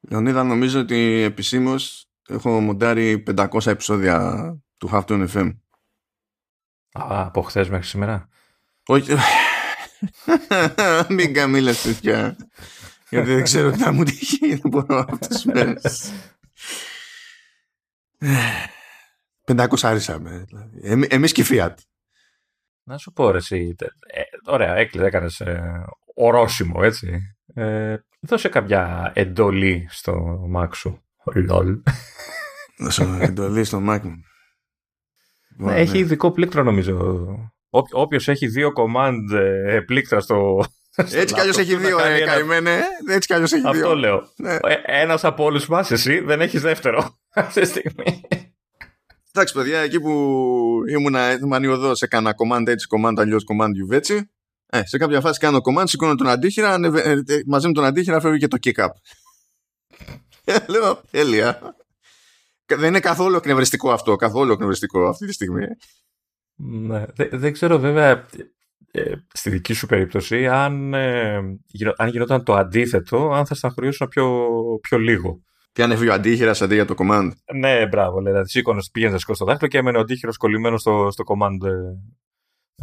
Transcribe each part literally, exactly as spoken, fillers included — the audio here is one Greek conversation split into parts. Λεωνίδα, νομίζω ότι επισήμως έχω μοντάρει πεντακόσια επεισόδια του Halftone εφ εμ. Α, από χθες μέχρι σήμερα. Όχι. Μην καμήλες τέτοια. Γιατί δεν ξέρω τι να μου τυχεί. Δεν μπορώ αυτές τις μέρες. πεντακόσια άρισαμε. Εμείς και Fiat. Να σου πω ρε εσύ. Ε, ωραία, έκλεισε, έκανες ε, ορόσημο, έτσι. Ε, δώσε κάποια εντολή στο Mac σου. Λολ. Δώσε εντολή στο Mac μου. Ναι, έχει ειδικό πλήκτρο νομίζω. Όποιος έχει δύο command ε, πλήκτρα στο... Έτσι κι αλλιώς έχει δύο, ε, καημένε. Έτσι κι αλλιώς έχει αυτό δύο. Αυτό λέω. Ναι. Ένας από όλους μας, εσύ, δεν έχεις δεύτερο αυτή τη στιγμή. Εντάξει, παιδιά, εκεί που ήμουνα μανιωδός, έκανα command έτσι, command αλλιώς, command γιουβέτσι. Ε, σε κάποια φάση κάνω command, σηκώνω τον αντίχειρα, ε, ε, μαζί με τον αντίχειρα φεύγει και το kick up. Λέω, τέλεια. Δεν είναι καθόλου εκνευριστικό αυτό, καθόλου εκνευριστικό αυτή τη στιγμή. Ναι, δεν, δεν ξέρω βέβαια ε, στη δική σου περίπτωση αν, ε, γινο, αν γινόταν το αντίθετο, αν θα στεναχωριούσαν πιο, πιο λίγο. Και αν έφυγε ο αντίχειρας αντί για το command. Ναι, μπράβο. Δηλαδή, σήκωνες, πήγαινε στο δάχτυλο και έμενε ο αντίχειρος κολλημένο στο, στο command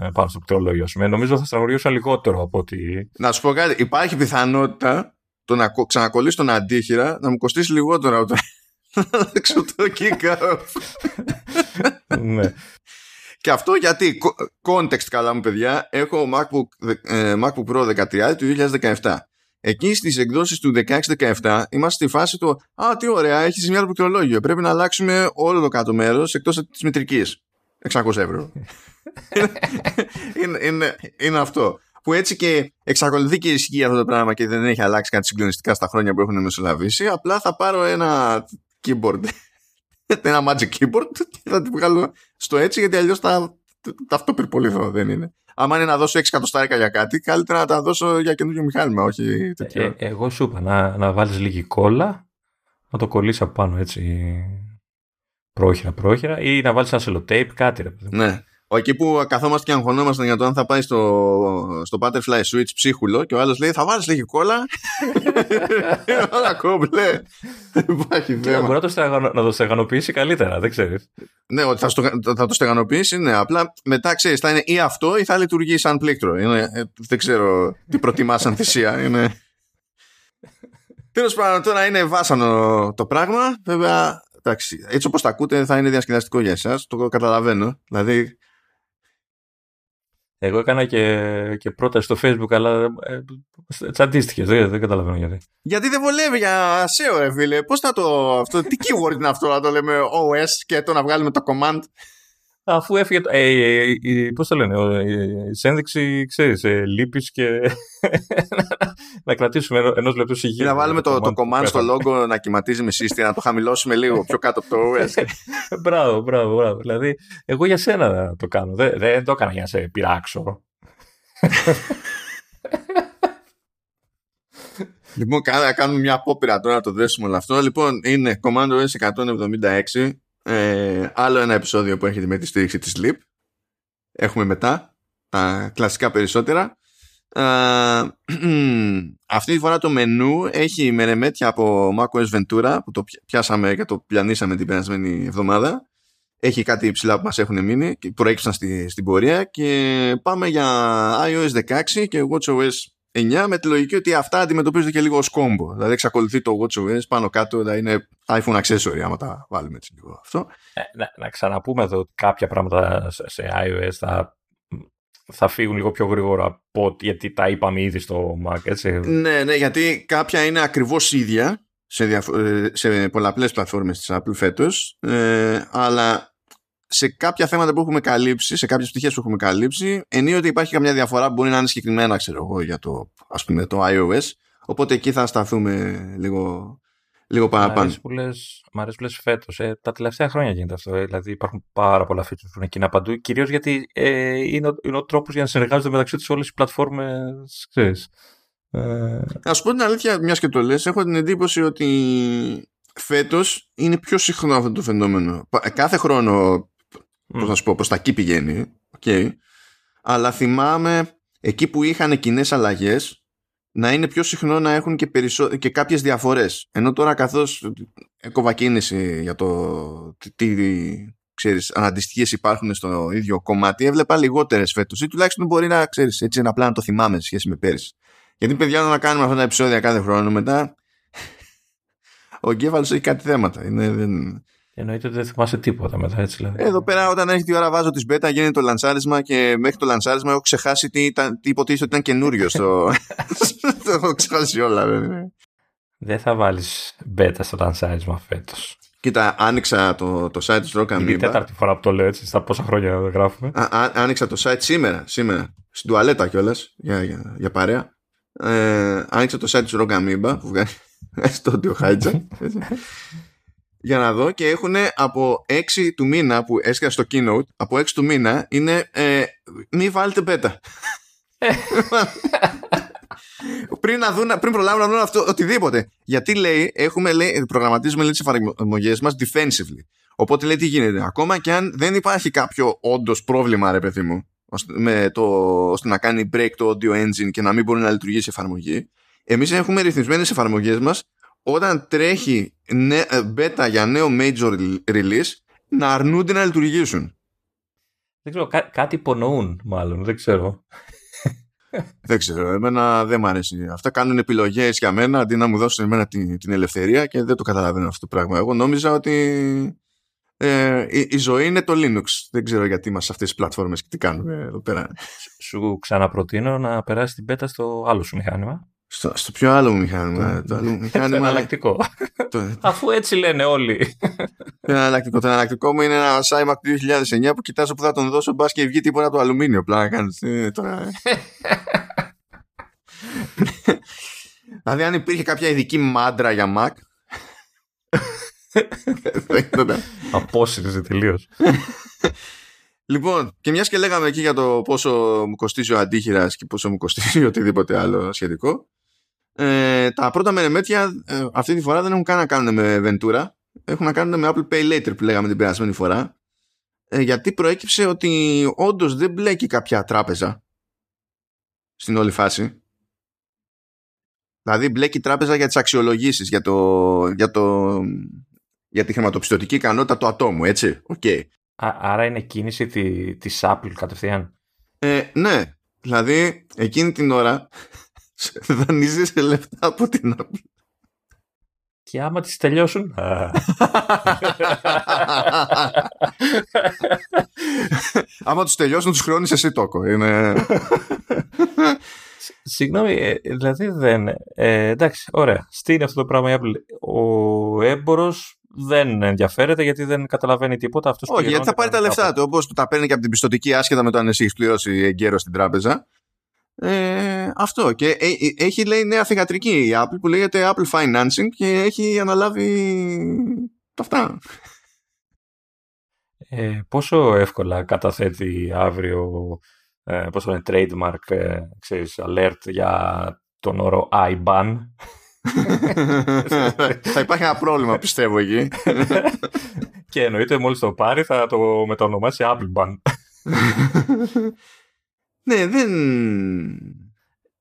ε, πάνω στο πληκτρολόγιο. Ε, νομίζω θα στεναχωριούσαν λιγότερο από ότι. Να σου πω κάτι. Υπάρχει πιθανότητα το να ξανακολλήσει τον αντίχειρα να μου κοστίσει λιγότερα όταν έξω το kick-off. Ναι. Και αυτό γιατί, context καλά μου παιδιά, έχω MacBook, MacBook Pro δεκατρία του δύο χιλιάδες δεκαεπτά. Εκεί στις εκδόσεις του δεκαέξι δεκαεπτά είμαστε στη φάση του «Α, τι ωραία, έχεις μια πληκτρολόγιο, πρέπει να αλλάξουμε όλο το κάτω μέρος εκτός της μητρικής». εξακόσια ευρώ. είναι, είναι, είναι αυτό. Που έτσι και εξακολουθεί και ισχύει αυτό το πράγμα και δεν έχει αλλάξει κάτι συγκλονιστικά στα χρόνια που έχουν μεσολαβήσει. Απλά θα πάρω ένα keyboard, ένα magic keyboard και θα το βγάλω στο έτσι, γιατί αλλιώς θα αυτοπυρπολιθώ, δεν είναι. Άμα είναι να δώσω έξι εκατοστάρικα για κάτι, καλύτερα να τα δώσω για καινούργιο μηχάνημα, όχι τέτοιο. Ε, εγώ σου είπα να, να βάλεις λίγη κόλλα, να το κολλήσεις από πάνω έτσι πρόχειρα-πρόχειρα ή να βάλεις ένα σελοτέιπ, κάτι ρε. Ναι. Εκεί που καθόμαστε και αγχωνόμαστε για το αν θα πάει στο, στο butterfly switch ψίχουλο και ο άλλος λέει θα βάλεις λίγη κόλλα. Όλα κόμπλε. Δεν υπάρχει θέμα. Μπορεί να το, στεγανο, να το στεγανοποιήσει καλύτερα, δεν ξέρεις. Ναι, ότι θα, θα το στεγανοποιήσει, ναι. Απλά μετά ξέρεις, θα είναι ή αυτό ή θα λειτουργεί σαν πλήκτρο. Είναι, ε, δεν ξέρω τι προτιμάς σαν θυσία. Είναι... Τέλος πάντων, τώρα είναι βάσανο το πράγμα. Βέβαια, εντάξει, έτσι όπως τα ακούτε θα είναι διασκεδαστικό για εσάς. Το καταλαβαίνω. Δηλαδή. Εγώ έκανα και, και πρόταση στο Facebook, αλλά ε, τσαντίστηκες, δεν, δεν καταλαβαίνω γιατί. Γιατί δεν βολεύει για σέο, ρε φίλε. Πώς θα το. Αυτό, τι keyword είναι αυτό, να το λέμε ο ες και το να βγάλουμε το command. Αφού έφυγε. Το, ε, ε, ε, πώς το λένε, η ε, σένδεξη, ξέρεις, ε, λύπης και. Να κρατήσουμε ενός λεπτού υγεία. Να βάλουμε το, το, το command στο logo να κυματίζει με σύστημα, να το χαμηλώσουμε λίγο πιο κάτω από το ο ες. Μπράβο, μπράβο, μπράβο. Δηλαδή, εγώ για σένα το κάνω. Δεν, δεν το έκανα για να σε πειράξω. Λοιπόν, κάνουμε μια απόπειρα τώρα να το δέσουμε όλο αυτό. Λοιπόν, είναι command ο ες εκατόν εβδομήντα έξι. Ε, άλλο ένα επεισόδιο που έρχεται με τη στήριξη της LEAP. Έχουμε μετά τα κλασικά περισσότερα. Ε, αυτή τη φορά το μενού έχει μερεμέτια από macOS Ventura που το πιάσαμε και το πλανήσαμε την περασμένη εβδομάδα. Έχει κάτι υψηλά που μας έχουν μείνει και προέκυψαν στη, στην πορεία. Και πάμε για iOS δεκαέξι και watchOS εννιά με τη λογική ότι αυτά αντιμετωπίζονται και λίγο ως κόμπο. Δηλαδή εξακολουθεί το watchOS πάνω κάτω να είναι iPhone accessory, άμα τα βάλουμε έτσι λίγο αυτό. Ε, να, να ξαναπούμε εδώ ότι κάποια πράγματα σε iOS θα, θα φύγουν λίγο πιο γρήγορα γιατί τα είπαμε ήδη στο Mac, έτσι. Ναι, ναι, γιατί κάποια είναι ακριβώς ίδια σε, διαφο- σε πολλαπλές πλατφόρμες της Apple φέτος, ε, αλλά... σε κάποια θέματα που έχουμε καλύψει, σε κάποιες πτυχές που έχουμε καλύψει, ενίοτε υπάρχει καμιά διαφορά που μπορεί να είναι συγκεκριμένα, ξέρω εγώ, για το, ας πούμε, το iOS. Οπότε εκεί θα σταθούμε λίγο, λίγο παραπάνω. Μ' αρέσει που λες φέτος. Ε, τα τελευταία χρόνια γίνεται αυτό. Ε, δηλαδή υπάρχουν πάρα πολλά features που είναι εκείνα παντού, κυρίως γιατί ε, είναι, ο, είναι ο τρόπος για να συνεργάζονται μεταξύ τους όλες οι πλατφόρμες, ξέρεις. Ε... Να σου πω την αλήθεια, μιας και το λες, έχω την εντύπωση ότι φέτος είναι πιο συχνό αυτό το φαινόμενο. Κάθε χρόνο. Πώς να σου πω, προς τα εκεί πηγαίνει. Okay. Αλλά θυμάμαι εκεί που είχαν κοινές αλλαγές να είναι πιο συχνό να έχουν και, περισσο... και κάποιες διαφορές. Ενώ τώρα καθώς έκοβα κίνηση για το τι, τι, ξέρεις, αναντιστοιχίες υπάρχουν στο ίδιο κομμάτι, έβλεπα λιγότερες φέτος ή τουλάχιστον μπορεί να, ξέρεις, έτσι απλά να το θυμάμαι σε σχέση με πέρυσι. Γιατί παιδιά, να κάνουμε αυτά τα επεισόδια κάθε χρόνο μετά, ο εγκέφαλος έχει κάτι θέματα. Είναι, δεν... Εννοείται ότι δεν θυμάσαι τίποτα μετά, έτσι δηλαδή. Εδώ πέρα, όταν έχει δύο ώρα βάζω τις μπέτα, γίνεται το λανσάρισμα και μέχρι το λανσάρισμα έχω ξεχάσει τι, τι υποτίθεται ότι ήταν καινούριο. Στο... το έχω ξεχάσει όλα, βέβαια. Δεν θα βάλεις μπέτα στο λανσάρισμα φέτος. Κοίτα, άνοιξα το, το site του Rock and Beat. Είναι τέταρτη φορά που το λέω έτσι, στα πόσα χρόνια το γράφουμε. Α, α, άνοιξα το site σήμερα, σήμερα. Στην τουαλέτα κιόλας, για, για, για παρέα. Ε, άνοιξα το site του Rock and Beat που βγάζει στο Audio Hijack. Για να δω, και έχουν από έξι του μήνα που έσκασε στο keynote, από έξι του μήνα είναι ε, μη βάλετε μπέτα. πριν, να δουν, πριν προλάβουν να δουν αυτό, οτιδήποτε. Γιατί λέει, έχουμε, λέει, προγραμματίζουμε, λέει, τις εφαρμογές μας defensively. Οπότε λέει τι γίνεται. Ακόμα και αν δεν υπάρχει κάποιο όντως πρόβλημα, ρε παιδί μου, με το, ώστε να κάνει break το audio engine και να μην μπορεί να λειτουργήσει η εφαρμογή, εμείς έχουμε ρυθμισμένες εφαρμογές μας, όταν τρέχει beta για νέο major release, να αρνούνται να λειτουργήσουν. Δεν ξέρω, κά, κάτι υπονοούν μάλλον, δεν ξέρω. Δεν ξέρω, εμένα δεν μου αρέσει. Αυτά κάνουν επιλογές για μένα, αντί να μου δώσουν εμένα την, την ελευθερία, και δεν το καταλαβαίνω αυτό το πράγμα. Εγώ νόμιζα ότι ε, η, η ζωή είναι το Linux. Δεν ξέρω γιατί είμαστε σε αυτές τις πλατφόρμες και τι κάνουμε εδώ πέρα. Σου ξαναπροτείνω να περάσει την beta στο άλλο σου μηχάνημα. Στο, στο πιο άλλο μηχάνημα. Το εναλλακτικό. Αφού έτσι λένε όλοι. Το εναλλακτικό. Το εναλλακτικό μου είναι ένα iMac δύο χιλιάδες εννιά που κοιτάζω που θα τον δώσω, μπας και βγει τίποτα το αλουμίνιο. Πλάκα κάνεις τώρα. Δηλαδή, αν υπήρχε κάποια ειδική μάντρα για Mac. Απόσυρσε τελείως. Λοιπόν, και μιας και λέγαμε εκεί για το πόσο μου κοστίζει ο αντίχειρας και πόσο μου κοστίζει οτιδήποτε άλλο σχετικό, ε, τα πρώτα μερεμέτια ε, αυτή τη φορά δεν έχουν καν να κάνουν με Ventura, έχουν να κάνουν με Apple Pay Later που λέγαμε την περασμένη φορά, ε, γιατί προέκυψε ότι όντως δεν μπλέκει κάποια τράπεζα στην όλη φάση. Δηλαδή μπλέκει τράπεζα για τις αξιολογήσεις, για, το, για, το, για τη χρηματοπιστωτική ικανότητα του ατόμου, έτσι, οκ. Okay. Άρα είναι κίνηση τη, της Apple κατευθείαν. Ε, ναι, δηλαδή εκείνη την ώρα δανείζεις λεφτά από την Apple. Και άμα τις τελειώσουν... άμα τους τελειώσουν τους χρόνεις εσύ τόκο. Είναι... Συγγνώμη, δηλαδή δεν... Ε, εντάξει, ωραία. Τι είναι αυτό το πράγμα η Apple? Ο έμπορος... δεν ενδιαφέρεται γιατί δεν καταλαβαίνει τίποτα. Αυτός όχι, γιατί θα πάρει τα λεφτά του, όπως τα παίρνει και από την πιστωτική άσχετα με το αν εσύ έχεις πληρώσει εγκαίρως στην τράπεζα. Ε, αυτό. Και ε, έχει, λέει, νέα θυγατρική η Apple που λέγεται Apple Financing και έχει αναλάβει τα αυτά. Ε, πόσο εύκολα καταθέτει αύριο ε, πώς λένε, trademark, ε, ξέρεις, alert για τον όρο άι μπαν. Θα υπάρχει ένα πρόβλημα, πιστεύω, εκεί. Και εννοείται μόλις το πάρει θα το μετανομάσει Apple Ban. Ναι, δεν...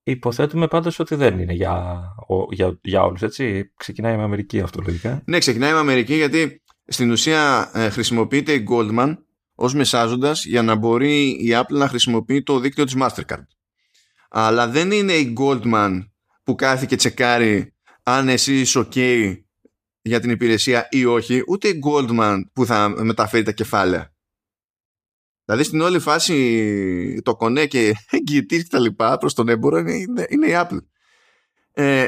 Υποθέτουμε πάντως ότι δεν είναι για, για, για όλους, έτσι. Ξεκινάει με Αμερική αυτό, λογικά. Ναι, ξεκινάει με Αμερική γιατί στην ουσία ε, χρησιμοποιείται η Goldman ως μεσάζοντας για να μπορεί η Apple να χρησιμοποιεί το δίκτυο της Mastercard. Αλλά δεν είναι η Goldman που κάθε και τσεκάρει αν εσύ είσαι ok για την υπηρεσία ή όχι, ούτε η Goldman που θα μεταφέρει τα κεφάλαια. Δηλαδή στην όλη φάση το κονέ και εγγυητής και τα λοιπά προς τον έμπορο είναι, είναι η Apple. Ε,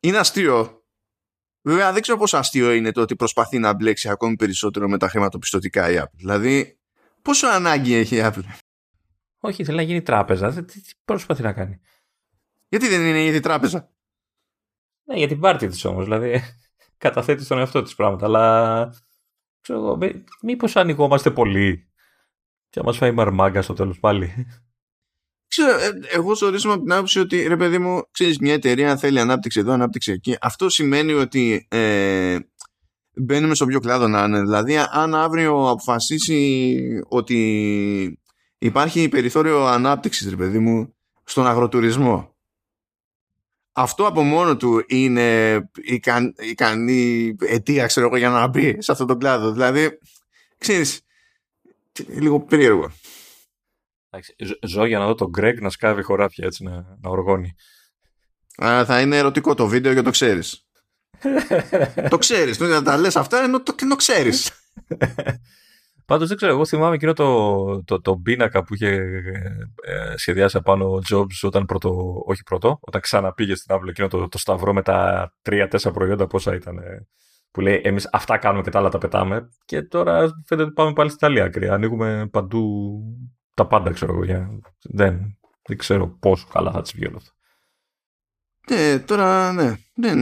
είναι αστείο. Βέβαια δεν ξέρω πόσο αστείο είναι το ότι προσπαθεί να μπλέξει ακόμη περισσότερο με τα χρηματοπιστωτικά η Apple. Δηλαδή πόσο ανάγκη έχει η Apple? Όχι, θέλει να γίνει τράπεζα. Τι προσπαθεί να κάνει? Γιατί δεν είναι ήδη τράπεζα? Ναι, για την πάρτη της όμως. Δηλαδή, καταθέτει στον εαυτό της πράγματα. Αλλά, ξέρω εγώ, μή, μήπως ανοιγόμαστε πολύ και μας φάει μαρμάγκα στο τέλος πάλι. Ξέρω, ε, εγώ σωρίζομαι από την άποψη ότι, ρε παιδί μου, ξέρεις, μια εταιρεία θέλει ανάπτυξη εδώ, ανάπτυξη εκεί. Αυτό σημαίνει ότι ε, μπαίνουμε στο πιο κλάδο να είναι. Δηλαδή, αν αύριο αποφασίσει ότι υπάρχει περιθώριο ανάπτυξης, ρε παιδί μου, στον αγροτουρισμό, Αυτό από μόνο του είναι ικαν, ικανή αιτία, ξέρω εγώ, για να μπει σε αυτόν τον κλάδο. Δηλαδή, ξέρεις, λίγο περίεργο. Ζω για να δω τον Greg να σκάβει χωράφια, έτσι, να, να οργώνει. Α, θα είναι ερωτικό το βίντεο και το ξέρεις. Το ξέρεις, να τα λες αυτά ενώ το, το ξέρεις. Πάντως δεν ξέρω, εγώ θυμάμαι εκείνο το, το, το πίνακα που είχε ε, σχεδιάσει απάνω ο Jobs όταν πρωτο, όχι πρωτό, όταν ξαναπήγε στην Apple, εκείνο το, το σταυρό με τα τρία τέσσερα προϊόντα, πόσα ήταν, ε, που λέει εμείς αυτά κάνουμε και τα άλλα τα πετάμε, και τώρα φαίνεται ότι πάμε πάλι στην άλλη άκρη, ανοίγουμε παντού τα πάντα, ξέρω εγώ, για... δεν, δεν ξέρω πόσο καλά θα τις βγει όλα αυτά. Ναι, τώρα ναι, δεν,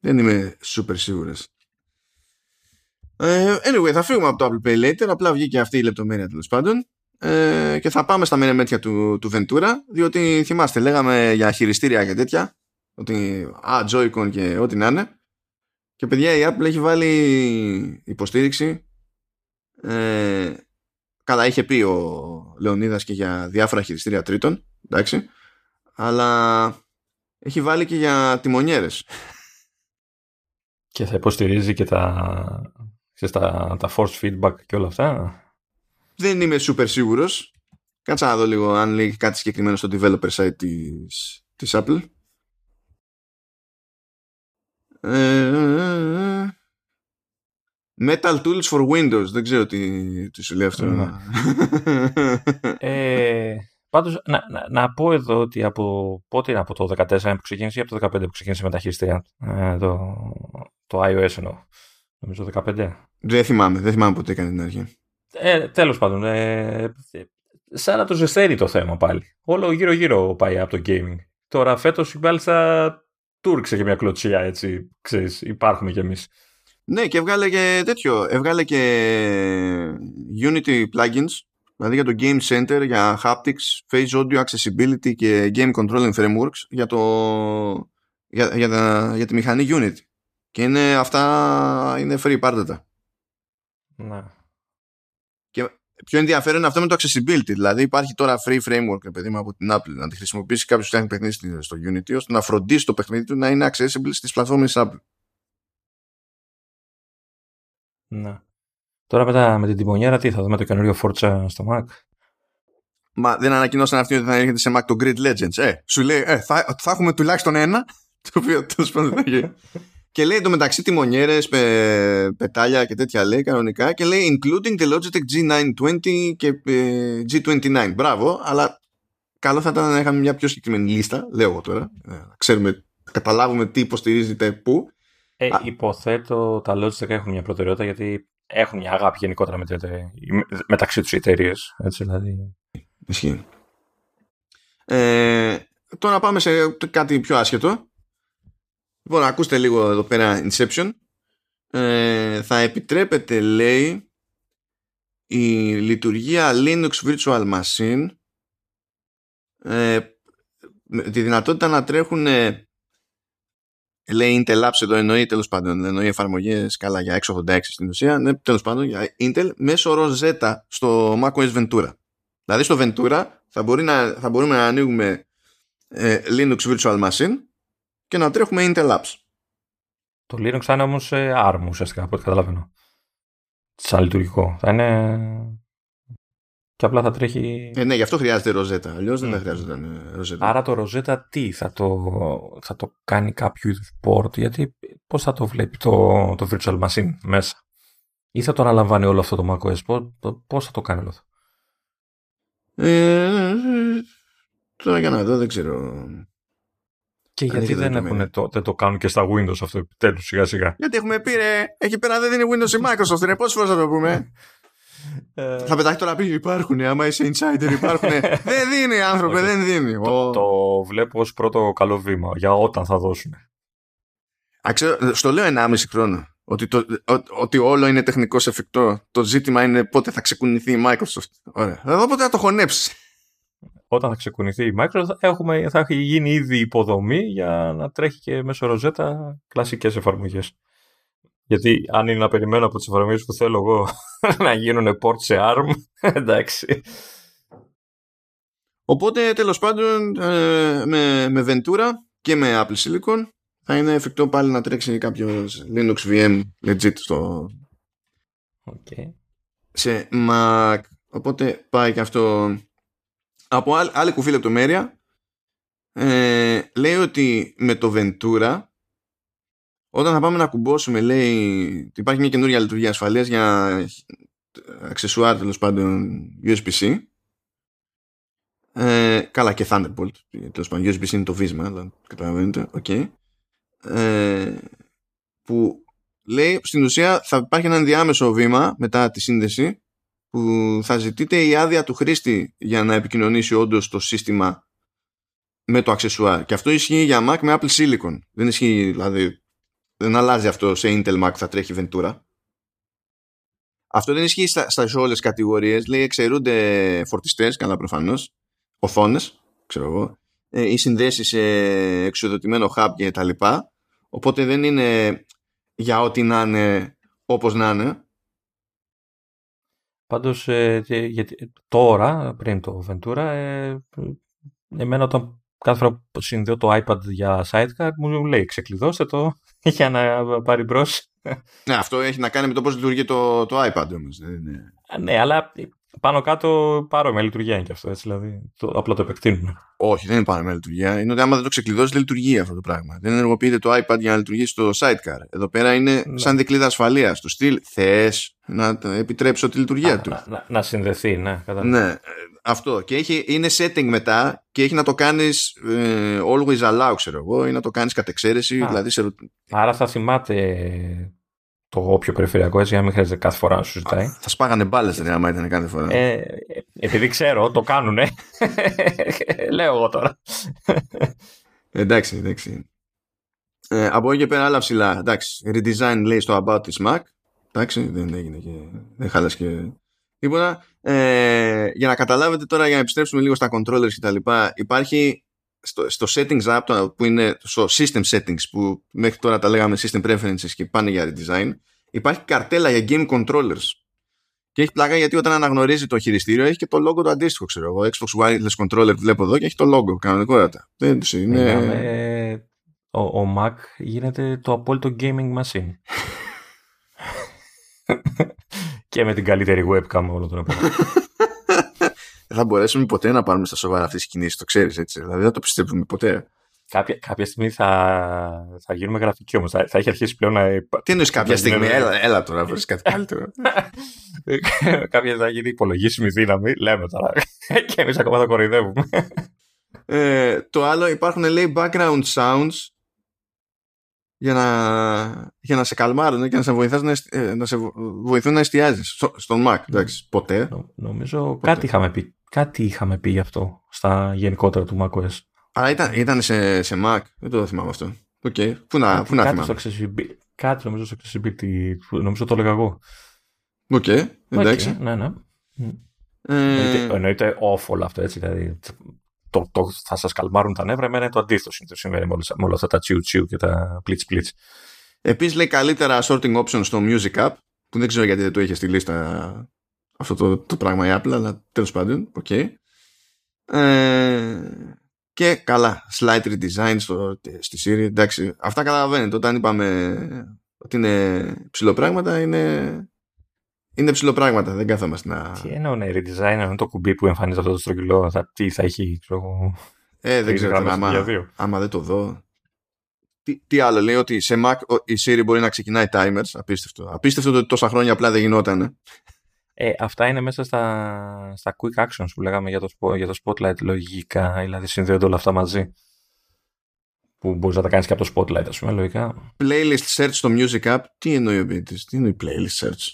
δεν είμαι super σίγουρες. Anyway, θα φύγουμε από το Apple Pay Later. Απλά βγήκε αυτή η λεπτομέρεια, τέλος πάντων, ε, και θα πάμε στα μενεμέτια του, του Ventura. Διότι θυμάστε, λέγαμε για χειριστήρια και τέτοια, ότι α, Joy-Con και ό,τι να είναι. Και παιδιά, η Apple έχει βάλει υποστήριξη, ε, καλά είχε πει ο Λεωνίδας και για διάφορα χειριστήρια τρίτων, εντάξει, αλλά έχει βάλει και για τιμονιέρες. Και θα υποστηρίζει και τα, ξέρεις, τα, τα force feedback και όλα αυτά. Δεν είμαι super σίγουρος. Κάτσα να δω λίγο αν λέει κάτι συγκεκριμένο στο developer site της, της Apple. Ε, metal tools for Windows. Δεν ξέρω τι, τι σου λέει αυτό. Mm. ε, πάντως να, να, να πω εδώ ότι από πότε είναι, από το δεκατέσσερα που ξεκίνησε ή από το δεκαπέντε που ξεκίνησε με τα χειριστήρια. Ε, το... Το iOS εννοώ. Νομίζω δεκαπέντε. Δεν θυμάμαι, δεν θυμάμαι ποτέ έκανε την αρχή. Ε, τέλος πάντων, ε, σαν να το ζεσταίνει το θέμα πάλι. Όλο γύρω-γύρω πάει από το gaming. Τώρα φέτος η μπάλιστα τούρξε και μια κλωτσιά, έτσι, ξέρεις, υπάρχουμε κι εμείς. Ναι, και έβγαλε και τέτοιο. Έβγαλε και Unity plugins, δηλαδή για το Game Center, για Haptics, Face Audio, Accessibility και Game Controlling Frameworks για, το, για, για, τα, για τη μηχανή Unity. Και είναι, αυτά είναι free, πάρτε τα. Ναι. Και πιο ενδιαφέρον είναι αυτό με το accessibility. Δηλαδή υπάρχει τώρα free framework, παιδί μου, από την Apple, να τη χρησιμοποιήσει κάποιος που φτιάχνει παιχνίδι στο Unity, ώστε να φροντίσει το παιχνίδι του να είναι accessible στις πλατφόρμες Apple. Ναι. Τώρα μετά με την τιμονιέρα τι θα δούμε, το καινούριο Forza στο Mac. Μα δεν ανακοινώσαν αυτοί ότι θα έρχεται σε Mac το Grid Legends. Ε, σου λέει, ε, θα, θα έχουμε τουλάχιστον ένα, το οποίο τέλος πάντων θα γίνει. Και λέει εντωμεταξύ τιμονιέρες, πε, πετάλια και τέτοια, λέει κανονικά. Και λέει including the Logitech τζι εννιακόσια είκοσι και ε, τζι είκοσι εννιά. Μπράβο, αλλά καλό θα ήταν να είχαμε μια πιο συγκεκριμένη λίστα, λέω εγώ τώρα. Να ξέρουμε, καταλάβουμε τι υποστηρίζεται πού. Ε, Α, υποθέτω τα Logitech έχουν μια προτεραιότητα, γιατί έχουν μια αγάπη γενικότερα με τέτοια, μεταξύ τους οι εταιρείες. Έτσι δηλαδή. Ισχύει. Ε, τώρα πάμε σε κάτι πιο άσχετο. Λοιπόν, ακούστε λίγο εδώ πέρα Inception. Ε, θα επιτρέπεται, λέει, η λειτουργία Linux Virtual Machine, ε, τη δυνατότητα να τρέχουν, ε, λέει Intel Apps εδώ, εννοεί τέλος πάντων, εννοεί εφαρμογές, καλά, για εξακόσια ογδόντα έξι στην ουσία, ναι, τέλος πάντων, για Intel, μέσω Rosetta στο macOS Ventura. Δηλαδή στο Ventura θα, μπορεί να, θα μπορούμε να ανοίγουμε ε, Linux Virtual Machine και να τρέχουμε Intel Apps. Το Linux θα είναι όμως αρμ ουσιαστικά, από ό,τι καταλαβαίνω. Σαν λειτουργικό. Θα είναι... και απλά θα τρέχει... Ε, ναι, γι' αυτό χρειάζεται Rosetta. Αλλιώς mm. δεν θα χρειάζονταν Rosetta. Άρα το Rosetta τι, θα το, θα το κάνει κάποιο είδους port, γιατί πώς θα το βλέπει το, το Virtual Machine μέσα. Ή θα το αναλαμβάνει όλο αυτό το macOS, πώς θα το κάνει όλο αυτό. Ε, τώρα για να δω, δεν ξέρω... Και αν γιατί δεν, έχουν το, δεν το κάνουν και στα Windows αυτό, επιτέλους, σιγά σιγά. Γιατί έχουμε πει, ρε, εκεί πέρα δεν δίνει Windows η Microsoft, ρε, πόσες φορές θα το πούμε. Θα πετάχει τώρα πει, υπάρχουνε, άμα είσαι insider υπάρχουνε. Δεν δίνει, άνθρωπε, δεν δίνει. Το, το βλέπω ως πρώτο καλό βήμα, για όταν θα δώσουν. Ξέρω, στο λέω ενάμιση χρόνο, ότι, το, ο, ότι όλο είναι τεχνικώς εφικτό. Το ζήτημα είναι πότε θα ξεκουνηθεί η Microsoft. Ωραία, εδώ πότε θα το χωνέψει. Όταν θα ξεκουνηθεί η Microsoft, έχουμε, θα έχει γίνει ήδη υποδομή για να τρέχει και μέσω ροζέτα κλασικές εφαρμογές. Γιατί αν είναι να περιμένω από τις εφαρμογές που θέλω εγώ να γίνουν port σε αρμ, εντάξει. Οπότε τέλος πάντων ε, με, με Ventura και με Apple Silicon θα είναι εφικτό πάλι να τρέξει κάποιος Linux βι εμ legit στο okay. σε Mac. Οπότε πάει και αυτό. Από άλλη, άλλη κουφή λεπτομέρεια ε, λέει ότι με το Ventura όταν θα πάμε να κουμπώσουμε, λέει, υπάρχει μια καινούρια λειτουργία ασφαλείας για αξεσουάρ τέλος πάντων γιου ες μπι-C. Ε, καλά και Thunderbolt. Τέλος πάντων, γιου ες μπι-C είναι το βίσμα, αλλά καταλαβαίνετε. Okay. Ε, που λέει στην ουσία θα υπάρχει ένα ενδιάμεσο βήμα μετά τη σύνδεση που θα ζητείται η άδεια του χρήστη για να επικοινωνήσει όντως το σύστημα με το αξεσουάρ. Και αυτό ισχύει για Mac με Apple Silicon. Δεν ισχύει, δηλαδή. Δεν αλλάζει αυτό σε Intel Mac που θα τρέχει Ventura. Αυτό δεν ισχύει στα, στα όλες τις κατηγορίες. Λέει εξαιρούνται φορτιστές, καλά προφανώς, οθόνες, ξέρω εγώ, ε, οι συνδέσεις σε εξουδωτημένο hub και τα λοιπά. Οπότε δεν είναι για ό,τι να είναι όπως να είναι. Πάντως ε, γιατί, τώρα, πριν το Ventura, ε, εμένα όταν... κάθε φορά που συνδέω το iPad για sidecar μου λέει ξεκλειδώστε το για να πάρει μπρος. Ναι, αυτό έχει να κάνει με το πώς λειτουργεί το, το iPad όμως. Ναι, αλλά πάνω κάτω παρόμοια λειτουργία είναι και αυτό, έτσι, δηλαδή το, απλά το επεκτείνουμε. Όχι, δεν είναι παρόμοια λειτουργία. Είναι ότι άμα δεν το ξεκλειδώσει δεν λειτουργεί αυτό το πράγμα. Δεν ενεργοποιείται το iPad για να λειτουργήσει το sidecar. Εδώ πέρα είναι ναι. σαν δικλείδα ασφαλείας. Το στυλ θες να επιτρέψω τη λειτουργία Α, του. Να, να, να συνδεθεί, ναι, κατάλαβα. Ναι. Αυτό. Και έχει, είναι setting μετά και έχει να το κάνεις ε, always allow, ξέρω εγώ, ή να το κάνεις κατ' εξαίρεση. Α, δηλαδή σε... Άρα θα θυμάται το όποιο περιφερειακό, έτσι, για να μην χρειάζεται κάθε φορά να σου ζητάει. Α, θα σπάγανε μπάλες, ρε, άμα ήταν κάθε φορά. Ε, επειδή ξέρω, το κάνουνε. Λέω εγώ τώρα. Εντάξει, εντάξει. Ε, από εκεί και πέρα άλλα ψηλά. Εντάξει, redesign λέει στο about της Mac. Εντάξει, δεν έγινε και... δεν χάλασε και... Λοιπόν, ε, για να καταλάβετε τώρα, για να επιστρέψουμε λίγο στα controllers και τα λοιπά, υπάρχει στο, στο settings app που είναι στο system settings που μέχρι τώρα τα λέγαμε system preferences και πάνε για redesign, υπάρχει καρτέλα για game controllers και έχει πλάκα γιατί όταν αναγνωρίζει το χειριστήριο έχει και το logo το αντίστοιχο, ξέρω εγώ, Xbox Wireless Controller βλέπω εδώ και έχει το logo κανονικότατα. Δεν είναι... Λέγαμε, ο, ο Mac γίνεται το απόλυτο gaming machine. Και με την καλύτερη webcam όλο τον επόμενο. Δεν θα μπορέσουμε ποτέ να πάρουμε στα σοβαρά αυτές τις κινήσεις, το ξέρεις, έτσι. Δηλαδή δεν το πιστεύουμε ποτέ. Κάποια, κάποια στιγμή θα, θα γίνουμε γραφικοί όμως. Θα, θα έχει αρχίσει πλέον να... Τι εννοείς κάποια στιγμή, έλα, έλα τώρα, βρεις κάτι καλύτερο. Κάποια θα γίνει υπολογίσιμη δύναμη, λέμε τώρα. Και εμείς ακόμα τα κοροϊδεύουμε. Ε, το άλλο, υπάρχουν λέει background sounds για να, για να σε καλμάρουν και να σε, βοηθάς, να, εσ... να σε βοηθούν να εστιάζεις στο, στον Mac, εντάξει, ποτέ. Νομίζω ποτέ. Κάτι, είχαμε πει, κάτι είχαμε πει γι' αυτό στα γενικότερα του macOS. Αλλά ήταν, ήταν σε, σε Mac, δεν το θυμάμαι αυτό. Okay. Πού να, πού να κάτι, θυμάμαι. Στο κάτι νομίζω στο accessibility, νομίζω το έλεγα εγώ. Οκ, okay, εντάξει. Okay, ναι, ναι. Ε... Εννοείται off όλο αυτό, έτσι, δηλαδή... Το, το, θα σας καλμάρουν τα νεύρα, εμένα είναι το αντίθετο συμβαίνει με όλα αυτά τα τσιου τσιου και τα πλίτς πλίτς. Επίσης λέει καλύτερα sorting options στο Music App, που δεν ξέρω γιατί δεν το είχε στη λίστα αυτό το, το πράγμα η Apple, αλλά τέλος πάντων, οκ. Okay. Ε, και καλά, slide redesign στο, στη Siri, εντάξει. Αυτά καταλαβαίνετε, όταν είπαμε ότι είναι ψηλοπράγματα, είναι... Είναι ψηλοπράγματα, δεν κάθομαστε να. Τι εννοώ, ναι, redesign, είναι το κουμπί που εμφανίζει αυτό το στρογγυλό. Θα, τι θα έχει, ξέρω. Ε, δεν ξέρω, άμα, άμα δεν το δω. Τι, τι άλλο, λέει ότι σε Mac η Siri μπορεί να ξεκινάει timers. Απίστευτο. Απίστευτο ότι τόσα χρόνια απλά δεν γινόταν. Ε. Ε, αυτά είναι μέσα στα, στα Quick Actions που λέγαμε για το, για το Spotlight λογικά. Δηλαδή συνδέονται όλα αυτά μαζί. Που μπορείς να τα κάνεις και από το Spotlight, ας πούμε, λογικά. Playlist search στο Music App. Τι εννοεί ο Μπίτης, τι εννοεί playlist search.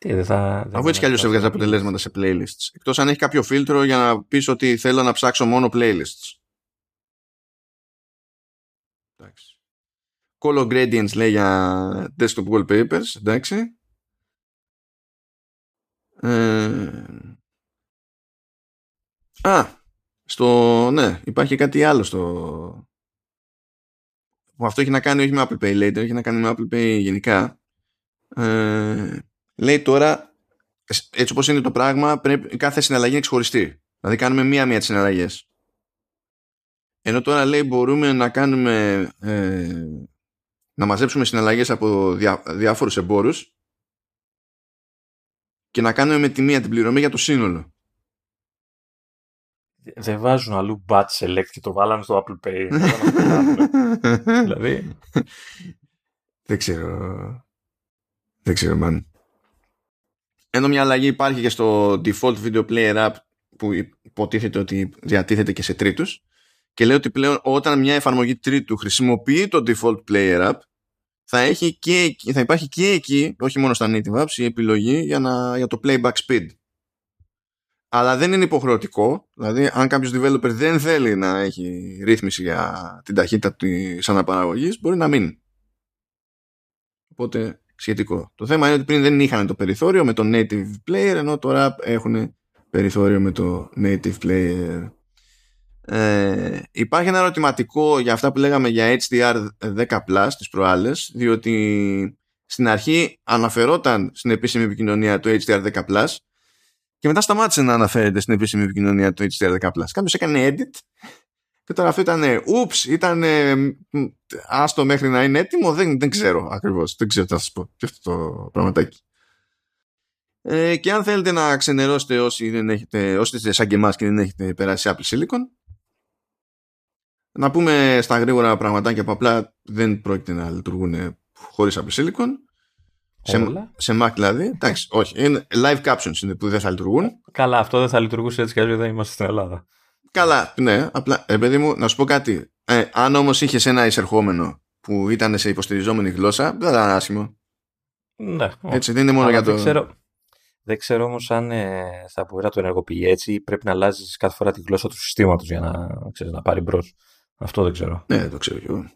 Δεν θα, δεν αφού έτσι κι αλλιώς έβγαζε αποτελέσματα σε playlists. Εκτός αν έχει κάποιο φίλτρο για να πεις ότι θέλω να ψάξω μόνο playlists. Εντάξει. Color gradients λέει για desktop wallpapers. Εντάξει. Ε... Α, στο... Ναι, υπάρχει κάτι άλλο στο... Αυτό έχει να κάνει όχι με Apple Pay Later, έχει να κάνει με Apple Pay γενικά. Ε... Λέει τώρα έτσι όπως είναι το πράγμα, πρέπει κάθε συναλλαγή να ξεχωριστεί. Δηλαδή κάνουμε μία-μία τις συναλλαγές. Ενώ τώρα λέει μπορούμε να κάνουμε ε, να μαζέψουμε συναλλαγές από διά, διάφορους εμπόρους και να κάνουμε με τη μία την πληρωμή για το σύνολο. Δεν βάζουν αλλού batch select και το βάλαμε στο Apple Pay. Δηλαδή. Δεν ξέρω. Δεν ξέρω, μάλλον. Ενώ μια αλλαγή υπάρχει και στο default video player app που υποτίθεται ότι διατίθεται και σε τρίτους. Και λέει ότι πλέον όταν μια εφαρμογή τρίτου χρησιμοποιεί το default player app, θα, έχει και, θα υπάρχει και εκεί, όχι μόνο στα native apps, η επιλογή για, να, για το playback speed. Αλλά δεν είναι υποχρεωτικό. Δηλαδή, αν κάποιος developer δεν θέλει να έχει ρύθμιση για την ταχύτητα της αναπαραγωγής, μπορεί να μείνει. Οπότε, σχετικό. Το θέμα είναι ότι πριν δεν είχαν το περιθώριο με το native player, ενώ τώρα έχουν περιθώριο με το native player. Ε, υπάρχει ένα ερωτηματικό για αυτά που λέγαμε για έιτς ντι αρ δέκα συν τις προάλλες, διότι στην αρχή αναφερόταν στην επίσημη επικοινωνία το έιτς ντι αρ δέκα συν και μετά σταμάτησε να αναφέρεται στην επίσημη επικοινωνία το έιτς ντι αρ δέκα συν. Κάποιος έκανε edit και τώρα αυτό ήταν ούψ, ήταν άστο μέχρι να είναι έτοιμο, δεν, δεν ξέρω ακριβώς, δεν ξέρω τι θα σας πω και αυτό το πραγματάκι. Ε, και αν θέλετε να ξενερώσετε όσοι, δεν έχετε, όσοι είστε σαν και εμάς και δεν έχετε περάσει Apple Silicon, να πούμε στα γρήγορα πραγματάκια που απλά δεν πρόκειται να λειτουργούν χωρίς Apple Silicon. Σε, σε Mac δηλαδή. Εντάξει, όχι. Είναι live captions είναι που δεν θα λειτουργούν. Καλά, αυτό δεν θα λειτουργούσε έτσι κι αλλιώς δεν είμαστε στην Ελλάδα. Καλά, ναι. Απλά, ε, παιδί μου, να σου πω κάτι. Ε, αν όμως είχες ένα εισερχόμενο που ήταν σε υποστηριζόμενη γλώσσα, δεν θα ήταν άσχημο. Ναι. Έτσι, δεν είναι μόνο για το. Δεν ξέρω, δεν ξέρω όμως αν ε, θα μπορεί να το ενεργοποιεί έτσι. Πρέπει να αλλάζεις κάθε φορά τη γλώσσα του συστήματος για να, ξέρεις, να πάρει μπρος. Αυτό δεν ξέρω. Ναι, δεν το ξέρω κι εγώ.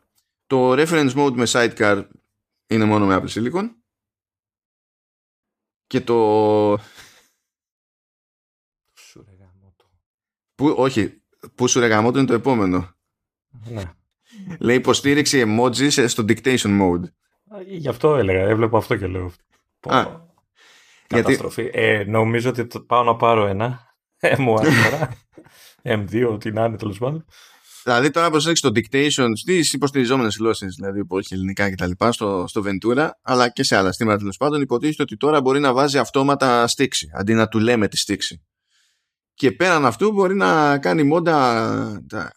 Το reference mode με sidecar είναι μόνο με Apple Silicon. Και το. Που, όχι, που σου ρεγαμότο είναι το επόμενο. Ναι. Λέει υποστήριξη emojis στο dictation mode. Γι' αυτό έλεγα, έβλεπα αυτό και λέω. Α, καταστροφή. Γιατί... Ε, νομίζω ότι πάω να πάρω ένα. εμ ουάν τώρα. εμ δύο, ό,τι να είναι τέλος πάντων. Δηλαδή τώρα προσέξει το dictation στις υποστηριζόμενες γλώσσες, δηλαδή που έχει ελληνικά κτλ. Στο, στο Ventura, αλλά και σε άλλα στήματα τέλος πάντων, υποτίθεται ότι τώρα μπορεί να βάζει αυτόματα στίξη, αντί να του λέμε τη στίξη. Και πέραν αυτού μπορεί να κάνει μόντα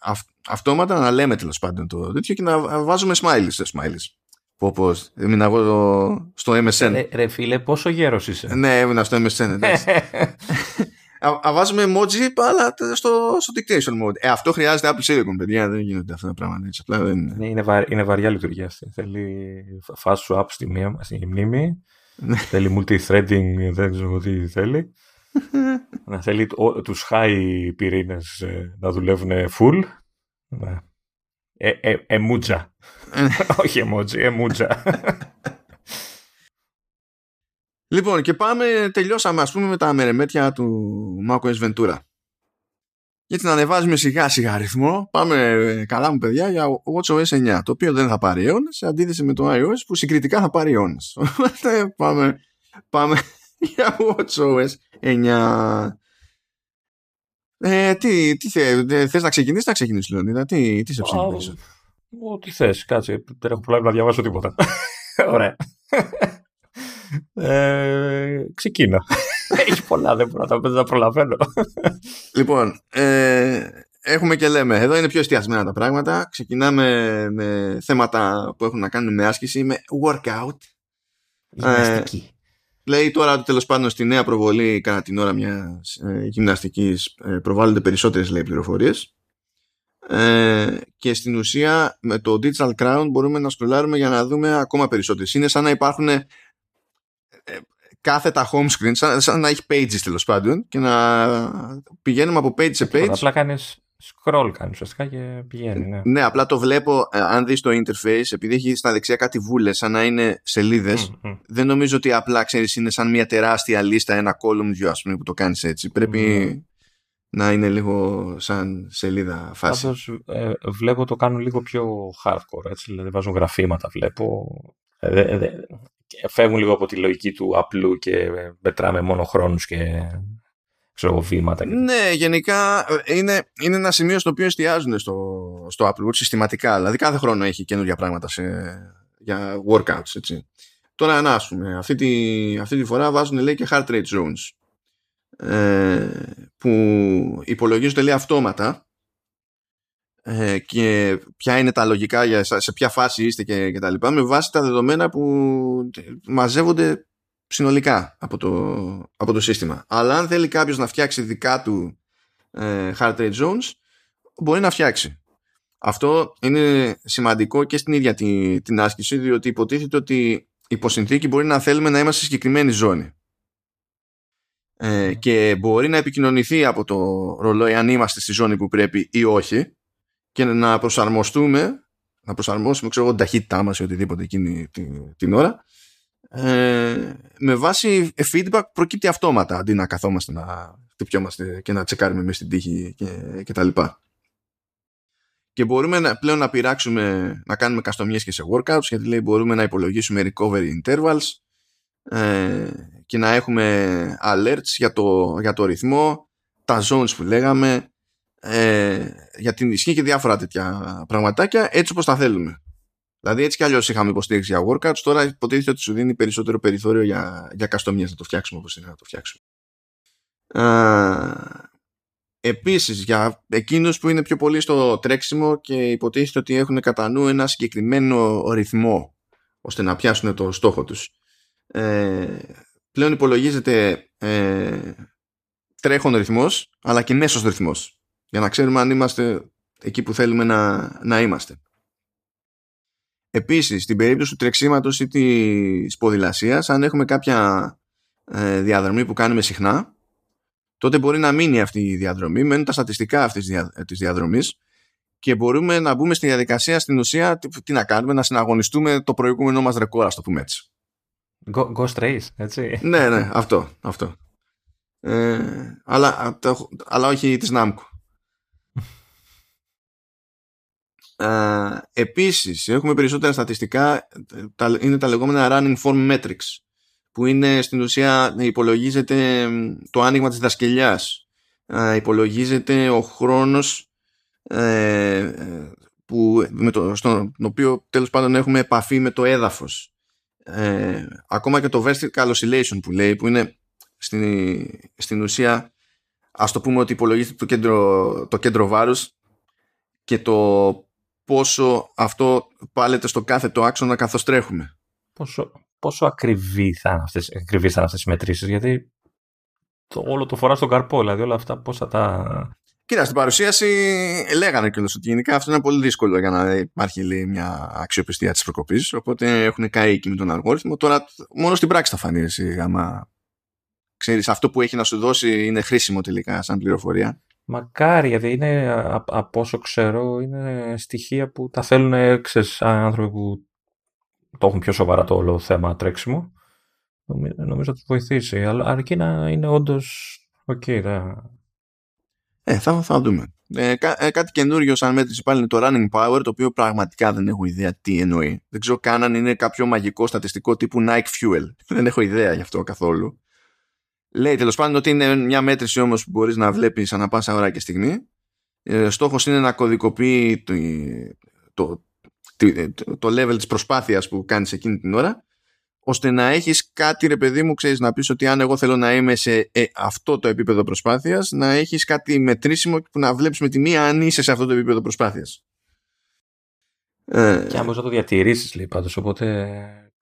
αυ, αυτόματα να λέμε τέλος πάντων το τέτοιο και να βάζουμε smileys σε smileys. Όπως έμεινα εγώ στο εμ ες εν. Ρε, ρε φίλε, πόσο γέρος είσαι. Ναι, έμεινα στο εμ ες εν, εντάξει. Α, βάζουμε emoji αλλά στο, στο dictation mode. Ε, αυτό χρειάζεται Apple Silicon, παιδιά. Δεν γίνονται αυτά τα πράγματα. Έτσι, απλά δεν είναι. Είναι, βα, είναι βαριά λειτουργία αυτή. Θέλει fast swap στη μία, στη μνήμη. Θέλει multi-threading, δεν ξέρω τι θέλει. Να θέλει ο, τους high πυρήνες ε, να δουλεύουν full. Ε, ε, εμούτζα. Όχι emoji, εμούτζα. Λοιπόν, και πάμε, τελειώσαμε ας πούμε με τα μερεμέτια του macOS Ventura. Γιατί να ανεβάζουμε σιγά σιγά ρυθμό, πάμε καλά μου παιδιά για watchOS εννιά, το οποίο δεν θα πάρει αιώνες, σε αντίθεση με το iOS που συγκριτικά θα πάρει αιώνες. Οπότε πάμε, πάμε για watchOS εννιά. Ε, τι, τι θε, θες να ξεκινήσεις, να ξεκινήσεις Λεωνίδα, τι, τι σε ψήνει. Ό,τι θες, κάτσε, δεν έχω πλάι να διαβάσω τίποτα. Ωραία. Ε, ξεκίνα. Έχει πολλά, δεν μπορώ να τα προλαβαίνω. Λοιπόν, ε, έχουμε και λέμε. Εδώ είναι πιο εστιασμένα τα πράγματα. Ξεκινάμε με θέματα που έχουν να κάνουν με άσκηση, με workout. Γυμναστική. Ε, λέει τώρα τέλος πάντων στη νέα προβολή κατά την ώρα μιας ε, γυμναστικής ε, προβάλλονται περισσότερες λέει πληροφορίες. Ε, και στην ουσία με το Digital Crown μπορούμε να σκρολάρουμε για να δούμε ακόμα περισσότερες. Είναι σαν να υπάρχουν κάθετα home screen, σαν, σαν να έχει pages τέλος πάντων και να πηγαίνουμε από page σε page. Απλά κάνεις scroll, κάνεις ουσιαστικά και πηγαίνει. Ναι. ναι, απλά το βλέπω, αν δεις το interface, επειδή έχει στα δεξιά κάτι βούλες, σαν να είναι σελίδες, mm-hmm. δεν νομίζω ότι απλά, ξέρεις, είναι σαν μια τεράστια λίστα, ένα column view, ας πούμε, που το κάνεις έτσι. Πρέπει mm-hmm. να είναι λίγο σαν σελίδα φάση. Άντως, ε, βλέπω το κάνουν λίγο πιο hardcore, έτσι, δηλαδή βάζουν γραφήματα, βλέπω. Ε, δε, δε. φεύγουν λίγο από τη λογική του απλού και μετράμε μόνο χρόνους και ξέρω, βήματα. Ναι, γενικά είναι, είναι ένα σημείο στο οποίο εστιάζουν στο, στο Apple Watch συστηματικά. Δηλαδή κάθε χρόνο έχει καινούργια πράγματα σε, για workouts, έτσι. Τώρα να ας πούμε, αυτή τη, αυτή τη φορά βάζουν λέει και heart rate zones ε, που υπολογίζονται λέει αυτόματα ε, και ποια είναι τα λογικά για, σε ποια φάση είστε και, και τα λοιπά με βάση τα δεδομένα που μαζεύονται συνολικά από το, από το σύστημα. Αλλά αν θέλει κάποιος να φτιάξει δικά του ε, heart rate zones μπορεί να φτιάξει. Αυτό είναι σημαντικό και στην ίδια τη, την άσκηση, διότι υποτίθεται ότι υποσυνθήκη μπορεί να θέλουμε να είμαστε σε συγκεκριμένη ζώνη ε, και μπορεί να επικοινωνηθεί από το ρολόι αν είμαστε στη ζώνη που πρέπει ή όχι και να προσαρμοστούμε, να προσαρμόσουμε ξέρω, την ταχύτητά μας ή οτιδήποτε εκείνη την, την ώρα ε, με βάση feedback προκύπτει αυτόματα αντί να καθόμαστε να χτυπιόμαστε και να τσεκάρουμε μέσα στην τύχη και, και τα λοιπά. Και μπορούμε να, πλέον να πειράξουμε, να κάνουμε καστομιές και σε workouts, γιατί λέει μπορούμε να υπολογίσουμε recovery intervals ε, και να έχουμε alerts για το, για το ρυθμό, τα zones που λέγαμε, ε, για την ισχύ και διάφορα τέτοια πραγματάκια, έτσι όπως τα θέλουμε. Δηλαδή έτσι κι αλλιώς είχαμε υποστήριξη για workouts, τώρα υποτίθεται ότι σου δίνει περισσότερο περιθώριο για, για καστομιές, να το φτιάξουμε όπως είναι να το φτιάξουμε. Uh, Επίσης, για εκείνους που είναι πιο πολύ στο τρέξιμο και υποτίθεται ότι έχουν κατά νου ένα συγκεκριμένο ρυθμό ώστε να πιάσουν το στόχο τους. Ε, πλέον υπολογίζεται ε, τρέχον ρυθμός, αλλά και μέσος ρυθμός, για να ξέρουμε αν είμαστε εκεί που θέλουμε να, να είμαστε. Επίσης, στην περίπτωση του τρεξίματος ή της ποδηλασίας, αν έχουμε κάποια ε, διαδρομή που κάνουμε συχνά, τότε μπορεί να μείνει αυτή η διαδρομή, μένουν τα στατιστικά αυτής της διαδρομής και μπορούμε να μπούμε στη διαδικασία, στην ουσία, τι, τι να κάνουμε, να συναγωνιστούμε το προηγούμενό μας ρεκόρ, ας το πούμε έτσι. Go, ghost race, έτσι. Ναι, ναι, αυτό, αυτό. Ε, αλλά, αλλά όχι της Νάμκο. ε, επίσης, έχουμε περισσότερα στατιστικά, τα, είναι τα λεγόμενα running form metrics, που είναι στην ουσία υπολογίζεται το άνοιγμα της δασκελιάς, υπολογίζεται ο χρόνος ε, που, με το, στον οποίο τέλος πάντων έχουμε επαφή με το έδαφος. Ε, ακόμα και το vertical oscillation που λέει, που είναι στην, στην ουσία, ας το πούμε ότι υπολογίζεται το κέντρο, το κέντρο βάρους και το πόσο αυτό πάλεται στο κάθετο άξονα καθώς τρέχουμε. Πόσο... πόσο ακριβή θα είναι αυτές, ακριβή θα είναι αυτές οι μετρήσεις, γιατί το, όλο το φορά στον καρπό, δηλαδή όλα αυτά πώς θα τα... Κοίτα, στην παρουσίαση λέγανε κιόλας ότι γενικά αυτό είναι πολύ δύσκολο για να υπάρχει λέει, μια αξιοπιστία της προκοπής, οπότε έχουν καεί εκεί με τον αλγόριθμο. Τώρα μόνο στην πράξη θα φανεί εσύ, άμα ξέρεις αυτό που έχει να σου δώσει είναι χρήσιμο τελικά σαν πληροφορία. Μακάρι, γιατί είναι, α, από όσο ξέρω, είναι στοιχεία που τα θέλουν ξέρεις, άνθρωποι που το έχουν πιο σοβαρά το όλο θέμα τρέξιμο, νομίζω θα του βοηθήσει. Αλλά αρκεί να είναι όντως οκ. Okay, θα... Ε, θα, θα δούμε. Ε, κά, ε, κάτι καινούριο σαν μέτρηση πάλι είναι το running power, το οποίο πραγματικά δεν έχω ιδέα τι εννοεί. Δεν ξέρω καν αν είναι κάποιο μαγικό στατιστικό τύπου Nike Fuel. Δεν έχω ιδέα γι' αυτό καθόλου. Λέει τέλος πάντων ότι είναι μια μέτρηση όμως που μπορείς να βλέπεις ανά πάσα ώρα και στιγμή. Ε, στόχος είναι να κωδικοποιεί το... το το level της προσπάθειας που κάνεις εκείνη την ώρα, ώστε να έχεις κάτι ρε παιδί μου, ξέρεις να πεις ότι αν εγώ θέλω να είμαι σε ε, αυτό το επίπεδο προσπάθειας, να έχεις κάτι μετρήσιμο που να βλέπεις με τη μία αν είσαι σε αυτό το επίπεδο προσπάθειας. Ε... Και όμως να το διατηρήσεις λέει πάντως, οπότε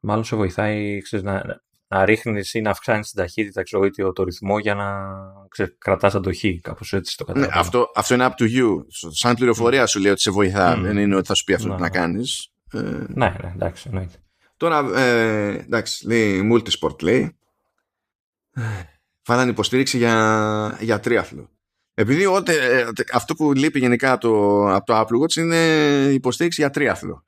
μάλλον σε βοηθάει ξέρεις, να, να ρίχνεις ή να αυξάνεις την ταχύτητα ξέρω, το, το ρυθμό για να ξέρεις, κρατάς αντοχή κάπως έτσι το καταλαβαίνω. Ναι, αυτό, αυτό είναι up to you. Σαν πληροφορία mm. σου λέει ότι σε βοηθά. Mm. Δεν είναι ότι θα σου πει αυτό no, που no. να κάνεις. Ε... Ναι, ναι, εντάξει. Ναι. Τώρα, ε, εντάξει, λέει multisport λέει. Βάλανε υποστήριξη για, για τρίαθλο. Επειδή ό,τι, ε, αυτό που λείπει γενικά από το, από το Apple Watch είναι υποστήριξη για τρίαθλο.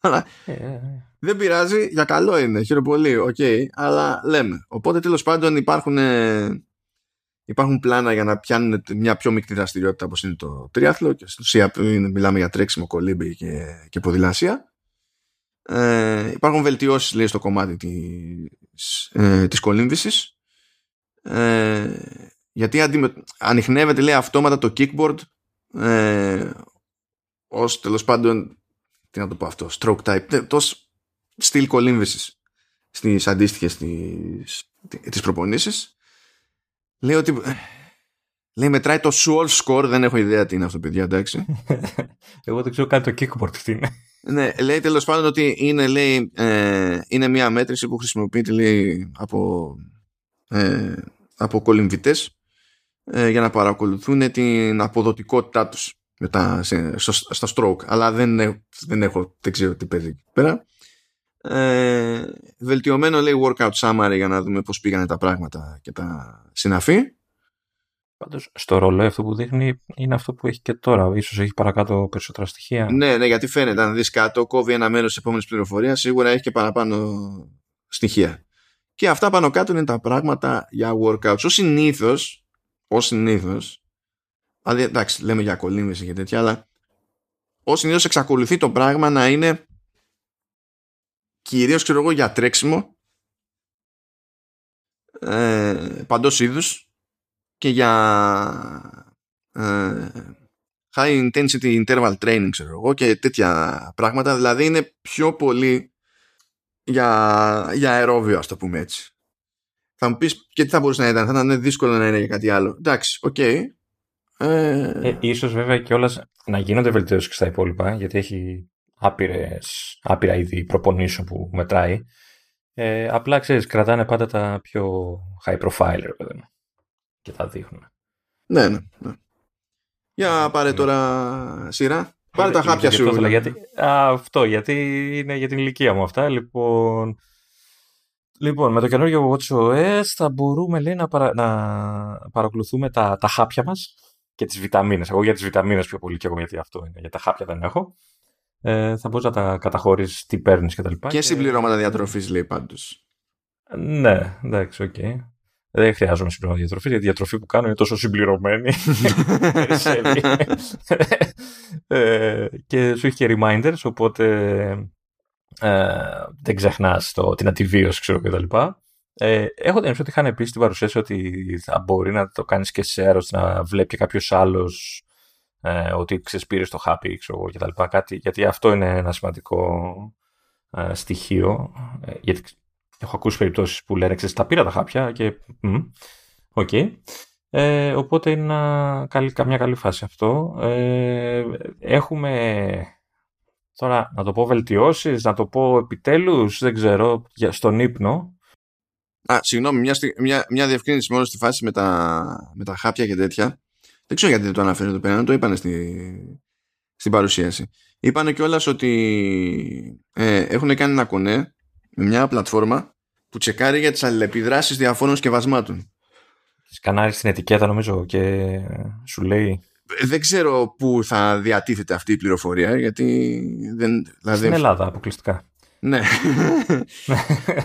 Αλλά... Yeah, yeah. Δεν πειράζει, για καλό είναι, χειροπολύ, οκ, okay, αλλά λέμε. Οπότε τέλος πάντων υπάρχουν, υπάρχουν πλάνα για να πιάνουν μια πιο μικρή δραστηριότητα όπως είναι το τρίαθλο και στην ουσία μιλάμε για τρέξιμο, κολύμπι και, και ποδηλασία. Ε, υπάρχουν βελτιώσεις, λέει, στο κομμάτι της, ε, της κολύμβησης, ε, γιατί αντιμετ... ανιχνεύεται, λέει, αυτόματα το kickboard, ε, ως, τέλος πάντων, τι να το πω αυτό, stroke type, το στυλ κολύμβησης στις αντίστοιχες τις, τις προπονήσεις. Λέει ότι, λέει, μετράει το soul score. Δεν έχω ιδέα τι είναι αυτό, παιδιά, εντάξει. Εγώ δεν ξέρω καν το kickboard τι είναι. Ναι, λέει, τέλος πάντων, ότι είναι, λέει, ε, είναι μια μέτρηση που χρησιμοποιείται, λέει, από, ε, από κολυμβητές, ε, για να παρακολουθούν την αποδοτικότητά τους μετά σε, στο, στα stroke. Αλλά δεν, δεν έχω, δεν ξέρω τι παίζει εκεί πέρα. Ε, βελτιωμένο, λέει, workout summary για να δούμε πώς πήγανε τα πράγματα και τα συναφή. Πάντως στο ρολόι αυτό που δείχνει είναι αυτό που έχει και τώρα. Ίσως έχει παρακάτω περισσότερα στοιχεία. Ναι, ναι, γιατί φαίνεται, αν δεις κάτω, κόβει ένα μέρος της επόμενης πληροφορίας, σίγουρα έχει και παραπάνω στοιχεία. Και αυτά πάνω κάτω είναι τα πράγματα για workouts. Ως συνήθως, ως συνήθως, δηλαδή, εντάξει, λέμε για κολύμβηση και τέτοια, αλλά ως συνήθως εξακολουθεί το πράγμα να είναι κυρίως, ξέρω εγώ, για τρέξιμο, ε, παντός είδους, και για ε, high intensity interval training, ξέρω εγώ, και τέτοια πράγματα. Δηλαδή είναι πιο πολύ για, για αερόβιο, ας το πούμε έτσι. Θα μου πεις, και τι θα μπορούσε να ήταν, θα ήταν δύσκολο να είναι για κάτι άλλο. Εντάξει, οκ. Okay. Ε... Ε, ίσως βέβαια κιόλας να γίνονται βελτιώσεις και στα υπόλοιπα, γιατί έχει άπειρες, άπειρα είδη προπονήσεων που μετράει. Ε, απλά, ξέρεις, κρατάνε πάντα τα πιο high profile, ρε παιδί μου, και τα δείχνουν. Ναι, ναι, ναι. Για πάρε τώρα σειρά. Πάρε τα χάπια σου. Αυτό, γιατί, α, αυτό, γιατί είναι για την ηλικία μου αυτά. Λοιπόν, λοιπόν, με το καινούργιο watchOS θα μπορούμε, λέει, να, παρα, να παρακολουθούμε τα, τα χάπια μας και τις βιταμίνες. Εγώ για τις βιταμίνες πιο πολύ, και εγώ γιατί αυτό είναι. Για τα χάπια δεν έχω. Ε, θα μπορείς να τα καταχωρείς, τι παίρνεις κτλ. Και, και συμπληρώματα διατροφής, λέει, πάντως. Ναι, εντάξει, οκ. Okay. Δεν χρειάζομαι συμπληρώματα διατροφή, γιατί η διατροφή που κάνω είναι τόσο συμπληρωμένη. ε, και σου έχει και reminders, οπότε ε, δεν ξεχνάς το, την αντιβίωση, ξέρω, κτλ. Ε, έχω την αίσθηση ότι είχαν επίσης την παρουσίαση ότι θα μπορεί να το κάνεις και share, ώστε να βλέπει κάποιος άλλος ε, ότι ξεσπήρε το χάπι, ξέρω, κτλ. Κάτι, γιατί αυτό είναι ένα σημαντικό ε, στοιχείο. Ε, γιατί, έχω ακούσει περιπτώσεις που λένε, ξέρεις, τα πήρα τα χάπια και οκ. Okay. Ε, οπότε είναι μια καλή, μια καλή φάση αυτό. Ε, έχουμε τώρα, να το πω βελτιώσεις, να το πω επιτέλους, δεν ξέρω, για, στον ύπνο. Α, συγγνώμη, μια, μια, μια διευκρίνηση μόνο στη φάση με τα, με τα χάπια και τέτοια. Δεν ξέρω γιατί δεν το αναφέρω εδώ πέρα, δεν το είπανε στη, στην παρουσίαση. Είπανε κιόλας ότι ε, έχουν κάνει ένα κονέ με μια πλατφόρμα που τσεκάρει για τις αλληλεπιδράσεις διαφόρων σκευασμάτων. Σκανάρει στην ετικέτα, νομίζω, και σου λέει. Δεν ξέρω πού θα διατίθεται αυτή η πληροφορία, γιατί δεν. Δηλαδή... Στην Ελλάδα αποκλειστικά. Ναι.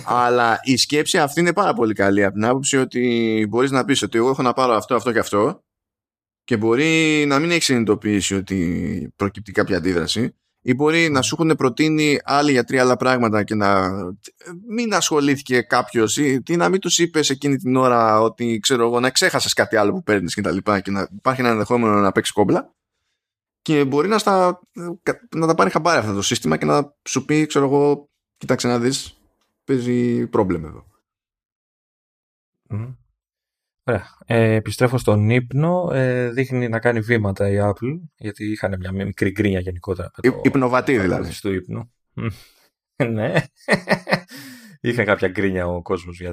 Αλλά η σκέψη αυτή είναι πάρα πολύ καλή, από την άποψη ότι μπορείς να πεις ότι εγώ έχω να πάρω αυτό, αυτό και αυτό, και μπορεί να μην έχει συνειδητοποιήσει ότι προκύπτει κάποια αντίδραση. Ή μπορεί να σου έχουν προτείνει άλλοι γιατροί άλλα πράγματα και να μην ασχολήθηκε κάποιος, ή, ή να μην τους είπες εκείνη την ώρα ότι, ξέρω εγώ, να ξέχασες κάτι άλλο που παίρνεις και τα λοιπά, και να υπάρχει ένα ενδεχόμενο να παίξει κόμπλα, και μπορεί να, στα, να τα πάρει χαμπάρι αυτό το σύστημα και να σου πει, ξέρω εγώ, κοίταξε να δεις, παίζει πρόβλημα εδώ. Mm. Ωραία. Ε, επιστρέφω στον ύπνο. Ε, δείχνει να κάνει βήματα η Apple, γιατί είχαν μια μικρή γκρίνια γενικότερα. Το... Υπνοβατή δηλαδή. Στο ύπνο. Ναι. Είχε κάποια γκρίνια ο κόσμος για,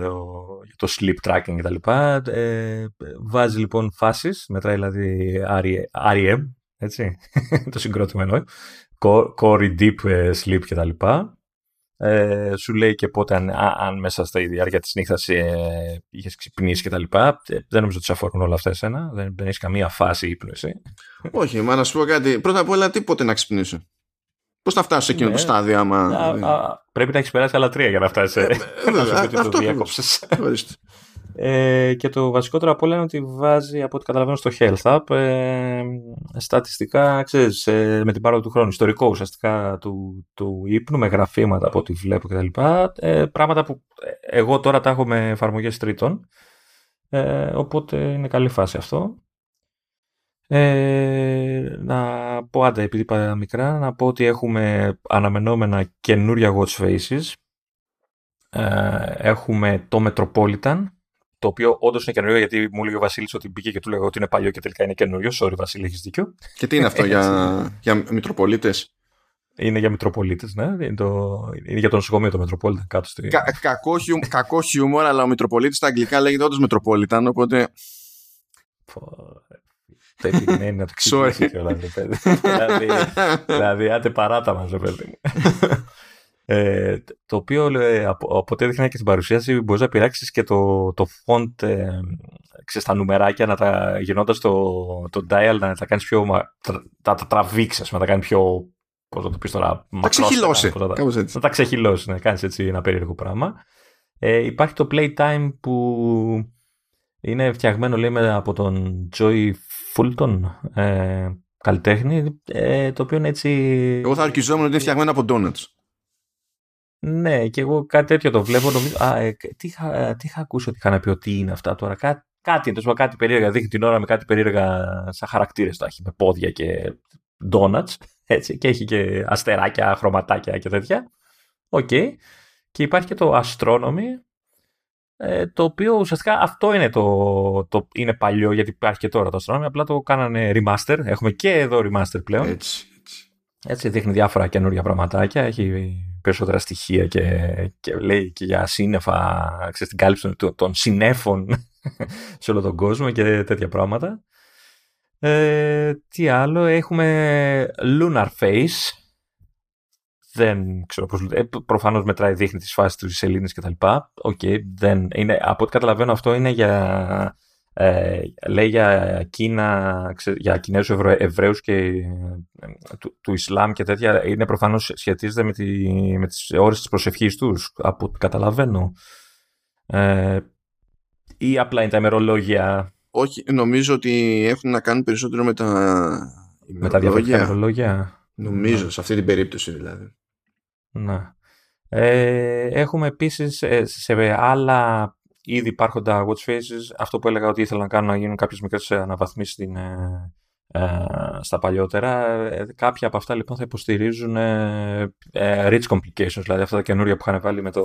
για το sleep tracking κτλ. Ε, βάζει λοιπόν φάσεις, μετράει δηλαδή αρ ι εμ, έτσι, το συγκρότημα εννοεί, Core Deep Sleep κτλ. Ε, σου λέει και πότε, αν, αν μέσα στη διάρκεια της νύχτας ε, είχες ξυπνήσει και τα λοιπά. Ε, δεν νομίζω ότι σε αφορούν όλα αυτά εσένα. Δεν, δεν έχεις καμία φάση ύπνου εσύ. Όχι, μα να σου πω κάτι. Πρώτα απ' όλα, τίποτε να ξυπνήσω. Πώς θα φτάσεις σε εκείνο, ναι, το στάδιο, άμα. Α, α, πρέπει να έχεις περάσει άλλα τρία για να φτάσεις. Ε, ε, ε, να σου πω ότι το διέκοψες. Ε, και το βασικότερο από όλα είναι ότι βάζει, από ό,τι καταλαβαίνω, στο Health App ε, στατιστικά, ξέρεις, ε, με την πάροδο του χρόνου, ιστορικό ουσιαστικά του, του ύπνου, με γραφήματα από ό,τι βλέπω κτλ. Ε, πράγματα που εγώ τώρα τα έχω με εφαρμογές τρίτων. Ε, οπότε είναι καλή φάση αυτό. Ε, να πω, άντε, επειδή είπα μικρά, να πω ότι έχουμε αναμενόμενα καινούρια watch faces. Ε, έχουμε το Metropolitan, το οποίο όντως είναι καινούριο, γιατί μου λέει ο Βασίλης ότι μπήκε και του λέγω ότι είναι παλιό και τελικά είναι καινούριο. Sorry, Βασίλη, έχεις δίκιο. Και τι είναι αυτό για, για Μητροπολίτες? Είναι για Μητροπολίτες, ναι. Είναι, το, είναι για το νοσοκομείο το Metropolitan κάτω στη... Κα, κακό, χιου, κακό χιούμορ, αλλά ο Μητροπολίτης στα αγγλικά λέγεται όντως Metropolitan, οπότε... Περιμένει να το ξυπνήσει και όλα, παιδί. δηλαδή, δηλαδή, άντε παράτα μας, παιδί μου. Ε, το οποίο λέει, από, από ό,τι έδειχνα και στην παρουσίαση, μπορείς να πειράξεις και το, το font, ε, ξέρεις, τα νουμεράκια, να τα γινώντας το, το dial, να τα κάνεις πιο, να τα τραβήξεις, να τα κάνεις πιο, πώς να το πεις τώρα, τα ξεχυλώσει, να, να τα ξεχυλώσει, να κάνεις έτσι ένα περίεργο πράγμα. Ε, υπάρχει το Playtime που είναι φτιαγμένο, λέμε, από τον Joy Fulton, ε, καλλιτέχνη, ε, το οποίο είναι έτσι... Εγώ θα αρκιζόμουν ότι είναι φτιαγμένο από donuts. Ναι, και εγώ κάτι τέτοιο το βλέπω. Νομίζω, α, ε, τι, είχα, τι είχα ακούσει ότι είχαν πει ότι είναι αυτά τώρα. Κά, κάτι, τόσο, κάτι περίεργα. Δείχνει την ώρα με κάτι περίεργα σαν χαρακτήρες. Το έχει με πόδια και ντόνατς. Έτσι, και έχει και αστεράκια, χρωματάκια και τέτοια. Οκ. Okay. Και υπάρχει και το Astronomy. Ε, το οποίο ουσιαστικά αυτό είναι το, το. Είναι παλιό, γιατί υπάρχει και τώρα το Astronomy. Απλά το κάνανε remaster. Έχουμε και εδώ remaster πλέον. Έτσι, έτσι. έτσι δείχνει διάφορα καινούργια πραγματάκια. Έχει περισσότερα στοιχεία και, και λέει και για σύννεφα, ξέρεις, την κάλυψη των συννέφων σε όλο τον κόσμο και τέτοια πράγματα. Ε, τι άλλο, έχουμε Lunar Face. Δεν ξέρω πώς, ε, προφανώς μετράει, δείχνει τις φάσεις του σελήνης κτλ. Οκ, okay, δεν είναι, από ό,τι καταλαβαίνω αυτό είναι για, ε, λέει για Κίνα, ξε, για Κινέζους, Ευρω, Εβραίους και ε, του, του Ισλάμ και τέτοια. Είναι προφανώς, σχετίζεται με, τη, με τις ώρες της προσευχής τους, από ό,τι καταλαβαίνω, ε, ή απλά είναι τα ημερολόγια? Όχι, νομίζω ότι έχουν να κάνουν περισσότερο με τα ημερολόγια, με τα διαφορετικά ημερολόγια. Νομίζω, να. σε αυτή την περίπτωση δηλαδή. Να. Ε, έχουμε επίσης ε, σε άλλα ήδη υπάρχοντα watch faces, αυτό που έλεγα ότι ήθελα να κάνω, να γίνουν κάποιες μικρές αναβαθμίσεις στην, ε, ε, στα παλιότερα. Ε, κάποια από αυτά λοιπόν θα υποστηρίζουν ε, ε, rich complications, δηλαδή αυτά τα καινούρια που είχαν βάλει με το,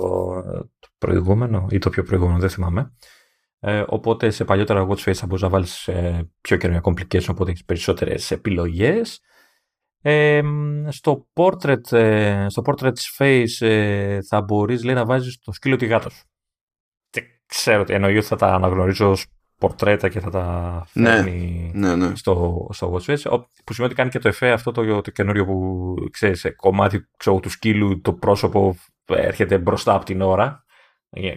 το προηγούμενο ή το πιο προηγούμενο, δεν θυμάμαι. Ε, οπότε σε παλιότερα watch faces θα μπορείς να βάλεις ε, πιο καινούργια complications, οπότε έχεις περισσότερες επιλογές. Ε, στο, portrait, ε, στο portrait face ε, θα μπορείς, λέει, να βάζεις το σκύλο τη γάτα σου. Ξέρω ότι εννοεί ότι θα τα αναγνωρίζω ως πορτρέτα και θα τα φέρνει, ναι, ναι, ναι, στο, στο watchface, που σημαίνει ότι κάνει και το εφέ αυτό το, το καινούριο που, ξέρεις, κομμάτι ξέρω, του σκύλου, το πρόσωπο έρχεται μπροστά από την ώρα,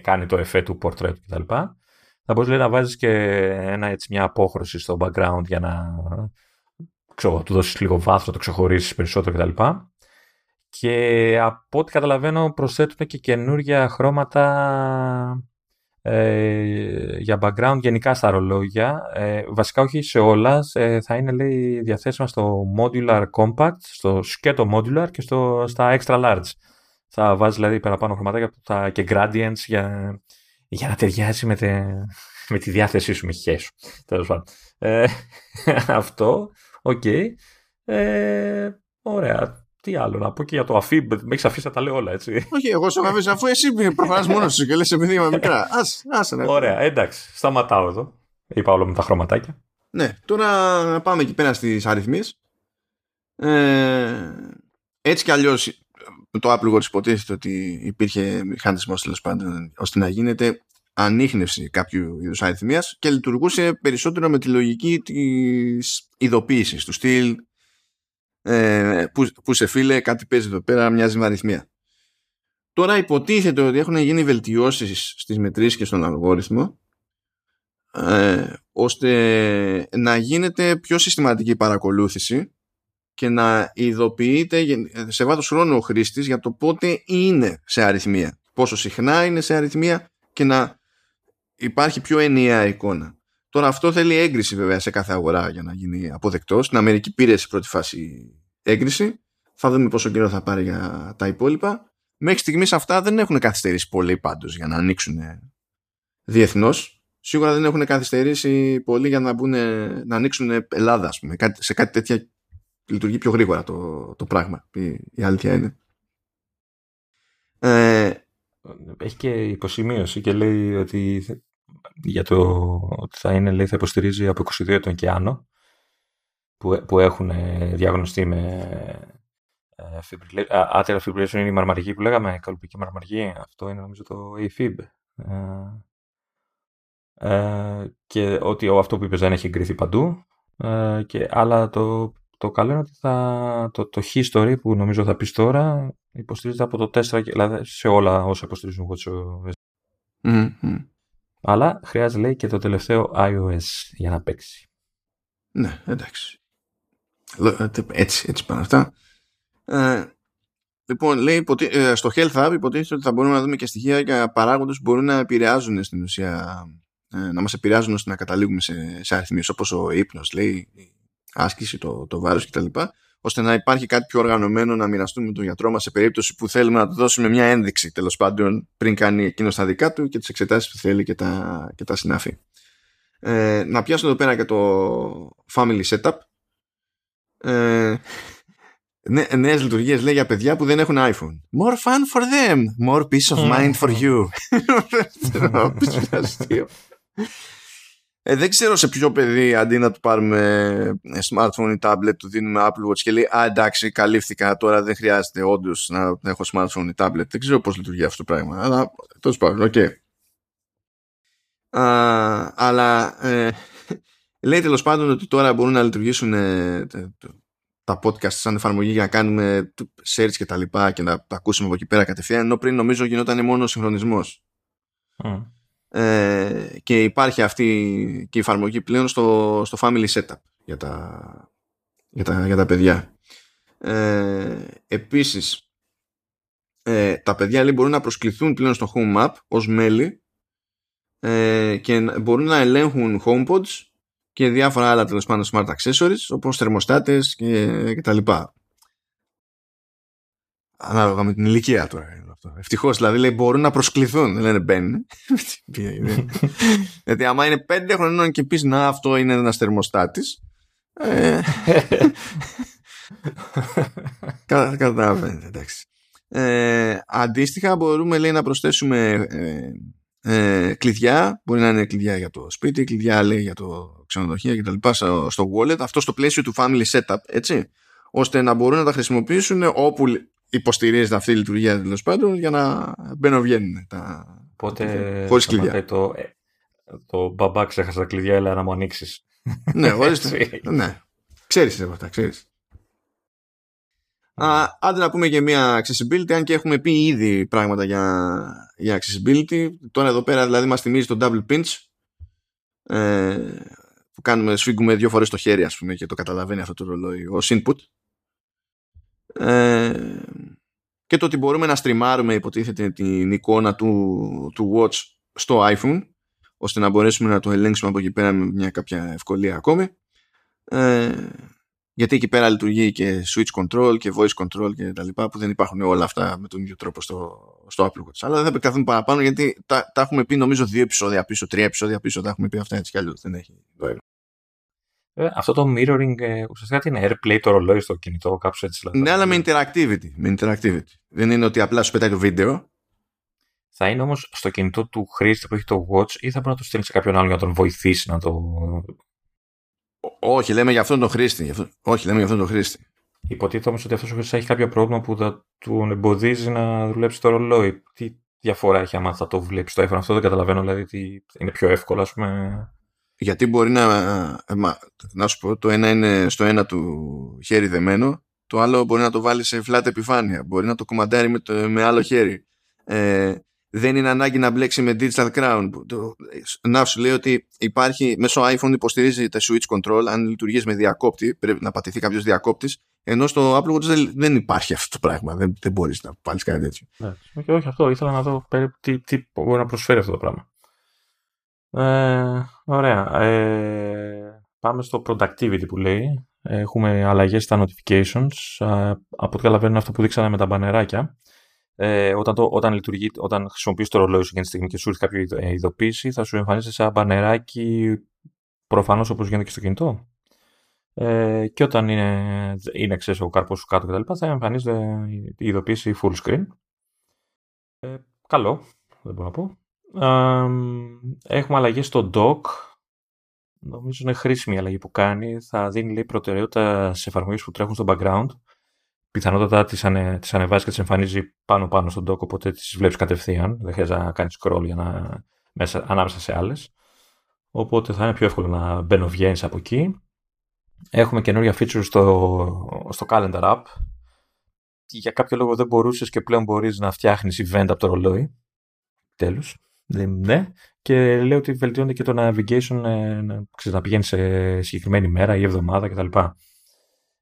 κάνει το εφέ του πορτρέτου κτλ. Θα μπορείς, λέει, να βάζεις και ένα, έτσι, μια απόχρωση στο background για να, ξέρω, του δώσεις λίγο βάθος, να το ξεχωρίσεις περισσότερο κτλ. Και από ό,τι καταλαβαίνω προσθέτουν και καινούργια χρώματα... Ε, για background γενικά στα ρολόγια, ε, βασικά όχι σε όλα, ε, θα είναι, λέει, διαθέσιμα στο modular compact, στο σκέτο modular και στο, στα extra large. Θα βάζει δηλαδή παραπάνω χρωματάκια τα, και gradients για, για να ταιριάζει με, τε, με τη διάθεσή σου, με χιές σου, τέλος πάντων. Ε, αυτό, οκ. Okay. Ε, ωραία. Τι άλλο να πω και για το αφή, με έχεις αφήσει να τα λέω όλα, έτσι. Όχι, εγώ σου αφήσα, αφού εσύ προφανάς μόνος σου και λες επειδή είμαι μικρά. Ας, ας, ναι. Ωραία, εντάξει, σταματάω εδώ. Είπα όλο με τα χρωματάκια. Ναι, τώρα πάμε εκεί πέρα στις αριθμίες. Ε, έτσι κι αλλιώς το Apple Watch υποτίθεται ότι υπήρχε μηχανισμός, τέλος πάντων, ώστε να γίνεται ανίχνευση κάποιου είδους αριθμίας και λειτουργούσε περισσότερο με τη λογική της ειδοποίησης, του στυλ. Ε, που, που σε φίλε κάτι παίζει εδώ πέρα, μοιάζει με αριθμία. Τώρα υποτίθεται ότι έχουν γίνει βελτιώσεις στις μετρήσεις και στον αλγόριθμο, ε, ώστε να γίνεται πιο συστηματική παρακολούθηση και να ειδοποιείται σε βάθος χρόνου ο χρήστης για το πότε είναι σε αριθμία, πόσο συχνά είναι σε αριθμία, και να υπάρχει πιο ενιαία εικόνα. Τώρα αυτό θέλει έγκριση βέβαια σε κάθε αγορά για να γίνει αποδεκτό. Στην Αμερική πήρε σε πρώτη φάση έγκριση. Θα δούμε πόσο καιρό θα πάρει για τα υπόλοιπα. Μέχρι στιγμής αυτά δεν έχουν καθυστερήσει πολύ πάντως για να ανοίξουν διεθνώς. Σίγουρα δεν έχουν καθυστερήσει πολύ για να, μπουν, να ανοίξουν Ελλάδα, ας πούμε. Σε κάτι τέτοια λειτουργεί πιο γρήγορα το, το πράγμα. Η, η αλήθεια είναι. Ε, Έχει και υποσημείωση και λέει ότι, για το, ότι θα, είναι, λέει, θα υποστηρίζει από είκοσι δύο ετών και άνω που, που έχουν διαγνωστεί με... Atrial fibrillation είναι η μαρμαρική που λέγαμε, η καλουπική μαρμαρική. Αυτό είναι νομίζω το AFib. Ε, ε, και ότι αυτό που είπες δεν έχει εγκριθεί παντού. Ε, και, αλλά το, το καλό είναι ότι θα, το, το history που νομίζω θα πεις τώρα υποστηρίζεται από το τέσσερα, δηλαδή σε όλα όσα υποστηρίζουν watchOS. Mm-hmm. Αλλά χρειάζεται λέει και το τελευταίο iOS για να παίξει. Ναι, εντάξει. Έτσι, έτσι πάνε αυτά. Ε, λοιπόν, λέει, υποτι... ε, στο Health Hub υποτίθεται ότι θα μπορούμε να δούμε και στοιχεία για παράγοντες που μπορούν να επηρεάζουν στην ουσία, ε, να μας επηρεάζουν ώστε να καταλήγουμε σε, σε αριθμίες, όπως ο ύπνος, λέει, η άσκηση, το, το βάρος κτλ. Ώστε να υπάρχει κάτι πιο οργανωμένο να μοιραστούμε με τον γιατρό μας σε περίπτωση που θέλουμε να του δώσουμε μια ένδειξη, τέλος πάντων, πριν κάνει εκείνος τα δικά του και τις εξετάσεις που θέλει και τα, και τα συνάφη. Ε, να πιάσω εδώ πέρα και το Family Setup. Ε, Νέες λειτουργίες λέει για παιδιά που δεν έχουν iPhone. More fun for them, more peace of mind for you. Δεν ξέρω σε ποιο παιδί αντί να του πάρουμε smartphone ή tablet του δίνουμε Apple Watch και λέει α, εντάξει, καλύφθηκα τώρα, δεν χρειάζεται όντως να έχω smartphone ή tablet. Δεν ξέρω πώς λειτουργεί αυτό το πράγμα, αλλά τέλος πάντων, οκ. Αλλά λέει τέλος πάντων ότι τώρα μπορούν να λειτουργήσουν τα podcast σαν εφαρμογή για να κάνουμε search και τα λοιπά και να τα ακούσουμε από εκεί πέρα κατευθείαν, ενώ πριν νομίζω γινόταν μόνο συγχρονισμός. Mm. Ε, και υπάρχει αυτή και η εφαρμογή πλέον στο, στο Family Setup για τα, για τα, για τα παιδιά. Ε, επίσης ε, τα παιδιά λέει, μπορούν να προσκληθούν πλέον στο Home App ως μέλη ε, και μπορούν να ελέγχουν HomePods και διάφορα άλλα τέλος πάντων smart accessories όπως θερμοστάτες και, και τα λοιπά. Ανάλογα με την ηλικία τώρα είναι αυτό. Ευτυχώς δηλαδή λέει, μπορούν να προσκληθούν, δεν λένε μπαίνουν. Γιατί άμα είναι πέντε χρονών και πεις να αυτό είναι ένας θερμοστάτης ε, κατα, καταλαβαίνετε, εντάξει. Ε, αντίστοιχα μπορούμε λέει να προσθέσουμε ε, Ε, κλειδιά, μπορεί να είναι κλειδιά για το σπίτι, κλειδιά λέει για το ξενοδοχείο και τα λοιπά στο, στο wallet, αυτό στο πλαίσιο του family setup, έτσι, ώστε να μπορούν να τα χρησιμοποιήσουν όπου υποστηρίζεται αυτή η λειτουργία τέλος πάντων για να μπαίνουν βγαίνουν τα... Οπότε, χωρίς κλειδιά το, το μπαμπά ξέχασα τα κλειδιά, έλα να μου ανοίξεις. Ναι, ορίστε, ναι. Ξέρεις αυτά, ξέρεις. Uh, άντε να πούμε και μια accessibility, αν και έχουμε πει ήδη πράγματα για, για accessibility. Τώρα εδώ πέρα δηλαδή μας θυμίζει το double pinch ε, που κάνουμε, σφίγγουμε δύο φορές το χέρι ας πούμε και το καταλαβαίνει αυτό το ρολόι ως input ε, και το ότι μπορούμε να στριμάρουμε υποτίθεται την εικόνα του, του watch στο iPhone ώστε να μπορέσουμε να το ελέγξουμε από εκεί πέρα με μια κάποια ευκολία ακόμη ε, γιατί εκεί πέρα λειτουργεί και switch control και voice control και τα λοιπά που δεν υπάρχουν όλα αυτά με τον ίδιο τρόπο στο, στο Apple Watch. Αλλά δεν θα επεκταθούμε παραπάνω γιατί τα, τα έχουμε πει νομίζω δύο επεισόδια πίσω, τρία επεισόδια πίσω, τα έχουμε πει αυτά έτσι κι αλλιώς δεν έχει νόημα. Ε, αυτό το mirroring ε, ουσιαστικά τι είναι, AirPlay το ρολόι στο κινητό, κάπως έτσι. Ναι, αλλά με interactivity, με interactivity. Δεν είναι ότι απλά σου πετάει το βίντεο. Θα είναι όμως στο κινητό του χρήστη που έχει το watch ή θα πρέπει να το στείλει σε κάποιον άλλον για να τον βοηθήσει να το... Όχι, λέμε για αυτόν τον χρήστη. Για αυτό... Όχι, λέμε για αυτόν τον χρήστη. Υποτίθεται όμως ότι αυτός ο χρήστης έχει κάποιο πρόβλημα που θα τον εμποδίζει να δουλέψει το ρολόι. Τι διαφορά έχει άμα θα το βλέπει το iPhone αυτό, δεν καταλαβαίνω. Δηλαδή ότι είναι πιο εύκολο, ας πούμε. Γιατί μπορεί να. Μα, να σου πω, το ένα είναι στο ένα του χέρι δεμένο, το άλλο μπορεί να το βάλει σε flat επιφάνεια. Μπορεί να το κομμαντάρει με, το... με άλλο χέρι. Ε... Δεν είναι ανάγκη να μπλέξει με digital crown. Να σου λέει ότι υπάρχει μέσω iPhone υποστηρίζει τα switch control. Αν λειτουργείς με διακόπτη, πρέπει να πατηθεί κάποιος διακόπτης. Ενώ στο Apple Watch δεν υπάρχει αυτό το πράγμα. Δεν, δεν μπορείς να βάλεις κάτι τέτοιο. Ναι, όχι, όχι αυτό. Ήθελα να δω τι, τι μπορεί να προσφέρει αυτό το πράγμα. Ε, ωραία. Ε, πάμε στο productivity που λέει. Έχουμε αλλαγές στα notifications. Ε, από ό,τι καταλαβαίνω αυτό που δείξαμε με τα μπανεράκια. Ε, όταν, το, όταν, όταν χρησιμοποιείς το ρολόι σου για τη στιγμή και σου έρθει κάποια ειδοποίηση, θα σου εμφανίζεται ένα μπανεράκι, προφανώς όπως γίνεται και στο κινητό. Ε, και όταν είναι, είναι ξέρεις, ο καρπός σου κάτω κτλ., θα εμφανίζεται η ειδοποίηση full screen. Ε, καλό, δεν μπορώ να πω. Ε, έχουμε αλλαγές στο dock. Νομίζω είναι χρήσιμη η αλλαγή που κάνει. Θα δίνει, λέει, προτεραιότητα σε εφαρμογές που τρέχουν στο background. Πιθανότατα τις, ανε, τις ανεβάζει και τις εμφανίζει πάνω-πάνω στον dock, οπότε τις βλέπεις κατευθείαν. Δεν χρειάζεται να κάνεις scroll για να, μέσα, ανάμεσα σε άλλες. Οπότε θα είναι πιο εύκολο να μπαίνω-βγαίνεις από εκεί. Έχουμε καινούργια features στο, στο calendar app. Για κάποιο λόγο δεν μπορούσες και πλέον μπορείς να φτιάχνεις event από το ρολόι. Τέλος. Ναι. Και λέω ότι βελτιώνεται και το navigation, ε, να, ξέρεις, να πηγαίνει σε συγκεκριμένη μέρα ή εβδομάδα κτλ.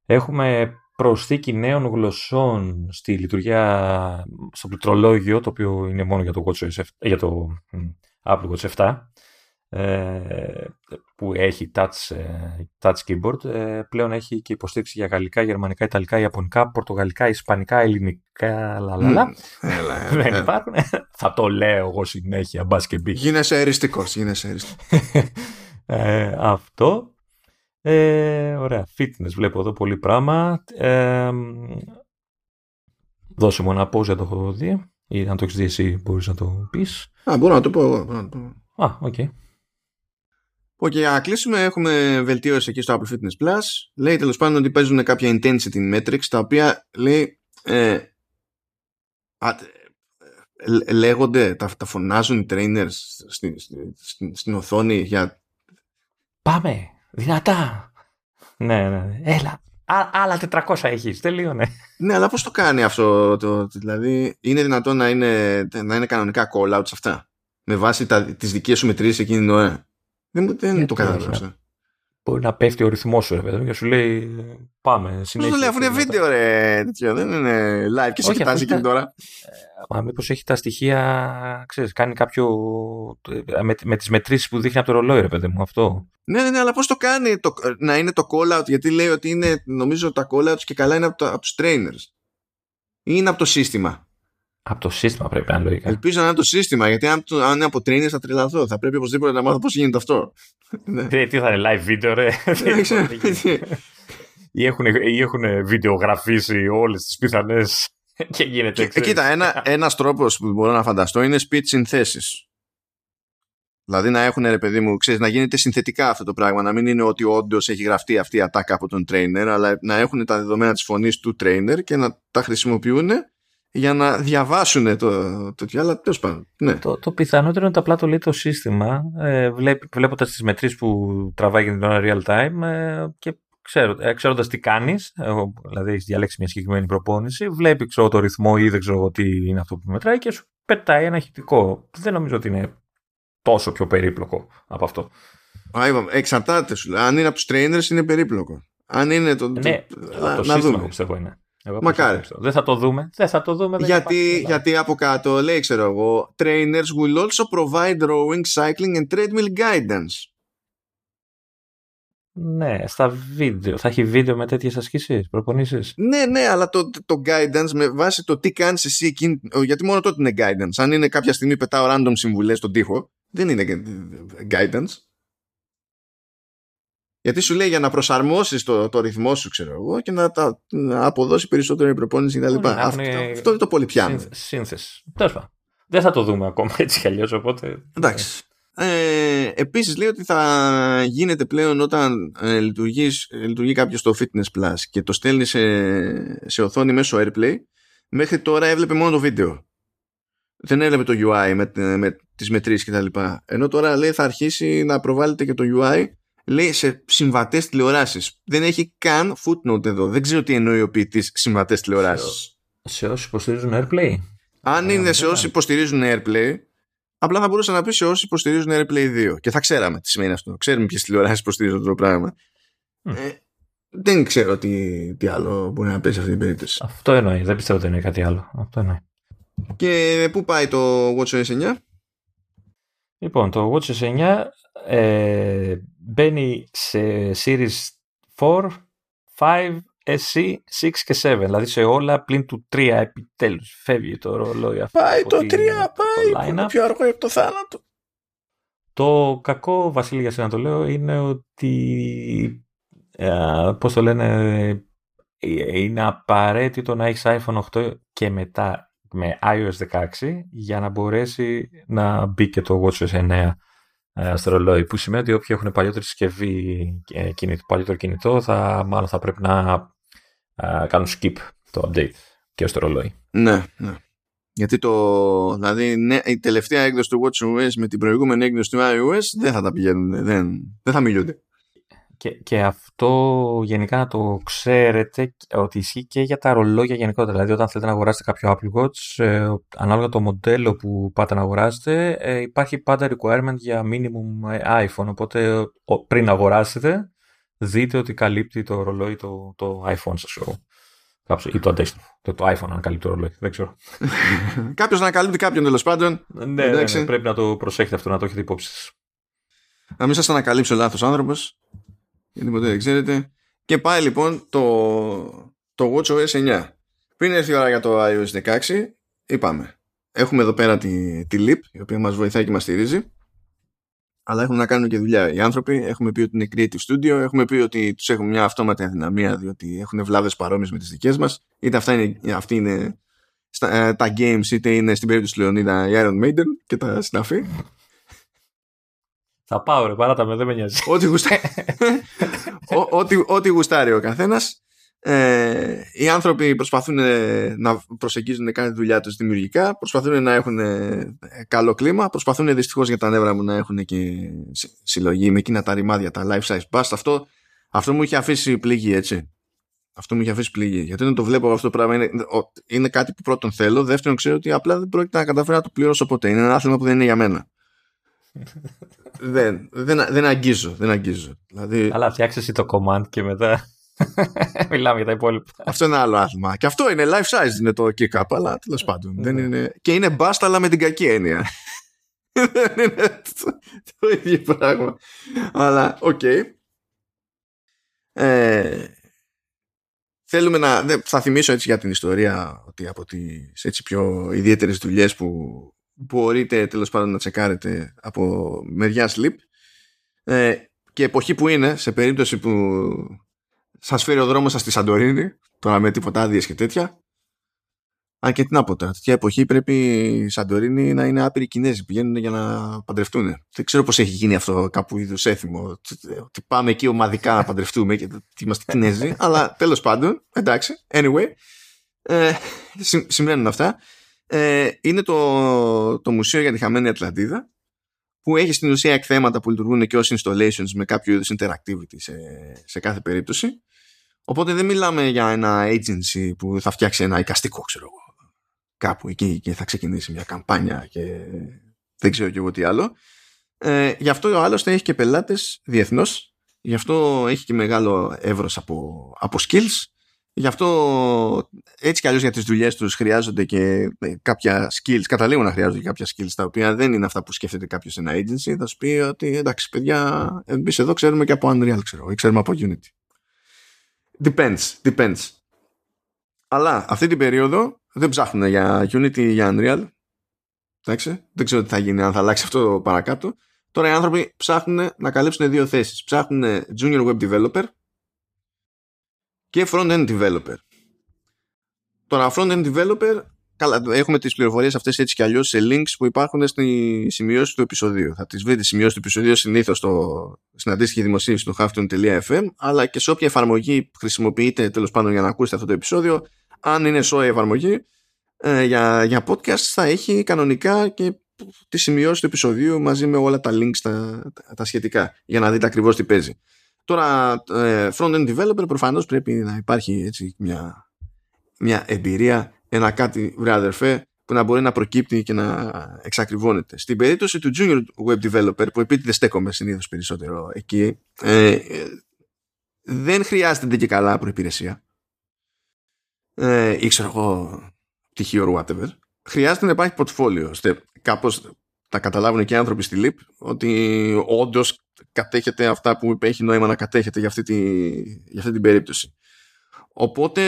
Έχουμε προσθήκη νέων γλωσσών στη λειτουργία, στο πληκτρολόγιο, το οποίο είναι μόνο για το, watchOS, για το Apple Watch επτά, ε, που έχει touch, touch keyboard. Ε, πλέον έχει και υποστήριξη για γαλλικά, γερμανικά, ιταλικά, ιαπωνικά, πορτογαλικά, ισπανικά, ελληνικά, λαλαλα. Δεν υπάρχουν. Θα το λέω εγώ συνέχεια, μπας και μπει. Γίνεσαι αεριστικός, γίνεσαι αεριστικός. ε, αυτό. Ε, ωραία, fitness βλέπω εδώ πολύ πράγμα. Ε, δώσε μου ένα pause, δεν το έχω δει. Ή αν το έχεις δει εσύ μπορείς να το πεις. Α, μπορώ να το πω εγώ. Να το πω. Α, οκ. Okay. Οκ, okay, να κλείσουμε. Έχουμε βελτίωση εκεί στο Apple Fitness Plus. Λέει τέλος πάντων ότι παίζουν κάποια intensity metrics, τα οποία λέει ε, α, ε, λέγονται, τα, τα φωνάζουν οι trainers στην, στην, στην, στην οθόνη για... Πάμε! Δυνατά! Ναι, ναι, έλα. Ά, άλλα τετρακόσια έχεις, τελείωνε. Ναι, αλλά πώς το κάνει αυτό, το, δηλαδή είναι δυνατόν να είναι, να είναι κανονικά call-outs αυτά, με βάση τα, τις δικές σου μετρήσεις εκείνη την ώρα. Δεν, δεν το κατάλαβα. Μπορεί να πέφτει ο ρυθμός σου, ρε παιδί, και σου λέει πάμε. Πώς το λέει, αφού είναι βίντεο, ρε, τέτοιο, δεν είναι live και σε κοιτάζει εκείνη την ώρα. Μα μήπως έχει τα στοιχεία, ξέρεις, κάνει κάποιο. Με, με τις μετρήσεις που δείχνει από το ρολόι, ρε παιδί μου, αυτό. Ναι, ναι, αλλά πώς το κάνει το, να είναι το call-out, γιατί λέει ότι είναι, νομίζω τα call-outs και καλά είναι από, το, από τους trainers. Ή είναι από το σύστημα. Από το σύστημα πρέπει να είναι λογικά. Ελπίζω να είναι το σύστημα, γιατί αν, αν είναι από trainers θα τρελαθώ. Θα πρέπει οπωσδήποτε να μάθω πώς γίνεται αυτό. Τι θα είναι live video, ρε. Ή έχουν βιντεογραφήσει όλες τις πιθανές και γίνεται εξής. Κοίτα, ένας τρόπος που μπορώ να φανταστώ είναι speech συνθέσεις. Δηλαδή να έχουν, ρε παιδί μου, ξέρεις, να γίνεται συνθετικά αυτό το πράγμα. Να μην είναι ότι όντως έχει γραφτεί αυτή η ατάκα από τον trainer, αλλά να έχουν τα δεδομένα της φωνής του trainer και να τα χρησιμοποιούν για να διαβάσουν το τέτοιο, αλλά τέλος πάντων. Ναι. Το, το πιθανότερο είναι ότι απλά το λέει το σύστημα, ε, βλέποντας τις μετρήσεις που τραβάει για την ώρα real time, ε, και ξέρω, ε, ξέροντας τι κάνεις, ε, δηλαδή έχεις διαλέξει μια συγκεκριμένη προπόνηση, βλέπει ξέρω, το ρυθμό ή δεν ξέρω τι είναι αυτό που μετράει και σου πετάει ένα ηχητικό. Δεν νομίζω ότι είναι τόσο πιο περίπλοκο από αυτό. Α, είπα, εξαρτάται σου. Αν είναι από τους trainers είναι περίπλοκο. Αν είναι το, ναι, το, το, να, το να σύστημα πιστεύω είναι. Μακάρι. Δεν θα το δούμε. Δεν θα το δούμε δεν γιατί, γιατί από κάτω λέει, ξέρω εγώ, trainers will also provide rowing, cycling and treadmill guidance. Ναι, στα βίντεο. Θα έχει βίντεο με τέτοιες ασκήσεις, προπονήσεις. Ναι, ναι, αλλά το, το guidance με βάση το τι κάνεις εσύ εκείνη. Γιατί μόνο τότε είναι guidance. Αν είναι κάποια στιγμή πετάω random συμβουλές στον τοίχο, δεν είναι guidance. Γιατί σου λέει για να προσαρμόσεις το, το ρυθμό σου, ξέρω εγώ, και να, τα, να αποδώσει περισσότερο η προπόνηση κτλ. Αυτό, είναι... αυτό δεν το πολύ πιάνει. Σύνθεση. Τέλος πάντων. Δεν θα το δούμε ακόμα έτσι κι αλλιώς, οπότε. Εντάξει. Ε, επίσης λέει ότι θα γίνεται πλέον όταν ε, λειτουργεί κάποιος στο Fitness Plus και το στέλνει σε, σε οθόνη μέσω AirPlay. Μέχρι τώρα έβλεπε μόνο το βίντεο. Δεν έβλεπε το γιου άι με, με τις μετρήσεις κτλ. Ενώ τώρα λέει θα αρχίσει να προβάλλεται και το γιου άι. Λέει σε συμβατές τηλεοράσεις. Δεν έχει καν footnote εδώ. Δεν ξέρω τι εννοεί ο ποιητής συμβατές τηλεοράσεις. Σε, σε όσοι υποστηρίζουν AirPlay. Αν ε, είναι σε όσοι υποστηρίζουν AirPlay, απλά θα μπορούσα να πει σε όσοι υποστηρίζουν AirPlay δύο. Και θα ξέραμε τι σημαίνει αυτό. Ξέρουμε ποιες τηλεοράσεις υποστηρίζουν το πράγμα. Mm. Ε, δεν ξέρω τι, τι άλλο μπορεί να πει σε αυτή την περίπτωση. Αυτό εννοεί. Δεν πιστεύω ότι εννοεί κάτι άλλο. Αυτό εννοεί. Και πού πάει το watchOS εννιά? Λοιπόν, το watchOS εννιά ε, μπαίνει σε series τέσσερα, πέντε, ες σι, έξι και επτά. Δηλαδή σε όλα πλην του τρία επιτέλους. Φεύγει το ρολόι αυτό. Πάει το τρία, πάει το πιο αργό από το θάνατο. Το κακό, Βασίλη, για να το λέω, είναι ότι ε, πώς το λένε, είναι απαραίτητο να έχεις άιφον οκτώ και μετά με άι Ο Ες δεκαέξι για να μπορέσει να μπει και το watchOS εννιά ε, στο ρολόι, που σημαίνει ότι όποιοι έχουν παλιότερη συσκευή, ε, κινητό, παλιότερο κινητό, θα, μάλλον θα πρέπει να ε, κάνουν skip το update και στο ρολόι. Ναι, ναι. Γιατί το, δηλαδή, ναι, η τελευταία έκδοση του watchOS με την προηγούμενη έκδοση του iOS δεν θα τα πηγαίνουν, δεν, δεν θα μιλούνται. Και, και αυτό γενικά να το ξέρετε ότι ισχύει και για τα ρολόγια γενικότερα. Δηλαδή, όταν θέλετε να αγοράσετε κάποιο Apple Watch, ε, ανάλογα το μοντέλο που πάτε να αγοράσετε, ε, υπάρχει πάντα requirement για minimum iPhone. Οπότε, ο, πριν αγοράσετε, δείτε ότι καλύπτει το ρολόι το, το iPhone σας. Ή το αντίστοιχο. Το, το iPhone αν καλύπτει το ρολόι. Δεν ξέρω. Κάποιος να καλύπτει κάποιον, τέλος πάντων. Ναι, ναι, ναι, ναι, πρέπει να το προσέχετε αυτό, να το έχετε υπόψη σας. Να μην σας ανακαλύψει ο λάθος άνθρωπος. Γιατί ποτέ δεν ξέρετε. Και πάει λοιπόν το, το watchOS εννιά. Πριν έρθει η ώρα για το άι Ο Ες δεκαέξι, είπαμε. Έχουμε εδώ πέρα τη, τη LEAP, η οποία μας βοηθάει και μας στηρίζει. Αλλά έχουμε να κάνουμε και δουλειά οι άνθρωποι. Έχουμε πει ότι είναι Creative Studio, έχουμε πει ότι τους έχουν μια αυτόματη αδυναμία διότι έχουν βλάβες παρόμοιες με τις δικές μας. Είτε αυτά είναι, αυτοί είναι στα, ε, τα games, είτε είναι στην περίπτωση του Λεωνίδα η Iron Maiden και τα συναφή. Θα πάω ρε, παράτα με, δεν με νοιάζει. Ό,τι γουστάρει, ό, ό,τι, ό,τι γουστάρει ο καθένας. Ε, οι άνθρωποι προσπαθούν να προσεγγίζουν να κάνουν τη δουλειά τους δημιουργικά, προσπαθούν να έχουν καλό κλίμα, προσπαθούν δυστυχώς για τα νεύρα μου να έχουν και συλλογή με εκείνα τα ρημάδια, τα life size bust. Αυτό, αυτό μου είχε αφήσει πληγή, έτσι. Αυτό μου είχε αφήσει πληγή. Γιατί όταν το βλέπω αυτό το πράγμα, είναι, είναι κάτι που πρώτον θέλω, δεύτερον ξέρω ότι απλά δεν πρόκειται να καταφέρω να το πληρώσω ποτέ. Είναι ένα άθλημα που δεν είναι για μένα. δεν, δεν, δεν αγγίζω, δεν αγγίζω. Δηλαδή... Αλλά φτιάξε εσύ το command και μετά. Μιλάμε για τα υπόλοιπα. Αυτό είναι άλλο άθλημα. Και αυτό είναι life size, είναι το kick-up, αλλά τέλος πάντων. Δεν είναι... Και είναι μπάστα, αλλά με την κακή έννοια. Δεν είναι το, το ίδιο πράγμα. Αλλά, οκ. Okay. Ε, θέλουμε να... Θα θυμίσω έτσι για την ιστορία ότι από τις έτσι πιο ιδιαίτερες δουλειές που μπορείτε τέλος πάντων να τσεκάρετε από μεριά sleep ε, και εποχή που είναι, σε περίπτωση που σας φέρει ο δρόμος σας στη Σαντορίνη, τώρα με τίποτα άδειες και τέτοια. Αν και την άποτα, τέτοια εποχή πρέπει η Σαντορίνη να είναι άπειροι Κινέζοι, πηγαίνουν για να παντρευτούν. Δεν ξέρω πώς έχει γίνει αυτό, κάπου είδους έθιμο, ότι πάμε εκεί ομαδικά να παντρευτούμε και είμαστε Κινέζοι, αλλά τέλος πάντων, εντάξει, anyway, ε, συμβαίνουν αυτά. Ε, είναι το, το Μουσείο για τη Χαμένη Ατλαντίδα, που έχει στην ουσία εκθέματα που λειτουργούν και ως installations με κάποιο είδους interactivity σε, σε κάθε περίπτωση. Οπότε δεν μιλάμε για ένα agency που θα φτιάξει ένα εικαστικό, ξέρω εγώ, κάπου εκεί και θα ξεκινήσει μια καμπάνια και δεν ξέρω κι εγώ τι άλλο. Ε, γι' αυτό άλλωστε έχει και πελάτες διεθνώς, γι' αυτό έχει και μεγάλο εύρος από, από skills, γι' αυτό έτσι κι αλλιώς για τις δουλειές τους χρειάζονται και κάποια skills, καταλήγουν να χρειάζονται και κάποια skills τα οποία δεν είναι αυτά που σκέφτεται κάποιος σε ένα agency. Θα σου πει ότι εντάξει παιδιά, εμείς εδώ ξέρουμε και από Unreal ξέρω, ή ξέρουμε από Unity. Depends, depends. Αλλά αυτή την περίοδο δεν ψάχνουν για Unity ή για Unreal. Εντάξει, δεν ξέρω τι θα γίνει, αν θα αλλάξει αυτό παρακάτω. Τώρα οι άνθρωποι ψάχνουν να καλύψουν δύο θέσεις. Ψάχνουν Junior Web Developer και front-end developer. Τώρα front-end developer, καλά, έχουμε τις πληροφορίες αυτές έτσι κι αλλιώς σε links που υπάρχουν στη σημειώσεις του επεισοδίου. Θα τις βρείτε σημειώσεις του επεισοδίου συνήθως στο, στην αντίστοιχη δημοσίευση του Hafton τελεία εφ εμ, αλλά και σε όποια εφαρμογή χρησιμοποιείτε τέλος πάντων για να ακούσετε αυτό το επεισόδιο, αν είναι σόη εφαρμογή ε, για, για podcast θα έχει κανονικά και τις σημειώσεις του επεισοδίου μαζί με όλα τα links τα, τα, τα σχετικά για να δείτε ακριβώς τι παίζει. Τώρα, front-end developer προφανώς πρέπει να υπάρχει έτσι μια, μια εμπειρία, ένα κάτι βρε αδερφέ που να μπορεί να προκύπτει και να εξακριβώνεται. Στην περίπτωση του junior web developer που επίτηδες στέκομαι συνήθως περισσότερο εκεί, ε, δεν χρειάζεται και καλά προϋπηρεσία ε, ή ξέρω εγώ πτυχίο whatever. Χρειάζεται να υπάρχει portfolio, ώστε κάπως τα καταλάβουν και οι άνθρωποι στη Leap, ότι όντως κατέχετε αυτά που έχει νόημα να κατέχετε για αυτή, τη, για αυτή την περίπτωση. Οπότε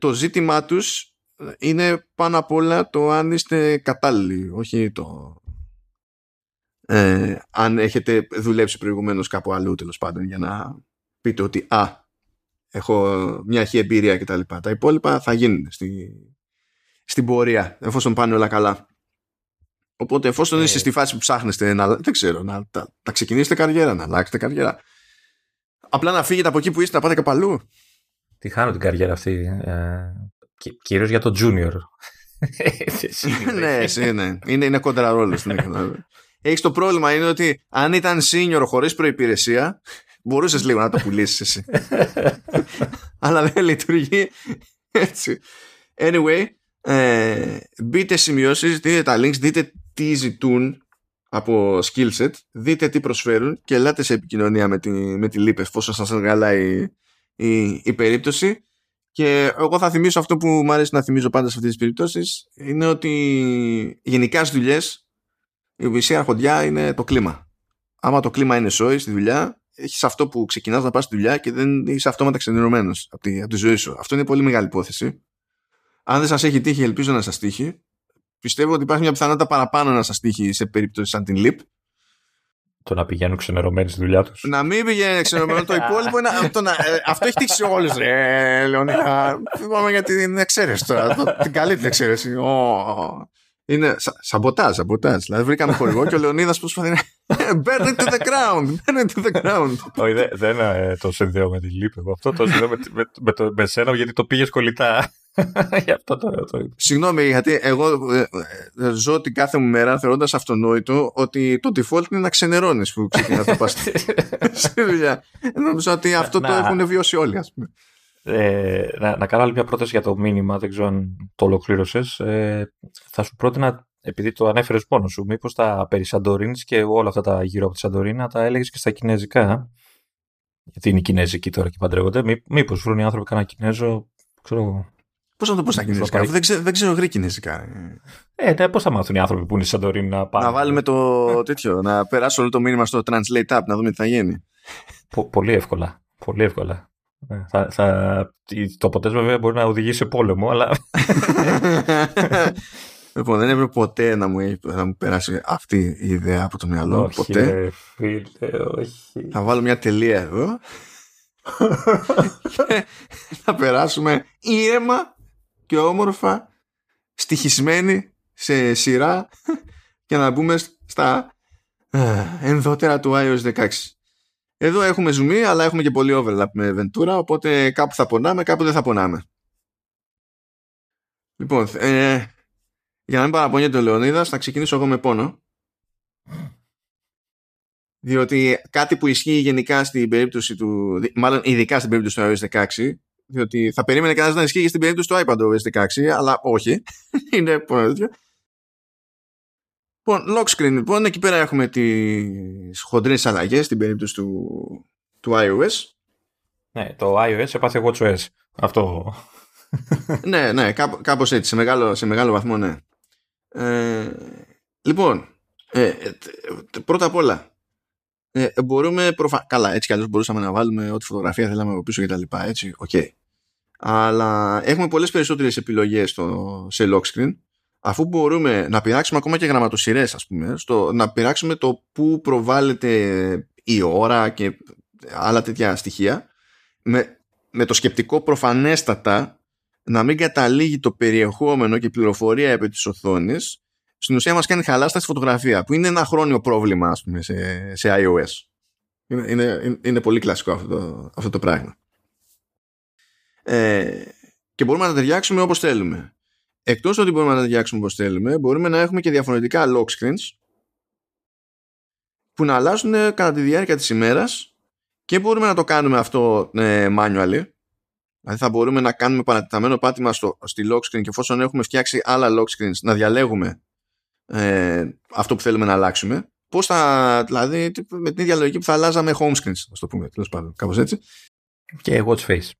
το ζήτημά τους είναι πάνω απ' όλα το αν είστε κατάλληλοι, όχι το ε, αν έχετε δουλέψει προηγουμένως κάπου αλλού, τέλος πάντων, για να πείτε ότι α, έχω μια αρχή εμπειρία κτλ. Τα, τα υπόλοιπα θα γίνουν στη, στην πορεία, εφόσον πάνε όλα καλά. Οπότε εφόσον ε, είστε στη φάση που ψάχνεστε να, δεν ξέρω, να τα, τα ξεκινήσετε καριέρα, να αλλάξετε καριέρα, απλά να φύγετε από εκεί που είστε, να πάτε κάπου αλλού. Τη χάνω την καριέρα αυτή, ε, κυ- κυρίως για το junior. Ναι, εσύ, ναι. Είναι, είναι κόντρα ρόλος. Έχεις το πρόβλημα είναι ότι αν ήταν senior χωρίς προϋπηρεσία, μπορούσες λίγο να το πουλήσεις εσύ. Αλλά δεν λειτουργεί έτσι. Anyway, ε, μπείτε σημειώσεις, δείτε τα links, δείτε τι ζητούν από skill set, δείτε τι προσφέρουν και ελάτε σε επικοινωνία με τη, με τη Leap, εφόσον σας αγκαλάει Η, η περίπτωση. Και εγώ θα θυμίσω αυτό που μου αρέσει να θυμίζω πάντα σε αυτές τις περιπτώσεις, είναι ότι γενικά στις δουλειές η ουσία αρχοντιά είναι το κλίμα. Άμα το κλίμα είναι σόι στη δουλειά, έχεις αυτό που ξεκινάς να πας στη δουλειά και δεν είσαι αυτόματα ξενερωμένος από τη, από τη ζωή σου. Αυτό είναι πολύ μεγάλη υπόθεση. Αν δεν σας έχει τύχει, ελπίζω να σας τύχει. Πιστεύω ότι υπάρχει μια πιθανότητα παραπάνω να σας τύχει σε περίπτωση σαν την Leap. Το να πηγαίνουν ξενερωμένοι στη δουλειά τους. Να μην πηγαίνουν ξενερωμένοι. Το υπόλοιπο είναι αυτό. Να, ε, αυτό έχει τύχει σε όλους. Ρε, Λεωνίδα. Θυμάμαι για την εξαίρεση τώρα. Την καλύτερη εξαίρεση. Oh. Είναι σα, σαμποτάζ, σαμποτάζ. Δηλαδή βρήκαμε χορηγό και ο Λεωνίδας προσπαθεί να. Burn it to the ground. Burn it to the ground. Όχι, δεν δε, ε, το συνδέω με τη Leap. Αυτό το συνδέω με, με, με, το, με σένα, γιατί το πήγες κολλητά. Γι' αυτό το, το... Συγγνώμη, γιατί εγώ ε, ε, ζω την κάθε μου μέρα θεωρώντας αυτονόητο ότι το default είναι να ξενερώνεις που ξεκινάς να πας στη δουλειά. Νομίζω ότι αυτό να, το έχουν βιώσει όλοι, ας πούμε. Ε, να, να κάνω άλλη μια πρόταση για το μήνυμα, δεν ξέρω αν το ολοκλήρωσες. Ε, θα σου πρότεινα, επειδή το ανέφερες μόνο σου, μήπως τα περί Σαντορίνης και όλα αυτά τα γύρω από τη Σαντορίνη να τα έλεγες και στα κινέζικα. Γιατί είναι οι Κινέζικοι τώρα και παντρεύονται. Μήπως βρουν οι άνθρωποι κανένα Κινέζο, ξέρω εγώ. Πώς να το πω στα κινέζικα, δεν ξέρω, δεν ξέρω γρήγορα κινέζικα. Ε, ναι, πώς θα μάθουν οι άνθρωποι που είναι στη Σαντορίνη να πάνε. Να βάλουμε το τέτοιο, να περάσω όλο το μήνυμα στο Translate App, να δούμε τι θα γίνει. Πο, πολύ εύκολα, πολύ εύκολα. Ε, θα, θα, το αποτέλεσμα βέβαια μπορεί να οδηγήσει σε πόλεμο, αλλά... Λοιπόν, δεν έπρεπε ποτέ να μου, να μου περάσει αυτή η ιδέα από το μυαλό. Όχι, ποτέ. Φίλε, όχι. Θα βάλω μια τελεία εδώ. Και θα περάσουμε ήρεμα και όμορφα, στοιχισμένη σε σειρά, για να μπούμε στα ενδότερα του άι Ο Ες δεκαέξι. Εδώ έχουμε ζουμί, αλλά έχουμε και πολύ overlap με Ventura, οπότε κάπου θα πονάμε, κάπου δεν θα πονάμε. Λοιπόν, ε, για να μην παραπονιέται ο Λεωνίδας, θα ξεκινήσω εγώ με πόνο. Διότι κάτι που ισχύει γενικά στην περίπτωση του, μάλλον ειδικά στην περίπτωση του άι Ο Ες δεκαέξι, διότι θα περίμενε κανένας να ισχύει και στην περίπτωση του άιπαντ Ο Ες δεκαέξι, αλλά όχι. Είναι πολύ τέτοιο. Λοιπόν, lock screen, λοιπόν, εκεί πέρα έχουμε τις χοντρές αλλαγές στην περίπτωση του, του iOS. Ναι, το iOS έπαθε watchOS. Αυτό. Ναι, ναι, κάπως, κάπως έτσι, σε μεγάλο, σε μεγάλο βαθμό, ναι. Ε, λοιπόν, ε, πρώτα απ' όλα, Ε, μπορούμε προφα... Καλά, έτσι κι αλλιώς μπορούσαμε να βάλουμε ό,τι φωτογραφία θέλαμε από πίσω και τα λοιπά, έτσι, οκ. Okay. Αλλά έχουμε πολλές περισσότερες επιλογές στο... σε lock screen, αφού μπορούμε να πειράξουμε ακόμα και γραμματοσειρές, ας πούμε, στο... να πειράξουμε το που προβάλλεται η ώρα και άλλα τέτοια στοιχεία, με, με το σκεπτικό προφανέστατα να μην καταλήγει το περιεχόμενο και η πληροφορία επί της οθόνης. Στην ουσία μας κάνει χαλάστα στη φωτογραφία, που είναι ένα χρόνιο πρόβλημα, ας πούμε, σε, σε iOS. Είναι, είναι, είναι πολύ κλασικό αυτό το, αυτό το πράγμα. Ε, και μπορούμε να τα ταιριάξουμε όπως θέλουμε. Εκτός ότι μπορούμε να τα ταιριάξουμε όπως θέλουμε, μπορούμε να έχουμε και διαφορετικά lock screens που να αλλάζουν κατά τη διάρκεια της ημέρας και μπορούμε να το κάνουμε αυτό ε, manually. Δηλαδή θα μπορούμε να κάνουμε παρατεταμένο πάτημα στο, στη lock screen και εφόσον έχουμε φτιάξει άλλα lock screens να διαλέγουμε Ε, αυτό που θέλουμε να αλλάξουμε. Πώς θα, δηλαδή, με την ίδια λογική που θα αλλάζαμε home screens, ας το πούμε, τέλος πάντων, κάπως έτσι. Και watch face.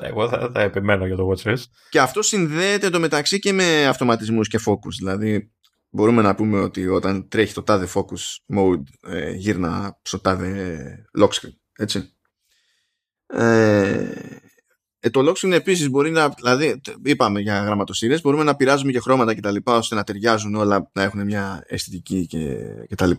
Εγώ θα, θα επιμένω για το watch face. Και αυτό συνδέεται εντωμεταξύ και με αυτοματισμούς και focus. Δηλαδή, μπορούμε να πούμε ότι όταν τρέχει το τάδε focus mode ε, γύρνα στο τάδε lock screen, έτσι. Ε, ε, το lock screen επίσης μπορεί να, δηλαδή είπαμε για γραμματοσύρες, μπορούμε να πειράζουμε και χρώματα κτλ. Ώστε να ταιριάζουν όλα, να έχουν μια αισθητική κτλ.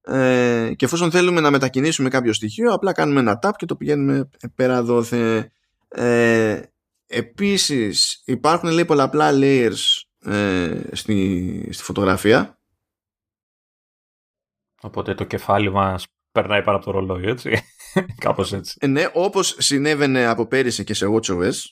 Ε, και εφόσον θέλουμε να μετακινήσουμε κάποιο στοιχείο, απλά κάνουμε ένα tap και το πηγαίνουμε πέρα δόθε. Ε, επίσης υπάρχουν, λέει, πολλαπλά layers ε, στη, στη φωτογραφία. Οπότε το κεφάλι μας περνάει πάνω από το ρολόι, έτσι. Κάπως έτσι. Ε, ναι, όπως συνέβαινε από πέρυσι και σε watchOS.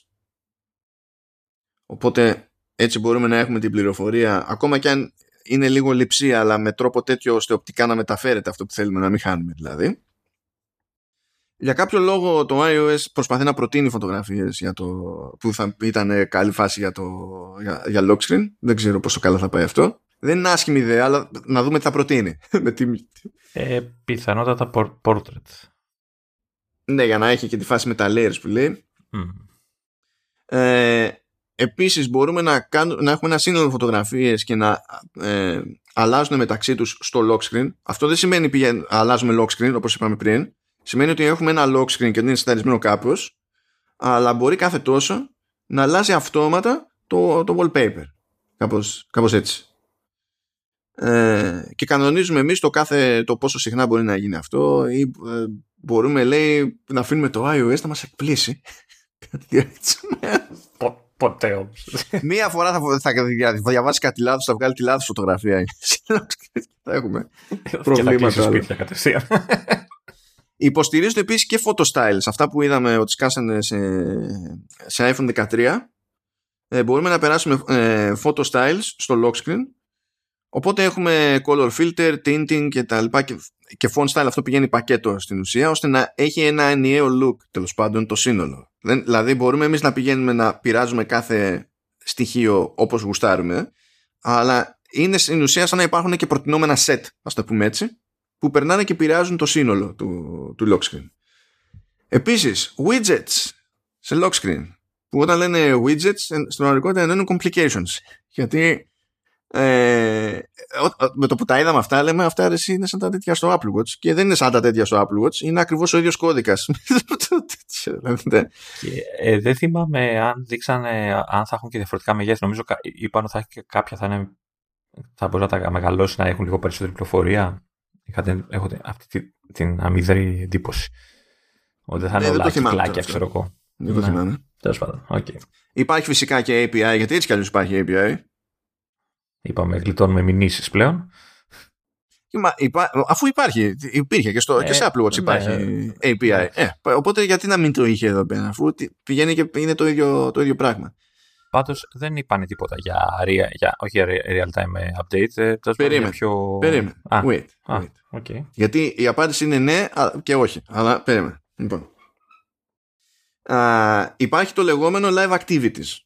Οπότε έτσι μπορούμε να έχουμε την πληροφορία, ακόμα και αν είναι λίγο λειψή, αλλά με τρόπο τέτοιο ώστε οπτικά να μεταφέρεται αυτό που θέλουμε, να μην χάνουμε δηλαδή. Για κάποιο λόγο το iOS προσπαθεί να προτείνει φωτογραφίες για το... που θα ήταν καλή φάση για, το... για... για lock screen. Δεν ξέρω πόσο καλά θα πάει αυτό. Δεν είναι άσχημη ιδέα, αλλά να δούμε τι θα προτείνει. ε, πιθανότατα portrait. Ναι, για να έχει και τη φάση με τα layers που λέει. Mm. Ε, επίσης μπορούμε να, κάνουμε, να έχουμε ένα σύνολο φωτογραφίες και να ε, αλλάζουν μεταξύ τους στο lock screen. Αυτό δεν σημαίνει πηγα... αλλάζουμε lock screen, όπως είπαμε πριν. Σημαίνει ότι έχουμε ένα lock screen και δεν είναι συνταρισμένο κάπως, αλλά μπορεί κάθε τόσο να αλλάζει αυτόματα το, το wallpaper. Κάπως, κάπως έτσι. Ε, και κανονίζουμε εμείς το, κάθε, το πόσο συχνά μπορεί να γίνει αυτό, ή ε, μπορούμε, λέει, να αφήνουμε το iOS να μας εκπλήσει. Κάτι ποτέ όμως. Μία φορά θα, θα, θα διαβάσει κάτι λάθος, θα βγάλει τη λάθος φωτογραφία. Θα έχουμε προβλήματα. Και θα κλείσει κατευθείαν. Υποστηρίζονται επίσης και photo styles, αυτά που είδαμε ότι σκάσανε σε, σε άιφον δεκατρία. Ε, μπορούμε να περάσουμε ε, photo styles στο lock screen. Οπότε έχουμε color filter, tinting και τα λοιπά, και, και font style, αυτό πηγαίνει πακέτο στην ουσία, ώστε να έχει ένα ενιαίο look, τέλος πάντων, το σύνολο. Δεν, δηλαδή μπορούμε εμείς να πηγαίνουμε να πειράζουμε κάθε στοιχείο όπως γουστάρουμε, αλλά είναι στην ουσία σαν να υπάρχουν και προτινόμενα set, ας το πούμε έτσι, που περνάνε και πειράζουν το σύνολο του, του lock screen. Επίσης, widgets σε lock screen, που όταν λένε widgets, στην πραγματικότητα εννοούν complications. Γιατί ε, με το που τα είδαμε αυτά, λέμε αυτά, αρέσει, είναι σαν τα τέτοια στο Apple Watch, και δεν είναι σαν τα τέτοια στο Apple Watch, είναι ακριβώς ο ίδιος κώδικας. Και, ε, δεν θυμάμαι αν δείξανε, αν θα έχουν και διαφορετικά μεγέθη. Νομίζω είπαν ότι θα, κάποια θα, είναι, θα μπορεί να τα μεγαλώσει, να έχουν λίγο περισσότερη πληροφορία. Είχατε, έχω αυτή την αμυδρή εντύπωση. Ότι δεν θα είναι όλα κυκλάκια, ξέρω εγώ. Δεν το θυμάμαι. Τέλος πάντων. Okay. Υπάρχει φυσικά και έι πι άι, γιατί έτσι κι αλλιώς υπάρχει έι πι άι. Είπαμε, γλιτώνουμε μηνύσεις πλέον. Είμα, υπά, αφού υπάρχει, υπήρχε και, στο, ε, και σε Apple Watch υπάρχει ναι, έι πι άι. Ε, οπότε γιατί να μην το είχε εδώ πέρα, αφού πηγαίνει και είναι το ίδιο, το ίδιο πράγμα. Πάντως δεν είπανε τίποτα για, για όχι real-time update. Περίμενε. Πιο... Περίμενε. Ah, wait. Ah, wait. Okay. Γιατί η απάντηση είναι ναι και όχι. Αλλά περίμενε. Λοιπόν. Α, υπάρχει το λεγόμενο live activities.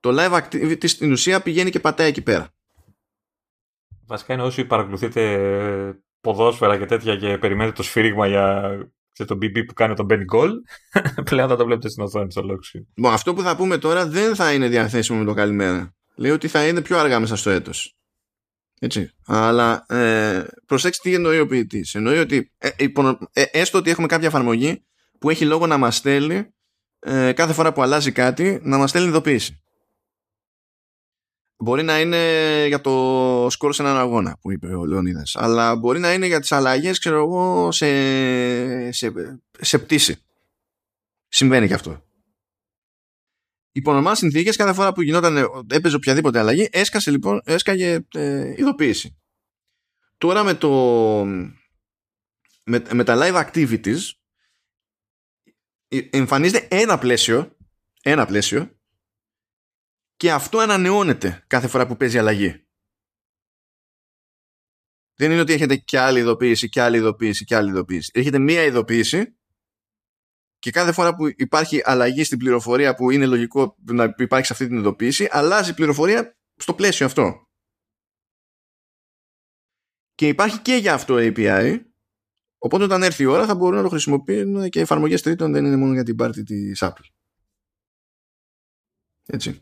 Το live activities στην ουσία πηγαίνει και πατάει εκεί πέρα. Βασικά είναι όσοι παρακολουθείτε ποδόσφαιρα και τέτοια και περιμένετε το σφύριγμα για... σε τον μπι μπι που κάνει τον Ben Goal, πλέον θα το βλέπετε στην οθόνη στο lock screen. Αυτό που θα πούμε τώρα δεν θα είναι διαθέσιμο με το καλημέρα. Λέει ότι θα είναι πιο αργά μέσα στο έτος. Έτσι. Αλλά ε, προσέξτε τι εννοεί ο ποιητής. Εννοεί ότι ε, ε, έστω ότι έχουμε κάποια εφαρμογή που έχει λόγο να μας στέλνει ε, κάθε φορά που αλλάζει κάτι, να μας στέλνει ειδοποίηση. Μπορεί να είναι για το σκορ σε έναν αγώνα που είπε ο Λεωνίδας, αλλά μπορεί να είναι για τις αλλαγές, ξέρω εγώ, σε, σε, σε πτήση. Συμβαίνει και αυτό. Υπό νορμάλ συνθήκες, κάθε φορά που γινόταν, έπαιζε οποιαδήποτε αλλαγή, έσκασε λοιπόν, έσκαγε ε, ειδοποίηση. Τώρα με, το, με, με τα live activities εμφανίζεται ένα πλαίσιο, ένα πλαίσιο, και αυτό ανανεώνεται κάθε φορά που παίζει αλλαγή. Δεν είναι ότι έχετε και άλλη ειδοποίηση, και άλλη ειδοποίηση, και άλλη ειδοποίηση. Έχετε μία ειδοποίηση και κάθε φορά που υπάρχει αλλαγή στην πληροφορία, που είναι λογικό να υπάρχει σε αυτή την ειδοποίηση, αλλάζει η πληροφορία στο πλαίσιο αυτό. Και υπάρχει και για αυτό έι πι άι, οπότε όταν έρθει η ώρα θα μπορούν να το χρησιμοποιούν και εφαρμογές τρίτων, δεν είναι μόνο για την πάρτη της Apple. Έτσι.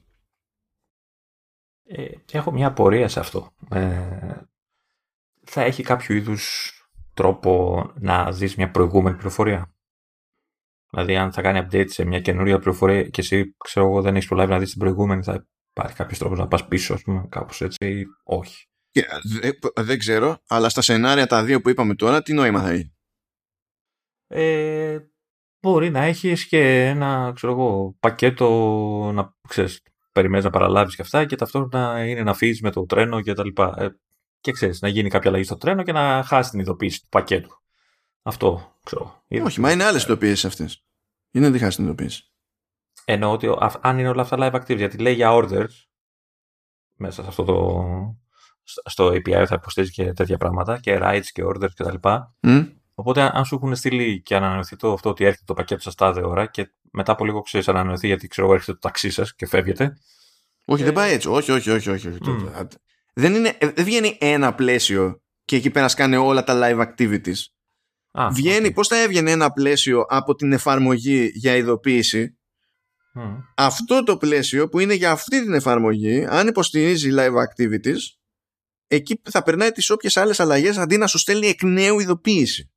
Ε, έχω μια απορία σε αυτό. Ε, θα έχει κάποιο είδους τρόπο να δεις μια προηγούμενη πληροφορία? Δηλαδή, αν θα κάνει update σε μια καινούρια πληροφορία και εσύ, ξέρω εγώ, δεν έχεις προλάβει να δεις την προηγούμενη, θα υπάρχει κάποιος τρόπος να πας πίσω, ας πούμε, κάπως έτσι, ή όχι? Yeah, δεν ξέρω, αλλά στα σενάρια τα δύο που είπαμε τώρα, τι νόημα θα έχει? Ε, μπορεί να έχεις και ένα, ξέρω εγώ, πακέτο να, ξέρεις, περιμένεις να παραλάβεις και αυτά και ταυτόχρονα είναι να φύγεις με το τρένο και τα λοιπά. Ε, και ξέρεις, να γίνει κάποια αλλαγή στο τρένο και να χάσει την ειδοποίηση του πακέτου. Αυτό, ξέρω. Όχι, μα είναι άλλες ειδοποίησεις αυτές. Είναι να χάσει την ειδοποίηση. Εννοώ ότι αν είναι όλα αυτά live activity, γιατί λέει για orders, μέσα σε αυτό το... στο έι πι άι θα υποστηρίζει και τέτοια πράγματα και rights και orders και τα λοιπά. Mm. Οπότε αν σου έχουν στείλει και ανανεωθεί το αυτό ότι έρχεται το πακέτο σας τάδε ώρα και μετά από λίγο, ξέρεις, ανανεωθεί γιατί, ξέρω, έρχεται το ταξί σας και φεύγετε. Όχι, ε... δεν πάει έτσι. Όχι, όχι, όχι. όχι. Mm. Δεν, είναι, δεν βγαίνει ένα πλαίσιο και εκεί πέρα σκάνε όλα τα live activities. Ah, βγαίνει, okay. Πώς θα έβγαινε ένα πλαίσιο από την εφαρμογή για ειδοποίηση? Mm. Αυτό το πλαίσιο που είναι για αυτή την εφαρμογή, αν υποστηρίζει live activities, εκεί θα περνάει τις όποιες άλλες αλλαγές αντί να σου στέλνει εκ νέου ειδοποίηση.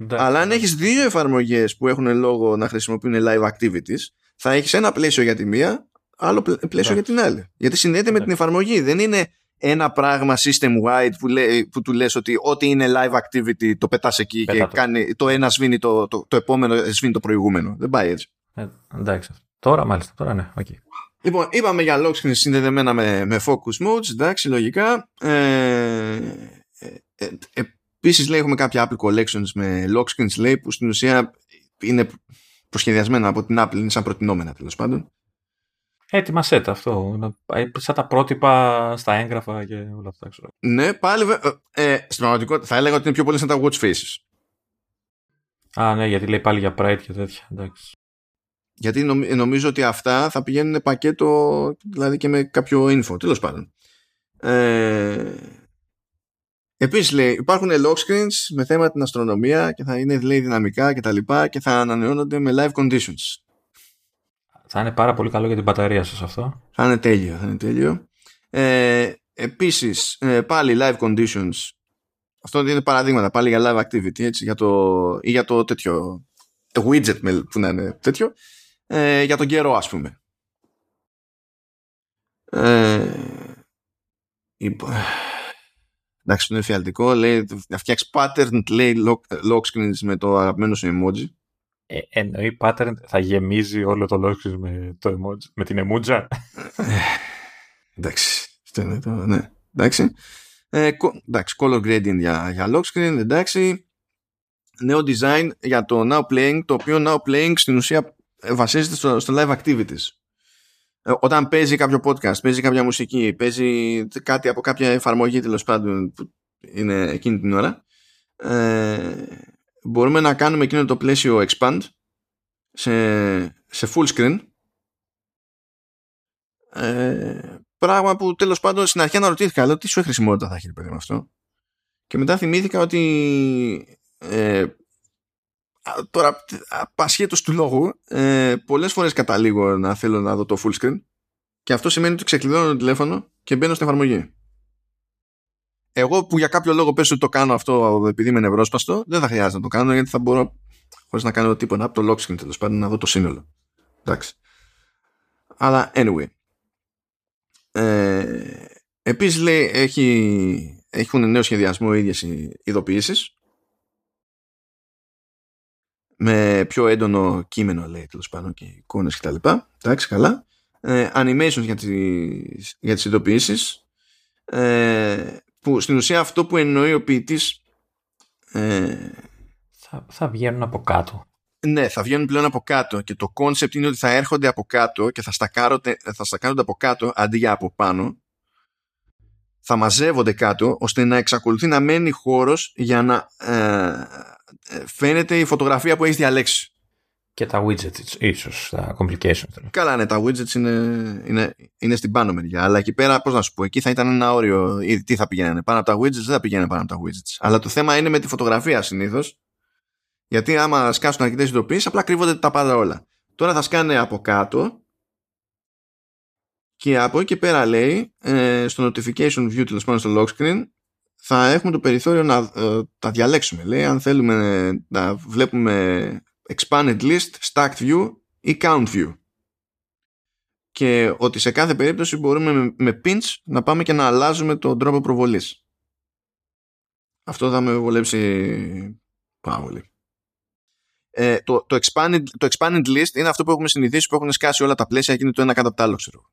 That's Αλλά αν έχεις δύο εφαρμογές που έχουν λόγο να χρησιμοποιούν live activities, θα έχεις ένα πλαίσιο για τη μία, άλλο πλαίσιο that's. για την άλλη. Γιατί συνδέεται that's. με την εφαρμογή. Δεν είναι ένα πράγμα system-wide που, λέει, που του λες ότι ό,τι είναι live activity το πετάς εκεί Πετά και το. κάνει το ένα σβήνει το, το, το επόμενο, σβήνει το προηγούμενο. Δεν πάει έτσι. Ε, εντάξει. Τώρα μάλιστα, τώρα ναι. Okay. Λοιπόν, είπαμε για lock screen συνδεδεμένα με, με focus modes, εντάξει, λογικά. Ε, ε, ε, επίσης, λέει, έχουμε κάποια Apple collections με lock screens, λέει, που στην ουσία είναι προσχεδιασμένα από την Apple, είναι σαν προτινόμενα, τέλος πάντων. Έτοιμα set αυτό, σαν τα πρότυπα στα έγγραφα και όλα αυτά, ξέρω. Ναι, πάλι, ε, ε, στην πραγματικότητα θα έλεγα ότι είναι πιο πολύ σαν τα watch faces. Α, ναι, γιατί λέει πάλι για Pride και τέτοια, εντάξει. Γιατί νομίζω ότι αυτά θα πηγαίνουν πακέτο, δηλαδή και με κάποιο info. Τέλος πάντων. Ε... Επίσης λέει, υπάρχουν lock screens με θέμα την αστρονομία και θα είναι, λέει, δυναμικά και τα λοιπά και θα ανανεώνονται με live conditions. Θα είναι πάρα πολύ καλό για την μπαταρία σας αυτό. Θα είναι τέλειο. Θα είναι τέλειο. Ε... Επίσης, πάλι live conditions. Αυτό είναι παραδείγματα πάλι για live activity, έτσι, για το... ή για το τέτοιο widget που να είναι τέτοιο. Ε, για τον καιρό, ας πούμε. Ε, υπο... Εντάξει, είναι εφιαλτικό. Λέει, να φτιάξει pattern, λέει, lock, lock screens με το αγαπημένο σου emoji. Ε, εννοεί pattern, θα γεμίζει όλο το lock screen με, το emoji, με την emoji. Εντάξει. Ναι. Εντάξει. Ε, εντάξει, color gradient για, για lock screen, εντάξει. Νέο design για το now playing, το οποίο now playing στην ουσία βασίζεται στο, στο live activities. Ε, όταν παίζει κάποιο podcast, παίζει κάποια μουσική, παίζει κάτι από κάποια εφαρμογή, τέλος πάντων, που είναι εκείνη την ώρα, ε, μπορούμε να κάνουμε εκείνο το πλαίσιο expand σε, σε full screen, ε, πράγμα που τέλος πάντων στην αρχή αναρωτήθηκα, λέω, τι σου χρησιμότητα θα έχει, παιδί, με αυτό, και μετά θυμήθηκα ότι Ε, τώρα απασχέτως του λόγου, ε, πολλές φορές καταλήγω να θέλω να δω το full screen και αυτό σημαίνει ότι ξεκλειδώνω το τηλέφωνο και μπαίνω στην εφαρμογή. Εγώ που για κάποιο λόγο πες ότι το κάνω αυτό επειδή είμαι νευρόσπαστο, δεν θα χρειάζεται να το κάνω, γιατί θα μπορώ χωρίς να κάνω τίποτα από το lock screen, τέλος πάντων, να δω το σύνολο. Εντάξει. Αλλά anyway, ε, επίσης λέει, έχει, έχουν νέο σχεδιασμό οι ίδιες οι ειδοποιήσεις με πιο έντονο κείμενο, λέει, τέλος πάνω, και εικόνες κτλ. Εντάξει, καλά. Ε, animations για τις, για τις ειδοποιήσεις, ε, που στην ουσία αυτό που εννοεί ο ποιητής, ε, θα, θα βγαίνουν από κάτω. Ναι, θα βγαίνουν πλέον από κάτω και το concept είναι ότι θα έρχονται από κάτω και θα στακάρονται, θα στακάρονται από κάτω αντί για από πάνω. Θα μαζεύονται κάτω ώστε να εξακολουθεί να μένει χώρος για να ε, φαίνεται η φωτογραφία που έχεις διαλέξει. Και τα widgets ίσως, τα complications. Καλά, ναι, τα widgets είναι, είναι, είναι στην πάνω μεριά. Αλλά εκεί πέρα, πώς να σου πω, εκεί θα ήταν ένα όριο. Ή, τι θα πηγαίνανε πάνω από τα widgets, δεν θα πηγαίνανε πάνω από τα widgets. Αλλά το θέμα είναι με τη φωτογραφία συνήθως. Γιατί άμα σκάσουν αρκετές ειδοποιήσεις, απλά κρύβονται τα πάντα όλα. Τώρα θα σκάνε από κάτω Και από εκεί και πέρα λέει ε, στο notification view, τέλος πάντων στο lock screen, θα έχουμε το περιθώριο να ε, τα διαλέξουμε. Λέει αν θέλουμε να βλέπουμε expanded list, stacked view ή count view. Και ότι σε κάθε περίπτωση μπορούμε με, με pinch να πάμε και να αλλάζουμε τον τρόπο προβολής. Αυτό θα με βολέψει πάρα πολύ. Ε, το, το, expanded, το expanded list είναι αυτό που έχουμε συνηθίσει, που έχουν σκάσει όλα τα πλαίσια και είναι το ένα κάτω από το άλλο, ξέρω.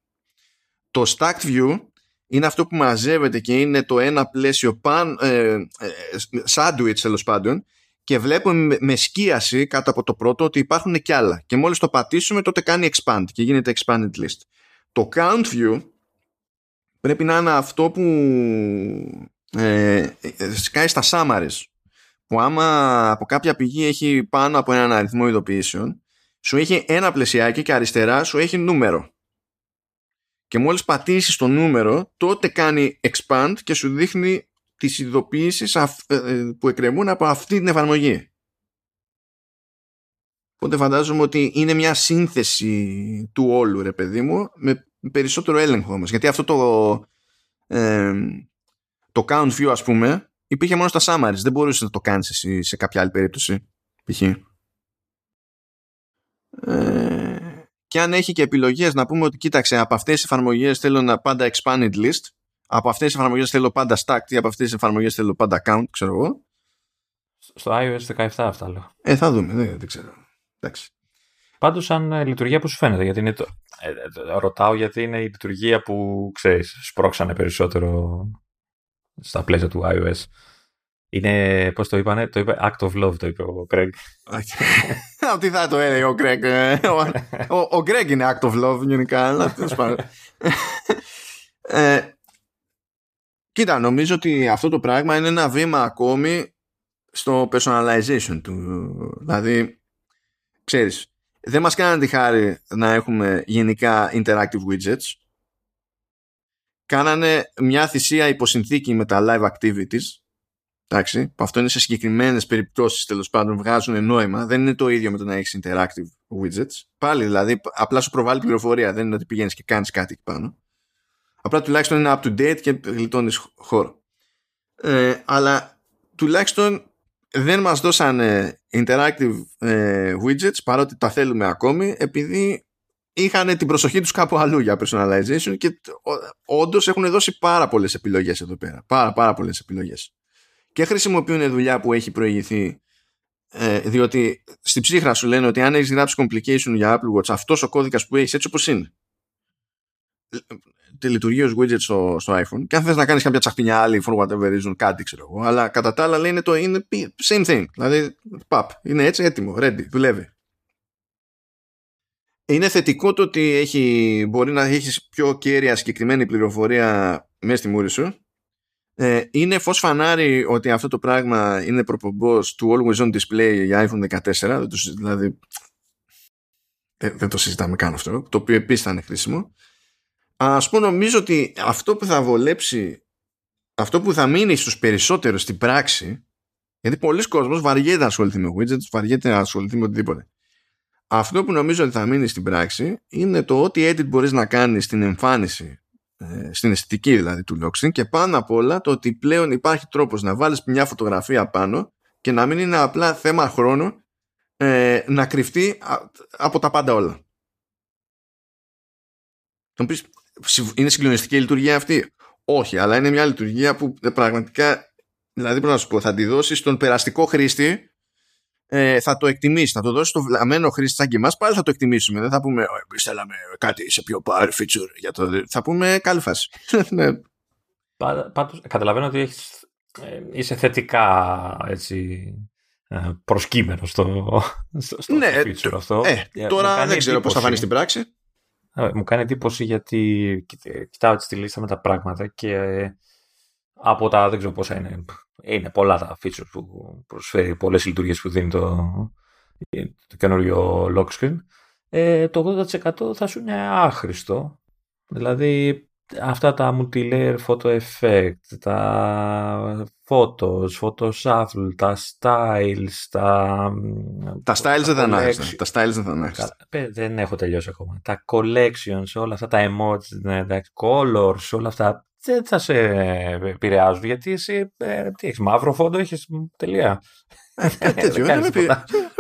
Το stacked view είναι αυτό που μαζεύεται και είναι το ένα πλαίσιο pan, ε, sandwich τέλος πάντων, και βλέπουμε με σκίαση κάτω από το πρώτο ότι υπάρχουν κι άλλα, και μόλις το πατήσουμε τότε κάνει expand και γίνεται expanded list. Το count view πρέπει να είναι αυτό που ε, σκάει στα summaries, που άμα από κάποια πηγή έχει πάνω από έναν αριθμό ειδοποιήσεων, σου έχει ένα πλαισιάκι και αριστερά σου έχει νούμερο. Και μόλις πατήσεις το νούμερο, τότε κάνει expand και σου δείχνει τις ειδοποιήσεις που εκκρεμούν από αυτή την εφαρμογή. Οπότε φαντάζομαι ότι είναι μια σύνθεση του όλου, ρε παιδί μου, με περισσότερο έλεγχο όμως. Γιατί αυτό το, ε, το count view, ας πούμε, υπήρχε μόνο στα summaries. Δεν μπορούσες να το κάνεις εσύ σε κάποια άλλη περίπτωση, π.χ. Ε... Και αν έχει και επιλογές να πούμε ότι κοίταξε, από αυτές τις εφαρμογές θέλω να πάντα expanded list, από αυτές τις εφαρμογές θέλω πάντα stacked, ή από αυτές τις εφαρμογές θέλω πάντα count, ξέρω εγώ. Στο iOS δεκαεπτά αυτά λέω. Ε, θα δούμε, δεν, δεν ξέρω. Εντάξει. Πάντως, σαν λειτουργία που σου φαίνεται, γιατί είναι το... ε, ρωτάω γιατί είναι η λειτουργία που, ξέρεις, σπρώξανε περισσότερο στα πλαίσια του iOS. Είναι, πώς το είπανε, το είπε Act of Love, το είπε ο Greg. Τι θα το έλεγε ο Greg. Ο, ο Greg είναι Act of Love γενικά, αλλά τέλος πάντων. ε, κοίτα, νομίζω ότι αυτό το πράγμα είναι ένα βήμα ακόμη στο personalization του. Δηλαδή, ξέρεις, δεν μας κάνανε τη χάρη να έχουμε γενικά interactive widgets. Κάνανε μια θυσία υποσυνθήκη με τα live activities. Εντάξει, που αυτό είναι σε συγκεκριμένες περιπτώσεις, τέλος πάντων, βγάζουν νόημα. Δεν είναι το ίδιο με το να έχεις interactive widgets. Πάλι δηλαδή, απλά σου προβάλλει πληροφορία. Δεν είναι ότι πηγαίνεις και κάνεις κάτι εκεί πάνω. Απλά τουλάχιστον είναι up to date και γλιτώνεις χώρο. Ε, αλλά τουλάχιστον δεν μας δώσανε interactive ε, widgets, παρότι τα θέλουμε ακόμη, επειδή είχαν την προσοχή τους κάπου αλλού για personalization, και όντως έχουν δώσει πάρα πολλές επιλογές εδώ πέρα. Πάρα, πάρα πολλές επιλογές. Και χρησιμοποιούν δουλειά που έχει προηγηθεί, ε, διότι στην ψύχρα σου λένε ότι αν έχεις γράψει complication για Apple Watch, αυτός ο κώδικας που έχεις έτσι όπως είναι, τη λειτουργεί ως widget στο, στο iPhone, και αν θες να κάνεις κάποια τσαχπινιά άλλη for whatever reason, κάτι ξέρω εγώ, αλλά κατά τα άλλα λένε το είναι same thing, δηλαδή pap, είναι έτσι έτοιμο, ready, δουλεύει. Είναι θετικό το ότι έχει, μπορεί να έχεις πιο κέρια συγκεκριμένη πληροφορία μέσα στη μούρη σου. Ε, είναι φως φανάρι ότι αυτό το πράγμα είναι προπομπός του Always On Display για άιφον δεκατέσσερα, δηλαδή δεν, δεν το συζητάμε καν αυτό, το οποίο επίσης θα είναι χρήσιμο. Ας πούμε, νομίζω ότι αυτό που θα βολέψει, αυτό που θα μείνει στους περισσότερους στην πράξη, γιατί πολλοί κόσμος βαριέται να ασχοληθεί με widgets, βαριέται να ασχοληθεί με οτιδήποτε, αυτό που νομίζω ότι θα μείνει στην πράξη είναι το ότι edit μπορείς να κάνεις στην εμφάνιση, στην αισθητική δηλαδή του lock screen, και πάνω απ' όλα το ότι πλέον υπάρχει τρόπος να βάλεις μια φωτογραφία πάνω και να μην είναι απλά θέμα χρόνου ε, να κρυφτεί από τα πάντα όλα. Θα μου πεις, είναι συγκλονιστική η λειτουργία αυτή? Όχι, αλλά είναι μια λειτουργία που πραγματικά, δηλαδή πρέπει να σου πω, θα τη δώσει στον περαστικό χρήστη, ε, θα το εκτιμήσει. Θα το δώσει στον βλαμμένο χρήστη σαν και εμάς, πάλι θα το εκτιμήσουμε. Δεν θα πούμε εμείς θέλαμε κάτι σε πιο power feature για το... Θα πούμε καλή φάση. Πάντως καταλαβαίνω ότι έχεις, ε, είσαι θετικά έτσι, ε, προσκύμενο στο, στο, στο ναι, feature ε, αυτό. Ε, ε, τώρα δεν ξέρω πώς θα φανεί στην πράξη. Ε, μου κάνει εντύπωση γιατί κοιτάω τη λίστα με τα πράγματα και ε, από τα δεν ξέρω πόσα είναι. Είναι πολλά τα features που προσφέρει, πολλές λειτουργίες που δίνει το, το καινούριο lock screen. Ε, το ογδόντα τοις εκατό θα σου είναι άχρηστο. Δηλαδή αυτά τα multi-layer photo effect, τα photos, photo shuffle, τα styles, τα... Τα styles δεν θα άρχισε. Τα styles δεν θα άρχισε. Δεν έχω τελειώσει ακόμα. Τα collections, όλα αυτά, τα emoji, τα colors, όλα αυτά δεν θα σε επηρεάζουν, γιατί εσύ ε, τι έχεις, μαύρο φόντο, έχεις τελεία. Κάτι τέτοιο, δεν με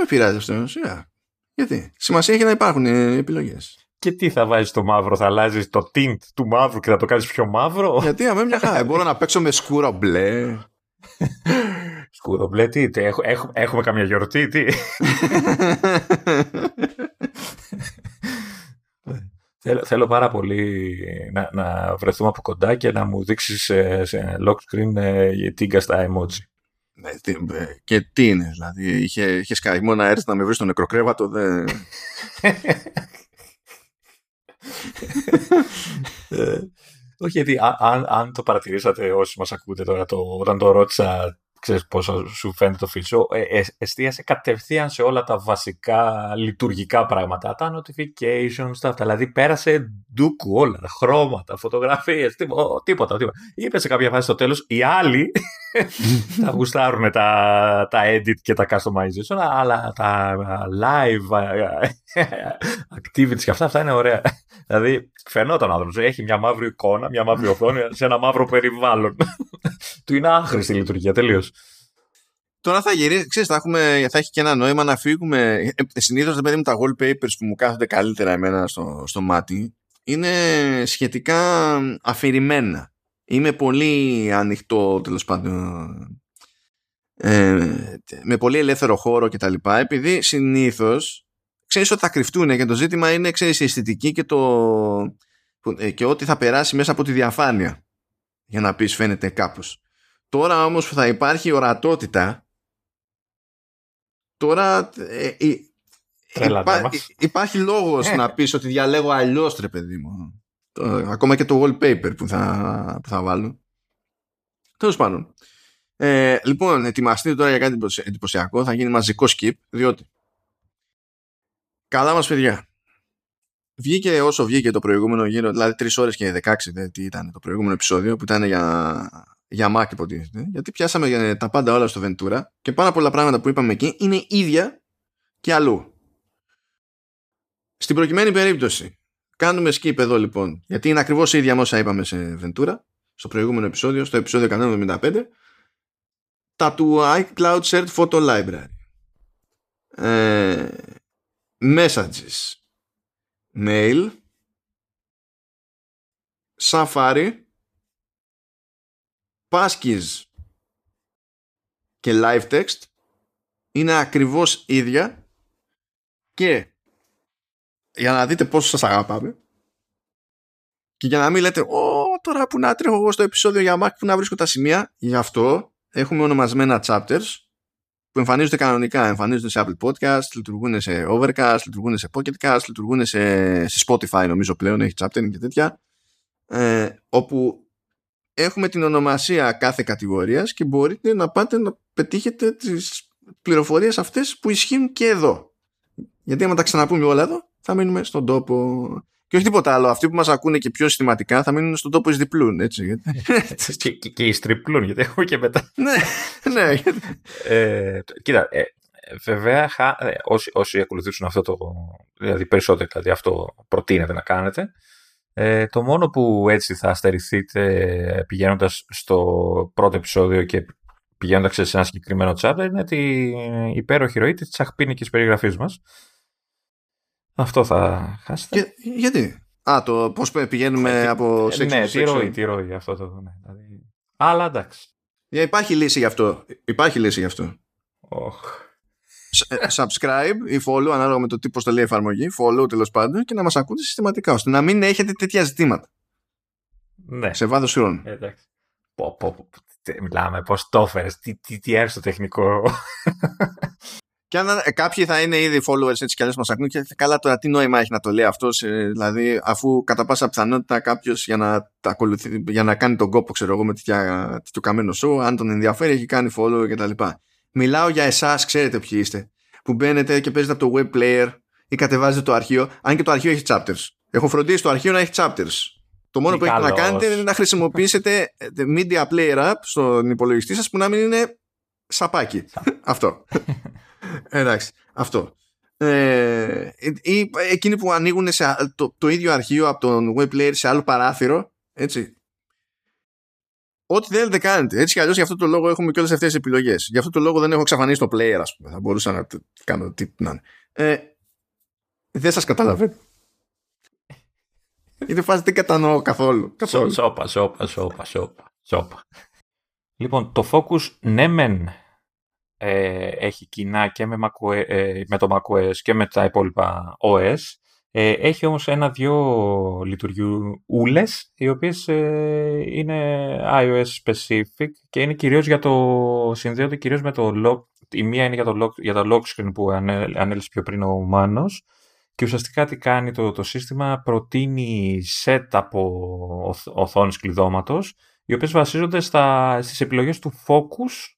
πειράζει αυτό, ουσία. Γιατί, σημασία έχει να υπάρχουν επιλογές. Και τι θα βάζεις το μαύρο, θα αλλάζεις το tint του μαύρου και θα το κάνεις πιο μαύρο? Γιατί αμέ μια χάρη, μπορώ να παίξω με σκούρο μπλε. Σκούρο μπλε τι, έχουμε καμία γιορτή, τι? Θέλω πάρα πολύ να βρεθούμε από κοντά και να μου δείξεις σε lock screen τίγκα στα emoji. Και τι είναι, δηλαδή, είχε σκαριμό να έρθει να με βρει στο νεκροκρέβατο, δεν... Όχι, γιατί αν, αν το παρατηρήσατε όσοι μας ακούτε τώρα, το, όταν το ρώτησα, ξέρεις πόσο σου φαίνεται το φίλσο, ε, ε, εστίασε κατευθείαν σε όλα τα βασικά λειτουργικά πράγματα, τα notifications, τα αυτά. Δηλαδή πέρασε ντούκου όλα, χρώματα, φωτογραφίες, τίποτα, τίποτα, τίποτα. Είπε σε κάποια φάση στο τέλος, οι άλλοι θα γουστάρουν τα, τα edit και τα customization, αλλά τα live activities και αυτά, αυτά είναι ωραία. Δηλαδή φαινόταν ο άνθρωπος, έχει μια μαύρη εικόνα, μια μαύρη οθόνη σε ένα μαύρο περιβάλλον. Του είναι άχρηστη η λειτουργία, τελείως. Τώρα θα γυρίσει, ξέρεις, θα, έχουμε, θα έχει και ένα νόημα να φύγουμε. Συνήθως, παιδί μου, τα wallpapers που μου κάθονται καλύτερα εμένα στο, στο μάτι είναι σχετικά αφηρημένα. Είμαι πολύ ανοιχτό, τέλος πάντων, ε, με πολύ ελεύθερο χώρο και τα λοιπά, επειδή συνήθως ξέρεις ότι θα κρυφτούν και το ζήτημα είναι, ξέρεις, η αισθητική και, το, και ό,τι θα περάσει μέσα από τη διαφάνεια για να πεις φαίνεται κάπως. Τώρα όμως που θα υπάρχει ορατότητα, τώρα ε, ε, υπά, υπάρχει λόγος ε. να πεις ότι διαλέγω αλλιώς, τρε παιδί μου. Το, ακόμα και το wallpaper που θα, που θα βάλω. Τέλος πάντων, ε, λοιπόν, ετοιμαστείτε τώρα για κάτι εντυπωσιακό. Θα γίνει μαζικό skip, διότι καλά μας παιδιά, βγήκε όσο βγήκε το προηγούμενο γύρο, δηλαδή τρεις ώρες και δεκαέξι, δε, τι ήταν το προηγούμενο επεισόδιο που ήταν για, για Mac υποτίθεται. Γιατί πιάσαμε τα πάντα όλα στο Ventura και πάρα πολλά πράγματα που είπαμε εκεί είναι ίδια και αλλού. Στην προκειμένη περίπτωση κάνουμε skip εδώ λοιπόν, γιατί είναι ακριβώς η ίδια όσα είπαμε σε Ventura, στο προηγούμενο επεισόδιο, στο επεισόδιο εκατόν εβδομήντα πέντε, τα του iCloud Shared Photo Library, ε, Messages, Mail, Safari, Passkeys και Live Text είναι ακριβώς ίδια. Και για να δείτε πόσο σας αγαπάμε και για να μην λέτε «Ω, τώρα που να τρέχω εγώ στο επεισόδιο για Mac, που να βρίσκω τα σημεία», γι' αυτό έχουμε ονομασμένα chapters που εμφανίζονται κανονικά, εμφανίζονται σε Apple Podcast, λειτουργούν σε Overcast, λειτουργούν σε Pocketcast, λειτουργούν σε, σε Spotify νομίζω πλέον, έχει chaptering και τέτοια, ε, όπου έχουμε την ονομασία κάθε κατηγορίας και μπορείτε να πάτε να πετύχετε τις πληροφορίες αυτές που ισχύουν και εδώ. Γιατί άμα τα ξαναπούμε όλα εδώ, θα μείνουμε στον τόπο. Και όχι τίποτα άλλο. Αυτοί που μας ακούνε και πιο συστηματικά θα μείνουν στον τόπο εις διπλούν. Έτσι. και, και, και εις τριπλούν, γιατί έχω και μετά. ναι, ναι. ε, κοίτα, ε, βέβαια όσοι, όσοι ακολουθήσουν αυτό το. Δηλαδή περισσότερο, δηλαδή αυτό προτείνεται να κάνετε. Ε, το μόνο που έτσι θα αστερηθείτε πηγαίνοντας στο πρώτο επεισόδιο και πηγαίνοντας σε ένα συγκεκριμένο chapter είναι την υπέροχη ροή της τσαχπίνικης περιγραφής μας. Αυτό θα χάσετε. Και, γιατί? Α, το πώς πηγαίνουμε από section to section. Ναι, τη ροή, τη ροή, αυτό το δούμε. Δηλαδή... Αλλά εντάξει. Υπάρχει λύση γι' αυτό. Υπάρχει λύση γι' αυτό. Oh. Subscribe ή follow, ανάλογα με το τι πώς το λέει η εφαρμογή, follow τέλος πάντων, και να μας ακούτε συστηματικά, ώστε να μην έχετε τέτοια ζητήματα. Ναι. Σε βάθος χρόνου. Εντάξει. Πω, πω, πω. Μιλάμε, πώς το έφερες, τι, τι, τι έρθει το τεχνικό. Και αν ε, κάποιοι θα είναι ήδη followers έτσι κι αλλιώς μας ακούν και καλά, τώρα τι νόημα έχει να το λέει αυτός, ε, δηλαδή αφού κατά πάσα πιθανότητα κάποιος για να, τα ακολουθεί, για να κάνει τον κόπο, ξέρω εγώ, με το καμένο show, αν τον ενδιαφέρει έχει κάνει follow και τα λοιπά. Μιλάω για εσάς, ξέρετε ποιοι είστε, που μπαίνετε και παίζετε από το web player ή κατεβάζετε το αρχείο, αν και το αρχείο έχει chapters. Έχω φροντίσει το αρχείο να έχει chapters. Το μόνο που έχετε να κάνετε είναι να χρησιμοποιήσετε Media Player App στον υπολογιστή σας που να μην είναι σαπάκι. Αυτό. Εντάξει. Αυτό. Ε, ή εκείνοι που ανοίγουν σε το, το ίδιο αρχείο από τον web player σε άλλο παράθυρο, έτσι. Ό,τι θέλετε κάνετε. Έτσι κι αλλιώς, γι' αυτό το λόγο έχουμε και όλες αυτές τις επιλογές. Γι' αυτό το λόγο δεν έχω εξαφανίσει το player, ας πούμε. Θα μπορούσα να κάνω τι να είναι. Ε, δεν σας καταλαβαίνω. Είναι φάση δεν κατανοώ καθόλου. καθόλου. Σόπα, σόπα, σόπα, σόπα, σόπα. Λοιπόν, το Focus, ναι μεν, ε, έχει κοινά και με, macOS, ε, με το macOS και με τα υπόλοιπα ο ες. Ε, έχει όμως ένα-δυο λειτουργιούλες, οι οποίες ε, είναι iOS specific και είναι κυρίως για το, συνδέονται κυρίως με το lock. Η μία είναι για το lock, για το lock screen που ανέλ, ανέλησε πιο πριν ο Μάνος. Και ουσιαστικά τι κάνει το, το σύστημα, προτείνει set από οθόνες κλειδώματος, οι οποίες βασίζονται στα, στις επιλογές του focus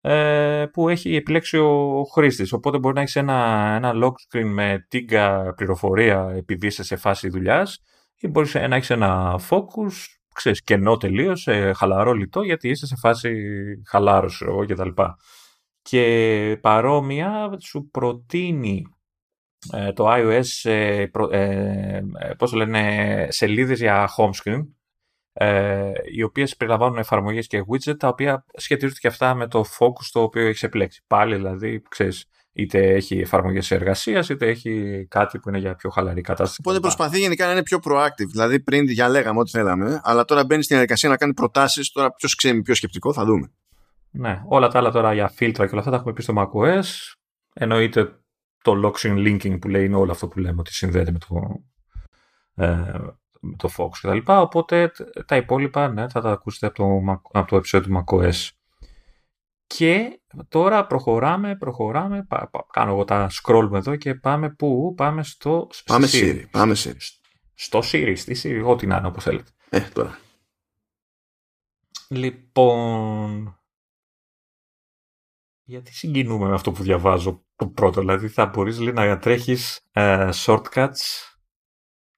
ε, που έχει επιλέξει ο χρήστης. Οπότε μπορεί να έχεις ένα, ένα lock screen με τίγκα πληροφορία επειδή είσαι σε φάση δουλειάς, ή μπορείς να έχεις ένα focus, ξέρεις, κενό τελείως, ε, χαλαρό λιτό, γιατί είσαι σε φάση χαλάρωση κτλ. Και παρόμοια σου προτείνει το iOS, ε, προ, ε, πώς λένε, σελίδες για home screen, ε, οι οποίες περιλαμβάνουν εφαρμογές και widget, τα οποία σχετίζονται και αυτά με το focus το οποίο έχεις επιλέξει. Πάλι δηλαδή, ξέρεις, είτε έχει εφαρμογές εργασίας, είτε έχει κάτι που είναι για πιο χαλαρή κατάσταση. Οπότε προσπαθεί γενικά να είναι πιο proactive. Δηλαδή, πριν διαλέγαμε ό,τι θέλαμε, αλλά τώρα μπαίνει στην διαδικασία να κάνει προτάσεις. Τώρα, ποιος ξέρει, πιο σκεπτικό, θα δούμε. Ναι, όλα τα άλλα τώρα για φίλτρα και όλα αυτά τα έχουμε πει στο macOS. Εννοείται. Το lock-in linking που λέει είναι όλο αυτό που λέμε ότι συνδέεται με το, ε, με το Fox κτλ. Οπότε τα υπόλοιπα ναι, θα τα ακούσετε από το, από το επεισόδιο του macOS. Και τώρα προχωράμε, προχωράμε. Πα, πα, κάνω εγώ τα scroll μου εδώ και πάμε πού? Πάμε στο πάμε Siri. Siri. Πάμε Siri. Στο Siri, στη Siri, ό,τι να είναι όπως θέλετε. Ε, τώρα. Λοιπόν... Γιατί συγκινούμε με αυτό που διαβάζω το πρώτο, δηλαδή θα μπορείς λέει, να τρέχεις ε, shortcuts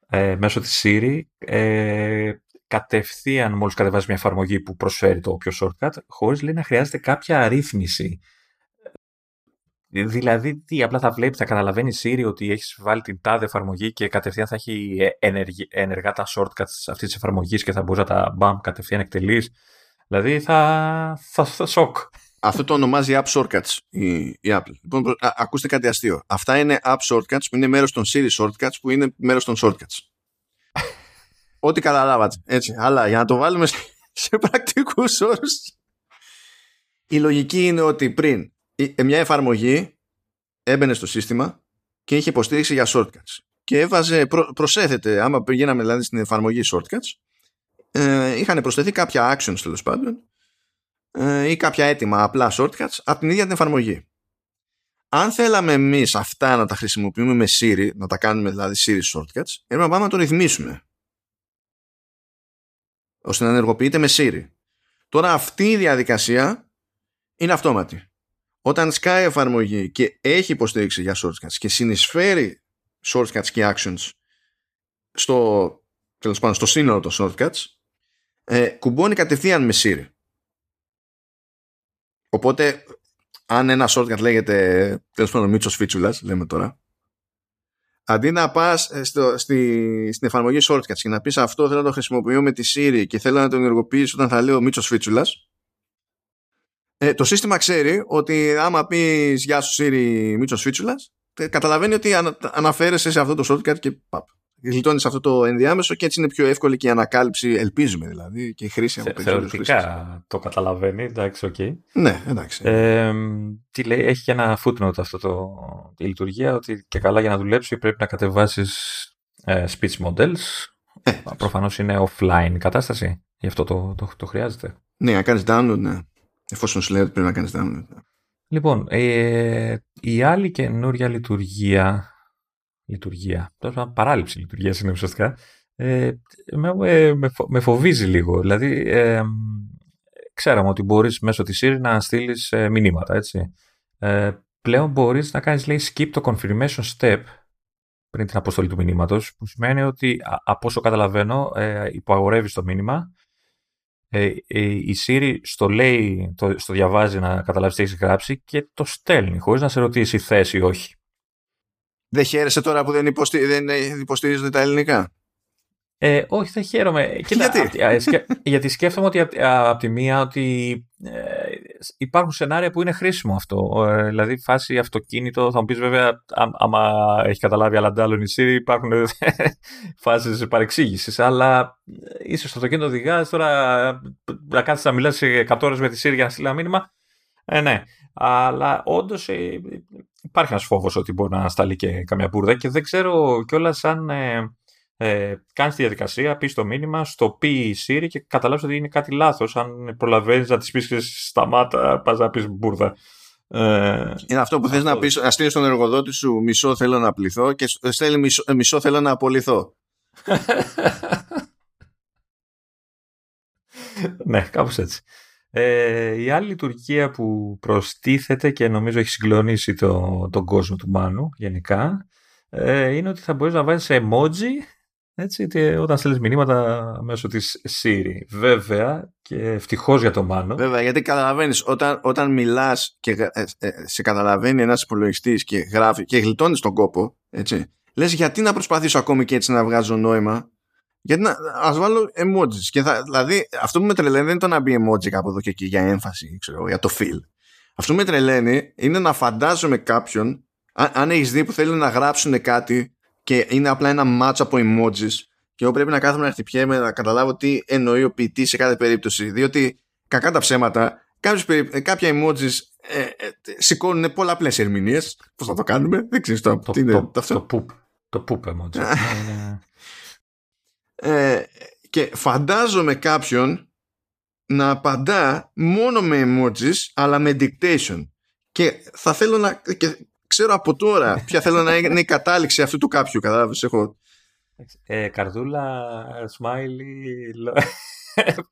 ε, μέσω της Siri ε, κατευθείαν μόλις κατεβάζεις μια εφαρμογή που προσφέρει το όποιο shortcut, χωρίς λέει, να χρειάζεται κάποια αρρύθμιση. Δηλαδή τι, απλά θα βλέπεις, θα καταλαβαίνει η Siri ότι έχεις βάλει την τάδε εφαρμογή και κατευθείαν θα έχει ενεργη, ενεργά τα shortcuts αυτής της εφαρμογής και θα μπορείς να τα μπαμ κατευθείαν εκτελείς. Δηλαδή θα, θα, θα σοκ. Αυτό το ονομάζει App Shortcuts η, η Apple. Λοιπόν, α, ακούστε κάτι αστείο. Αυτά είναι App Shortcuts που είναι μέρος των Siri Shortcuts που είναι μέρος των Shortcuts. Ό,τι καταλάβατε. Έτσι. Αλλά για να το βάλουμε σε, σε πρακτικούς όρους, η λογική είναι ότι πριν μια εφαρμογή έμπαινε στο σύστημα και είχε υποστήριξη για Shortcuts. Και έβαζε, προ, προσέθετε, άμα πηγαίναμε δηλαδή στην εφαρμογή Shortcuts, ε, είχαν προσθεθεί κάποια actions τέλος πάντων, ή κάποια έτοιμα απλά shortcuts από την ίδια την εφαρμογή. Αν θέλαμε εμείς αυτά να τα χρησιμοποιούμε με Siri, να τα κάνουμε δηλαδή Siri shortcuts, έπρεπε να πάμε να το ρυθμίσουμε ώστε να ενεργοποιείται με Siri. Τώρα αυτή η διαδικασία είναι αυτόματη. Όταν σκάει η εφαρμογή και έχει υποστήριξη για shortcuts και συνεισφέρει shortcuts και actions στο, τέλος πάντων, στο σύνολο των shortcuts, ε, κουμπώνει κατευθείαν με Siri. Οπότε, αν ένα shortcut λέγεται, τέλος πάντων, Μίτσος Φίτσουλας, λέμε τώρα, αντί να πας στο, στη, στην εφαρμογή shortcuts και να πεις αυτό θέλω να το χρησιμοποιώ με τη Siri και θέλω να το ενεργοποιήσω όταν θα λέω Μίτσος Φίτσουλας, ε, το σύστημα ξέρει ότι άμα πεις γεια σου Siri Μίτσος Φίτσουλας, καταλαβαίνει ότι ανα, αναφέρεσαι σε αυτό το shortcut και παπ. Γλιτώνεις αυτό το ενδιάμεσο και έτσι είναι πιο εύκολη και η ανακάλυψη, ελπίζουμε δηλαδή, και η χρήση από περισσότερους χρήστες. Θεωρητικά το καταλαβαίνει, εντάξει, οκ. Okay. Ναι, εντάξει. Ε, τι λέει, έχει και ένα footnote αυτό το, η λειτουργία, ότι και καλά για να δουλέψει πρέπει να κατεβάσεις ε, speech models. Ε, Προφανώς είναι offline η κατάσταση, γι' αυτό το, το, το χρειάζεται. Ναι, να κάνεις download, ναι. Εφόσον σου λέει ότι πρέπει να κάνεις download. Ναι. Λοιπόν, ε, η άλλη καινούρια λειτουργία... λειτουργία, παράληψη λειτουργίας είναι ουσιαστικά, ε, με, με, με φοβίζει λίγο. Δηλαδή, ε, ξέραμε ότι μπορείς μέσω της Siri να στείλεις ε, μηνύματα, έτσι. Ε, πλέον μπορείς να κάνεις, λέει, skip το confirmation step πριν την αποστολή του μηνύματος, που σημαίνει ότι από όσο καταλαβαίνω ε, υποαγορεύει το μήνυμα. Ε, ε, η Siri στο λέει, το, στο διαβάζει να καταλάβει τι έχει γράψει και το στέλνει χωρίς να σε ρωτήσει θες ή όχι. Δεν χαίρεσαι τώρα που δεν, υποστηρι... δεν υποστηρίζονται τα ελληνικά? Ε, όχι, δεν χαίρομαι. Κοίτα, γιατί? Α, σκε... γιατί σκέφτομαι ότι από απ τη μία ότι ε, υπάρχουν σενάρια που είναι χρήσιμο αυτό. Ε, δηλαδή, φάση αυτοκίνητο, θα μου πεις βέβαια, α, άμα έχει καταλάβει αλλαντάλλον η Siri, υπάρχουν ε, φάσεις παρεξήγησης. Αλλά ε, ίσως στο αυτοκίνητο οδηγάς, τώρα να κάθεσαι να μιλάς εκατό ώρες με τη Siri για να στείλει ένα μήνυμα. Ε, ναι, αλλά όντως ε, υπάρχει ένας φόβος ότι μπορεί να σταλεί και καμιά μπουρδα και δεν ξέρω κιόλας αν. Ε, Ε, κάνεις τη διαδικασία, πεις το μήνυμα, στο πει η Siri και καταλάβεις ότι είναι κάτι λάθος. Αν προλαβαίνεις να της πεις σταμάτα, πας να πεις μπουρδα. Ε, είναι αυτό που θες αυτό... να πεις, να στείλεις στον εργοδότη σου μισό θέλω να πληθώ και στέλνει μισό, μισό θέλω να απολυθώ. Ναι, κάπως έτσι. Ε, η άλλη λειτουργία που προστίθεται και νομίζω έχει συγκλονίσει το, τον κόσμο του Μάνου γενικά, ε, είναι ότι θα μπορείς να βάζεις emoji, έτσι, όταν στέλνεις μηνύματα μέσω της Siri. Βέβαια, και ευτυχώς για το Μάνο. Βέβαια, γιατί καταλαβαίνεις, όταν, όταν μιλάς και ε, ε, σε καταλαβαίνει ένας υπολογιστής και γράφει και γλιτώνεις τον κόπο, έτσι, λες γιατί να προσπαθήσω ακόμη και έτσι να βγάζω νόημα, γιατί να ας βάλω emojis. Και θα, δηλαδή, αυτό που με τρελαίνει δεν ήταν να μπει emoji κάπου εδώ και εκεί για έμφαση, ξέρω, για το feel. Αυτό που με τρελαίνει είναι να φαντάζομαι κάποιον, αν, αν έχεις δει που θέλει να γράψουν κάτι και είναι απλά ένα match από emojis και εγώ πρέπει να κάθομαι να χτυπιέμαι να καταλάβω τι εννοεί ο ποιητής σε κάθε περίπτωση, διότι κακά τα ψέματα κάποιες, κάποια emojis ε, ε, σηκώνουν πολλαπλές ερμηνείες. Πώς θα το κάνουμε, δεν ξέρεις το, το, τι είναι το, αυτό. Το poop, το poop emoji. ε, και φαντάζομαι κάποιον να απαντά μόνο με emojis αλλά με dictation και θα θέλω να... Και, ξέρω από τώρα ποια θέλω να είναι η κατάληξη αυτού του κάποιου, κατάλαβες, έχω... Ε, καρδούλα, smiley,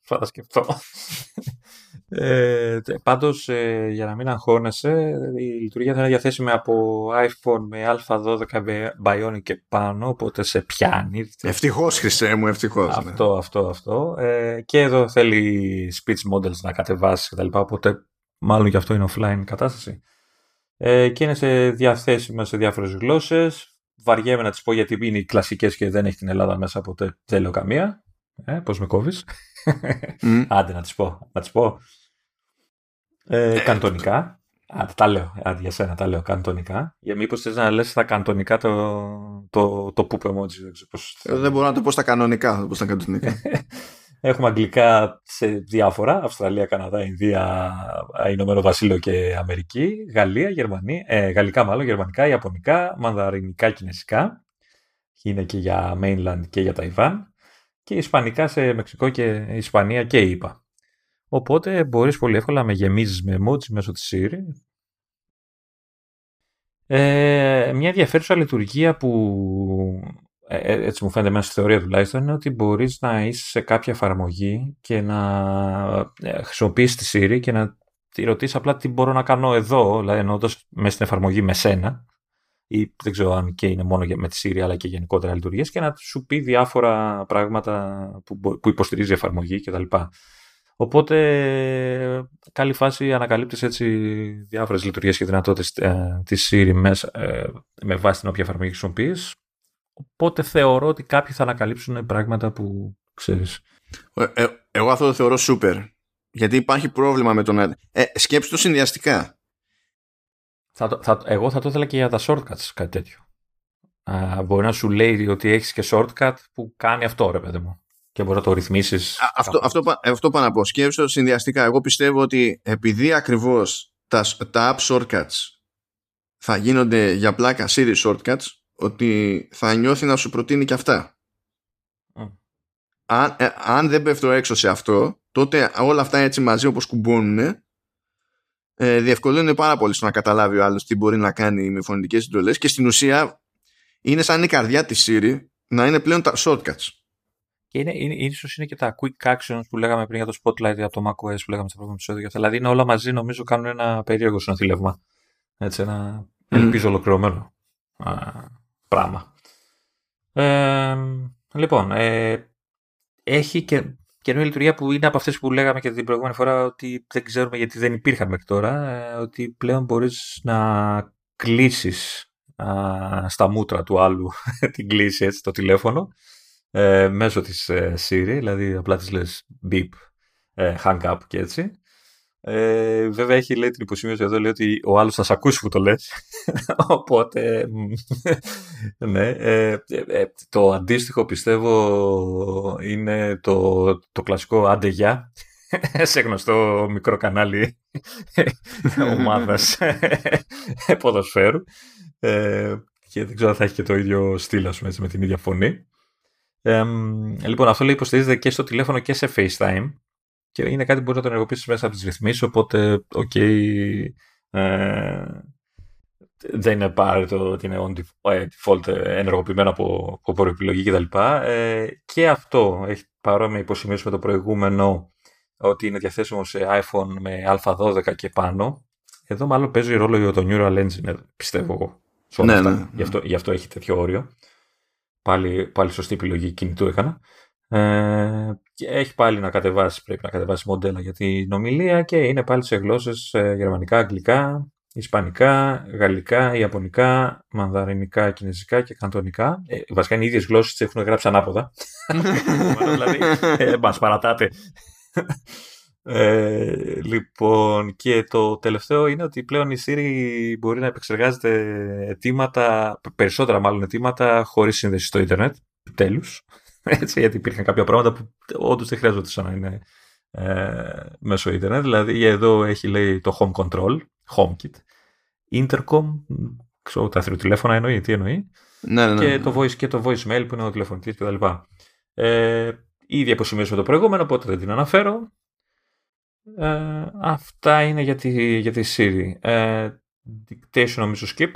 θα τα σκεφτώ. Ε, πάντως, ε, για να μην αγχώνεσαι, η λειτουργία θα είναι διαθέσιμη από iPhone με α δώδεκα Bionic και πάνω, οπότε σε πιάνει. Ευτυχώς, Χρυσέ μου, ευτυχώς. Αυτό, ναι. αυτό, αυτό. Ε, και εδώ θέλει speech models να κατεβάσει κτλ. Οπότε, μάλλον γι' αυτό είναι offline κατάσταση. Και είναι σε διαθέσιμα σε διάφορες γλώσσες. Βαριέμαι να τις πω γιατί είναι οι κλασικές και δεν έχει την Ελλάδα μέσα, ποτέ δεν λέω καμία. Ε, πώς με κόβεις. Mm. Άντε να τις πω. Να τις πω. Ε, καντονικά. Α, τα λέω. Άντε για σένα τα λέω. Καντονικά. Για μήπως θες να λες στα καντονικά το, το, το poop emoji. Δεν, πώς... ε, δεν μπορώ να το πω στα κανονικά. Θα πω στα καντονικά. Έχουμε αγγλικά σε διάφορα, Αυστραλία, Καναδά, Ινδία, Ηνωμένο Βασίλειο και Αμερική, Γαλλία, Γερμανία, ε, γαλλικά μάλλον, γερμανικά, ιαπωνικά, μανδαρινικά, κινέζικα, είναι και για Mainland και για Ταϊβάν, και ισπανικά σε Μεξικό και Ισπανία και ΗΠΑ. Οπότε μπορείς πολύ εύκολα να με γεμίζεις με emoji μέσω της Siri. Ε, μια ενδιαφέρουσα λειτουργία που... έτσι μου φαίνεται μέσα στη θεωρία τουλάχιστον, είναι ότι μπορείς να είσαι σε κάποια εφαρμογή και να χρησιμοποιείς τη Siri και να τη ρωτήσεις απλά τι μπορώ να κάνω εδώ, δηλαδή εννοώντας μέσα στην εφαρμογή με σένα, ή δεν ξέρω αν και είναι μόνο με τη Siri αλλά και γενικότερα λειτουργίες, και να σου πει διάφορα πράγματα που υποστηρίζει η εφαρμογή κτλ. Οπότε, καλή φάση, ανακαλύπτεις έτσι διάφορες λειτουργίες και δυνατότητες της Siri μέσα, με βάση την οποία εφαρμογή χρησιμοποιείς. Οπότε θεωρώ ότι κάποιοι θα ανακαλύψουν πράγματα που ξέρεις. Ε, ε, εγώ αυτό το θεωρώ super. Γιατί υπάρχει πρόβλημα με τον... Ε, σκέψου το συνδυαστικά. Θα το, θα, εγώ θα το ήθελα και για τα shortcuts κάτι τέτοιο. Α, μπορεί να σου λέει ότι έχεις και shortcut που κάνει αυτό, ρε παιδί μου. Και μπορεί να το ρυθμίσεις. Α, αυτό, αυτό, αυτό πάνω από. Σκέψου το συνδυαστικά. Εγώ πιστεύω ότι επειδή ακριβώς τα, τα app shortcuts θα γίνονται για πλάκα Siri shortcuts, ότι θα νιώθει να σου προτείνει και αυτά. Mm. Αν, ε, αν δεν πέφτω έξω σε αυτό, τότε όλα αυτά έτσι μαζί όπως κουμπώνουν, ε, διευκολύνουν πάρα πολύ στο να καταλάβει ο άλλος τι μπορεί να κάνει με φωνητικές συντολές και στην ουσία είναι σαν η καρδιά της Siri να είναι πλέον τα shortcuts. Και είναι, είναι, ίσως είναι και τα quick actions που λέγαμε πριν για το Spotlight από το macOS που λέγαμε στα πρώτα επεισόδια. Δηλαδή είναι όλα μαζί, νομίζω κάνουν ένα περίεργο συναθήλευμα. Έτσι, ένα mm. ελπίζω ολοκληρωμένο πράγμα. Ε, λοιπόν, ε, έχει και καινούργια λειτουργία που είναι από αυτές που λέγαμε και την προηγούμενη φορά ότι δεν ξέρουμε γιατί δεν υπήρχαν μέχρι τώρα, ε, ότι πλέον μπορείς να κλείσεις α, στα μούτρα του άλλου την κλείση, έτσι, το τηλέφωνο, ε, μέσω της ε, Siri, δηλαδή απλά της λες beep, ε, hang up και έτσι. Ε, βέβαια έχει, λέει, την υποσημείωση εδώ, λέει ότι ο άλλος θα σε ακούσει που το λες, οπότε ναι, ε, ε, το αντίστοιχο πιστεύω είναι το, το κλασικό άντε γεια σε γνωστό μικρό κανάλι ομάδας ποδοσφαίρου, ε, και δεν ξέρω αν θα έχει και το ίδιο στυλ, ας πούμε, έτσι, με την ίδια φωνή. ε, ε, λοιπόν, αυτό, λέει, υποστηρίζεται και στο τηλέφωνο και σε FaceTime. Και είναι κάτι που μπορεί να το ενεργοποιήσεις μέσα από τις ρυθμίσεις, οπότε, οκ, okay, ε, δεν είναι απαραίτητο ότι είναι on default ενεργοποιημένο από, από επιλογή κτλ. Ε, και αυτό έχει παρόμοια υποσημείωση με το προηγούμενο, ότι είναι διαθέσιμο σε iPhone με α δώδεκα και πάνω. Εδώ μάλλον παίζει ρόλο για το Neural Engine, πιστεύω εγώ. Ναι, ναι, ναι. Γι, αυτό, γι' αυτό έχει τέτοιο όριο. Πάλι, πάλι σωστή επιλογή κινητού έκανα. Ε, και έχει πάλι να κατεβάσει, πρέπει να κατεβάσει μοντέλα για την ομιλία και είναι πάλι σε γλώσσες ε, γερμανικά, αγγλικά, ισπανικά, γαλλικά, ιαπωνικά, μανδαρινικά, κινέζικα και καντονικά. Ε, βασικά είναι οι ίδιες γλώσσες, τις έχουν γράψει ανάποδα. Δηλαδή, ε, μας παρατάτε. Ε, λοιπόν, και το τελευταίο είναι ότι πλέον η Siri μπορεί να επεξεργάζεται αιτήματα, περισσότερα μάλλον αιτήματα, χωρίς σύνδεση στο ίντερνετ, επιτέλους. Έτσι, γιατί υπήρχαν κάποια πράγματα που όντως δεν χρειαζόταν να είναι ε, μέσω ίντερνετ. Δηλαδή εδώ έχει, λέει, το home control, HomeKit, intercom, ξέρω, τα θηροτηλέφωνα εννοεί, τι εννοεί, ναι, ναι, ναι. Και, το voice, και το voicemail που είναι ο τηλεφωνητής κτλ. Ε, ήδη αποσημείωσαμε το προηγούμενο, οπότε δεν την αναφέρω. Ε, αυτά είναι για τη, για τη Siri. Ε, dictation νομίζω skip.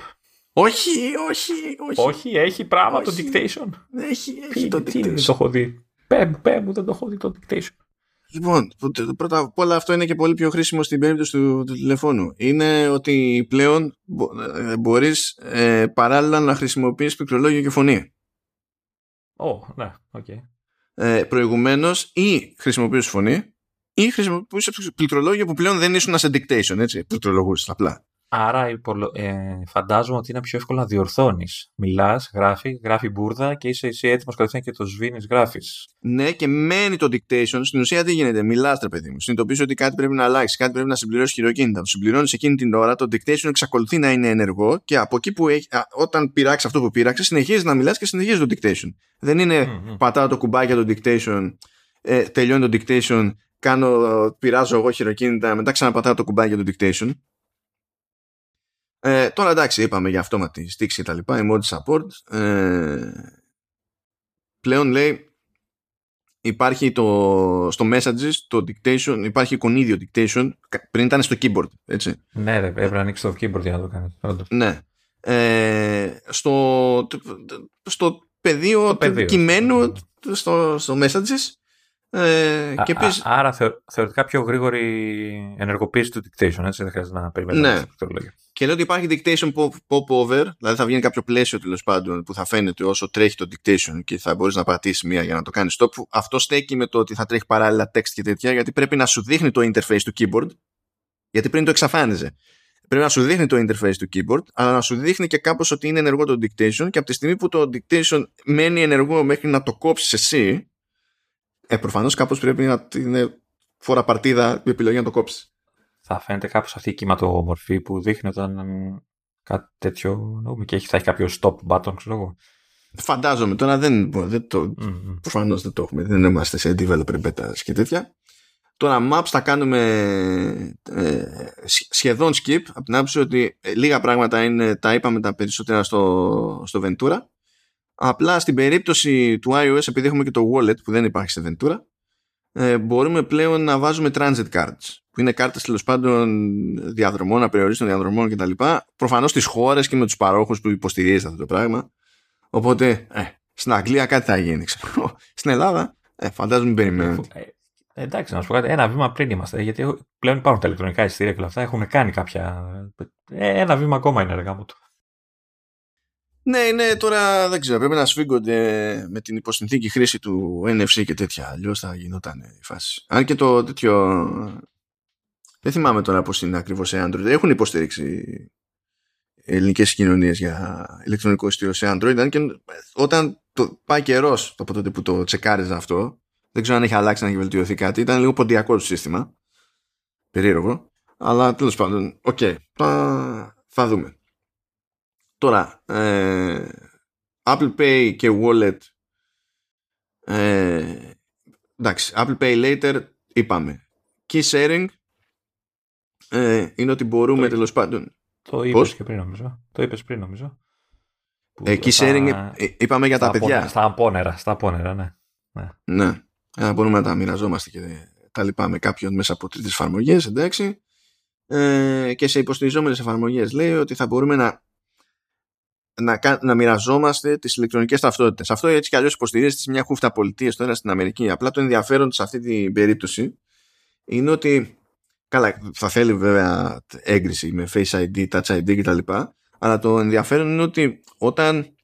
Όχι, όχι, όχι. Όχι, έχει πράγμα όχι. Το dictation. Έχει, έχει το dictation. Δεν το έχω δει. Πέμ, πέμ, δεν το έχω δει το dictation. Λοιπόν, πρώτα απ' όλα αυτό είναι και πολύ πιο χρήσιμο στην περίπτωση του, του τηλεφώνου. Είναι ότι πλέον μπο, μπορείς ε, παράλληλα να χρησιμοποιείς πληκτρολόγιο και φωνή. Ω, ναι, οκ. Προηγουμένως ή χρησιμοποιείς φωνή ή χρησιμοποιείς πληκτρολόγιο που πλέον δεν ήσουν σε dictation, έτσι, πληκτρολογούσες απλά. Άρα ε, φαντάζομαι ότι είναι πιο εύκολο να διορθώνεις. Μιλάς, γράφει, γράφει μπουρδα και είσαι εσύ έτοιμος κατευθείαν και το σβήνεις, γράφεις. Ναι, και μένει το dictation. Στην ουσία τι γίνεται, μιλάς, ρε παιδί μου. Συνειδητοποιείς ότι κάτι πρέπει να αλλάξει, κάτι πρέπει να συμπληρώσεις χειροκίνητα. Το συμπληρώνεις εκείνη την ώρα, το dictation εξακολουθεί να είναι ενεργό και από εκεί που έχει, α, όταν πειράξεις αυτό που πειράξεις, συνεχίζεις να μιλάς και συνεχίζεις το dictation. Δεν είναι mm-hmm. πατάω το κουμπάκι για το dictation, ε, τελειώνει το dictation, κάνω, πειράζω εγώ χειροκίνητα, μετά ξαναπατάω το κουμπάκι για το dictation. Ε, τώρα εντάξει, είπαμε για αυτόματη στήξη και τα λοιπά, emoji support. Ε, πλέον, λέει, υπάρχει το, στο messages το dictation, υπάρχει εικονίδιο dictation, πριν ήταν στο keyboard, έτσι. Ναι, ρε, έπρεπε να ανοίξει το keyboard για να το κάνεις. Ναι. Ε, στο, στο πεδίο, το πεδίο. Κειμένου, στο, στο messages. Ε, και α, πεις... α, άρα θεω, θεωρητικά πιο γρήγορη ενεργοποίηση του dictation, έτσι, δεν χρειάζεται να περιμένουμε. Ναι. Και λέω ότι υπάρχει dictation pop-over, δηλαδή θα βγαίνει κάποιο πλαίσιο, τέλος πάντων, που θα φαίνεται όσο τρέχει το dictation και θα μπορείς να πατήσεις μία για να το κάνεις stop. Αυτό στέκει με το ότι θα τρέχει παράλληλα text και τέτοια, γιατί πρέπει να σου δείχνει το interface του keyboard, γιατί πριν το εξαφάνιζε. Πρέπει να σου δείχνει το interface του keyboard, αλλά να σου δείχνει και κάπως ότι είναι ενεργό το dictation, και από τη στιγμή που το dictation μένει ενεργό μέχρι να το κόψεις εσύ. Ε, προφανώς κάπως πρέπει να είναι φορά παρτίδα η επιλογή να το κόψει. Θα φαίνεται κάπως αυτή η κυματομορφή που δείχνει όταν κάτι τέτοιο νόμι και έχει, θα έχει κάποιο stop button, ξέρω εγώ. Φαντάζομαι τώρα, δεν, δεν το, mm-hmm. προφανώς δεν το έχουμε, δεν είμαστε σε developer beta και τέτοια. Τώρα maps θα κάνουμε ε, σχεδόν skip, από την άποψη ότι λίγα πράγματα είναι, τα είπαμε τα περισσότερα στο, στο Ventura. Απλά στην περίπτωση του iOS, επειδή έχουμε και το Wallet που δεν υπάρχει σε Ventura, ε, μπορούμε πλέον να βάζουμε transit cards, που είναι κάρτες, τέλος πάντων, διαδρομών, απεριορίστων διαδρομών κτλ. Προφανώς στις χώρες και με τους παρόχους που υποστηρίζεται αυτό το πράγμα. Οπότε ε, στην Αγγλία κάτι θα γίνει. Ξέρω. Στην Ελλάδα ε, φαντάζομαι περιμένουμε. Ε, εντάξει, να σου πω κάτι, ένα βήμα πριν είμαστε. Γιατί πλέον υπάρχουν τα ηλεκτρονικά εισιτήρια και όλα αυτά, έχουν κάνει κάποια. Ε, ένα βήμα ακόμα είναι αργά μου. Ναι, ναι, τώρα δεν ξέρω. Πρέπει να σφίγγονται με την υποσυνθήκη χρήση του εν εφ σι και τέτοια. Αλλιώς θα γινόταν η φάση. Αν και το τέτοιο. Δεν θυμάμαι τώρα πώς είναι ακριβώς σε Android. Έχουν υποστηρίξει ελληνικές κοινωνίες για ηλεκτρονικό εισιτήριο σε Android. Αν και όταν το πάει καιρός από τότε που το τσεκάριζα αυτό, δεν ξέρω αν έχει αλλάξει, να έχει βελτιωθεί κάτι. Ήταν λίγο ποντιακό το σύστημα. Περίεργο. Αλλά τέλος πάντων, οκ. Okay, θα δούμε. Τώρα, ε, Apple Pay και Wallet. Ε, εντάξει, Apple Pay Later είπαμε. Key sharing ε, είναι ότι μπορούμε τέλος πάντων. Το είπες και πριν νομίζω. Το είπες πριν νομίζω. Ε, key στα, sharing είπαμε για τα παιδιά. Πόνερα, στα απόνερα, στα απόνερα, ναι. Ναι, ναι. Ε, μπορούμε να τα μοιραζόμαστε και τα λοιπά με κάποιον μέσα από τρίτες εφαρμογές, εντάξει. Ε, και σε υποστηριζόμενες εφαρμογές λέει ότι θα μπορούμε να Να, να μοιραζόμαστε τις ηλεκτρονικές ταυτότητες. Αυτό έτσι κι αλλιώς υποστηρίζεται σε μια χούφτα πολιτείες τώρα στην Αμερική. Απλά το ενδιαφέρον σε αυτή την περίπτωση είναι ότι, καλά, θα θέλει βέβαια έγκριση με Face άι ντι, Touch άι ντι κτλ. Αλλά το ενδιαφέρον είναι ότι όταν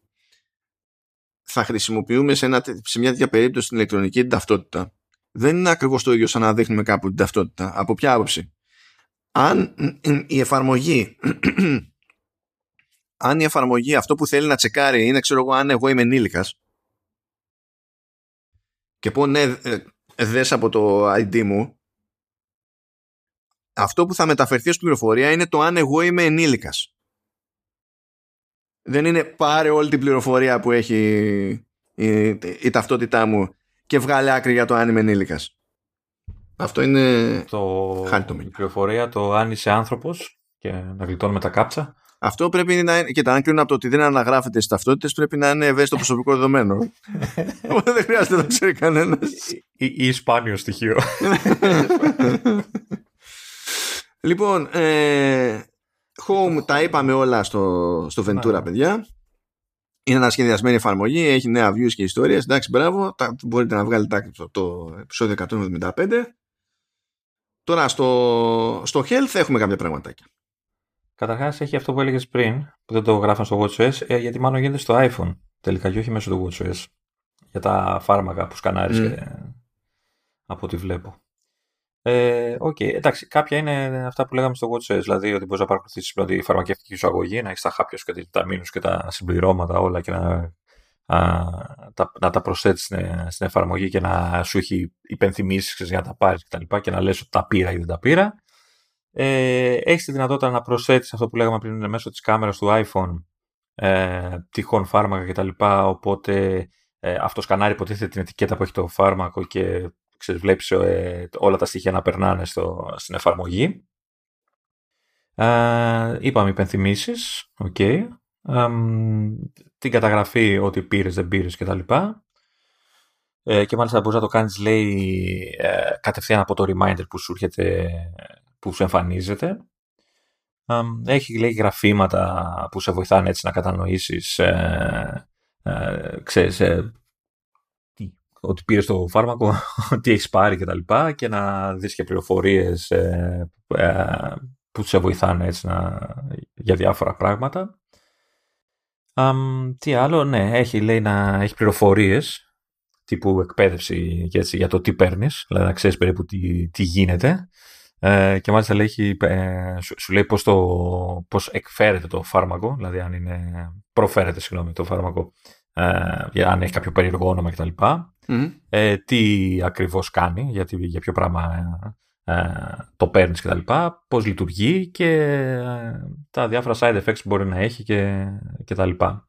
θα χρησιμοποιούμε σε, ένα, σε μια τέτοια περίπτωση την ηλεκτρονική ταυτότητα, δεν είναι ακριβώς το ίδιο σαν να δείχνουμε κάπου την ταυτότητα. Από ποια άποψη? Αν η εφαρμογή. Αν η εφαρμογή αυτό που θέλει να τσεκάρει είναι, ξέρω εγώ, αν εγώ είμαι ενήλικας και πω ναι, δες από το άι ντι μου, αυτό που θα μεταφερθεί ως πληροφορία είναι το αν εγώ είμαι ενήλικας. Δεν είναι πάρε όλη την πληροφορία που έχει η, η, η ταυτότητά μου και βγάλε άκρη για το αν είμαι ενήλικας. Αυτό είναι το... χάριτομη. Η πληροφορία το αν είσαι άνθρωπος και να γλιτώνουμε τα κάπτσα. Αυτό πρέπει να είναι. Και τα αν κρίνουν από το ότι δεν αναγράφεται στις ταυτότητες, πρέπει να είναι ευαίσθητο προσωπικό δεδομένο. Οπότε δεν χρειάζεται να ξέρει κανένας. Ή σπάνιο στοιχείο. Λοιπόν, ε, Home τα είπαμε όλα στο, στο Ventura, παιδιά. Είναι ανασχεδιασμένη εφαρμογή, έχει νέα views και ιστορίες. Εντάξει, μπράβο. Τα, μπορείτε να βγάλετε το, το επεισόδιο εκατόν εβδομήντα πέντε. Τώρα στο, στο Health έχουμε κάποια πραγματάκια. Καταρχάς έχει αυτό που έλεγες πριν, που δεν το γράφαν στο WatchOS, γιατί μάλλον γίνεται στο iPhone τελικά και όχι μέσω του WatchOS, για τα φάρμακα που σκανάρισε, mm. από ό,τι βλέπω. Ε, okay. Εντάξει, κάποια είναι αυτά που λέγαμε στο WatchOS, δηλαδή ότι μπορείς να παρακολουθήσεις τη φαρμακευτική σου αγωγή, να έχεις τα χάπια σου και τα βιταμίνους και τα συμπληρώματα όλα και να, α, τα, να τα προσθέτεις στην, στην εφαρμογή και να σου έχει υπενθυμίσεις για να τα πάρεις κτλ. Και, και να λες ότι τα πήρα ή δεν τα πήρα. Ε, έχεις τη δυνατότητα να προσθέτεις αυτό που λέγαμε πριν μέσω της κάμερας του iPhone, ε, τυχόν φάρμακα κτλ. Οπότε ε, αυτό σκανάρει υποτίθεται την ετικέτα που έχει το φάρμακο και ξέρεις, βλέπεις ε, όλα τα στοιχεία να περνάνε στο, στην εφαρμογή. Ε, είπαμε υπενθυμίσεις, okay. ε, ε, την καταγραφή ότι πήρες, δεν πήρες κτλ. Ε, και μάλιστα μπορείς να το κάνεις, λέει, ε, κατευθείαν από το reminder που σου έρχεται, που σου εμφανίζεται. Έχει, λέει, γραφήματα που σε βοηθάνε έτσι να κατανοήσεις ε, ε, ξέρεις, ε, τι, ότι πήρες το φάρμακο, τι έχεις πάρει κτλ. Και, και να δεις και πληροφορίες ε, ε, που σε βοηθάνε έτσι να, για διάφορα πράγματα. Ε, τι άλλο, ναι, έχει, λέει, να έχει πληροφορίες τύπου εκπαίδευση και έτσι, για το τι παίρνεις, δηλαδή να ξέρεις περίπου τι, τι γίνεται. Ε, και μάλιστα λέει, ε, σου, σου λέει πώς, το, πώς εκφέρεται το φάρμακο, δηλαδή αν είναι, προφέρεται συγγνώμη, το φάρμακο, ε, αν έχει κάποιο περίεργο όνομα κτλ. Mm. Ε, τι ακριβώς κάνει, γιατί, για ποιο πράγμα ε, ε, το παίρνεις κτλ. Πώς λειτουργεί και ε, τα διάφορα side effects που μπορεί να έχει και, και τα λοιπά.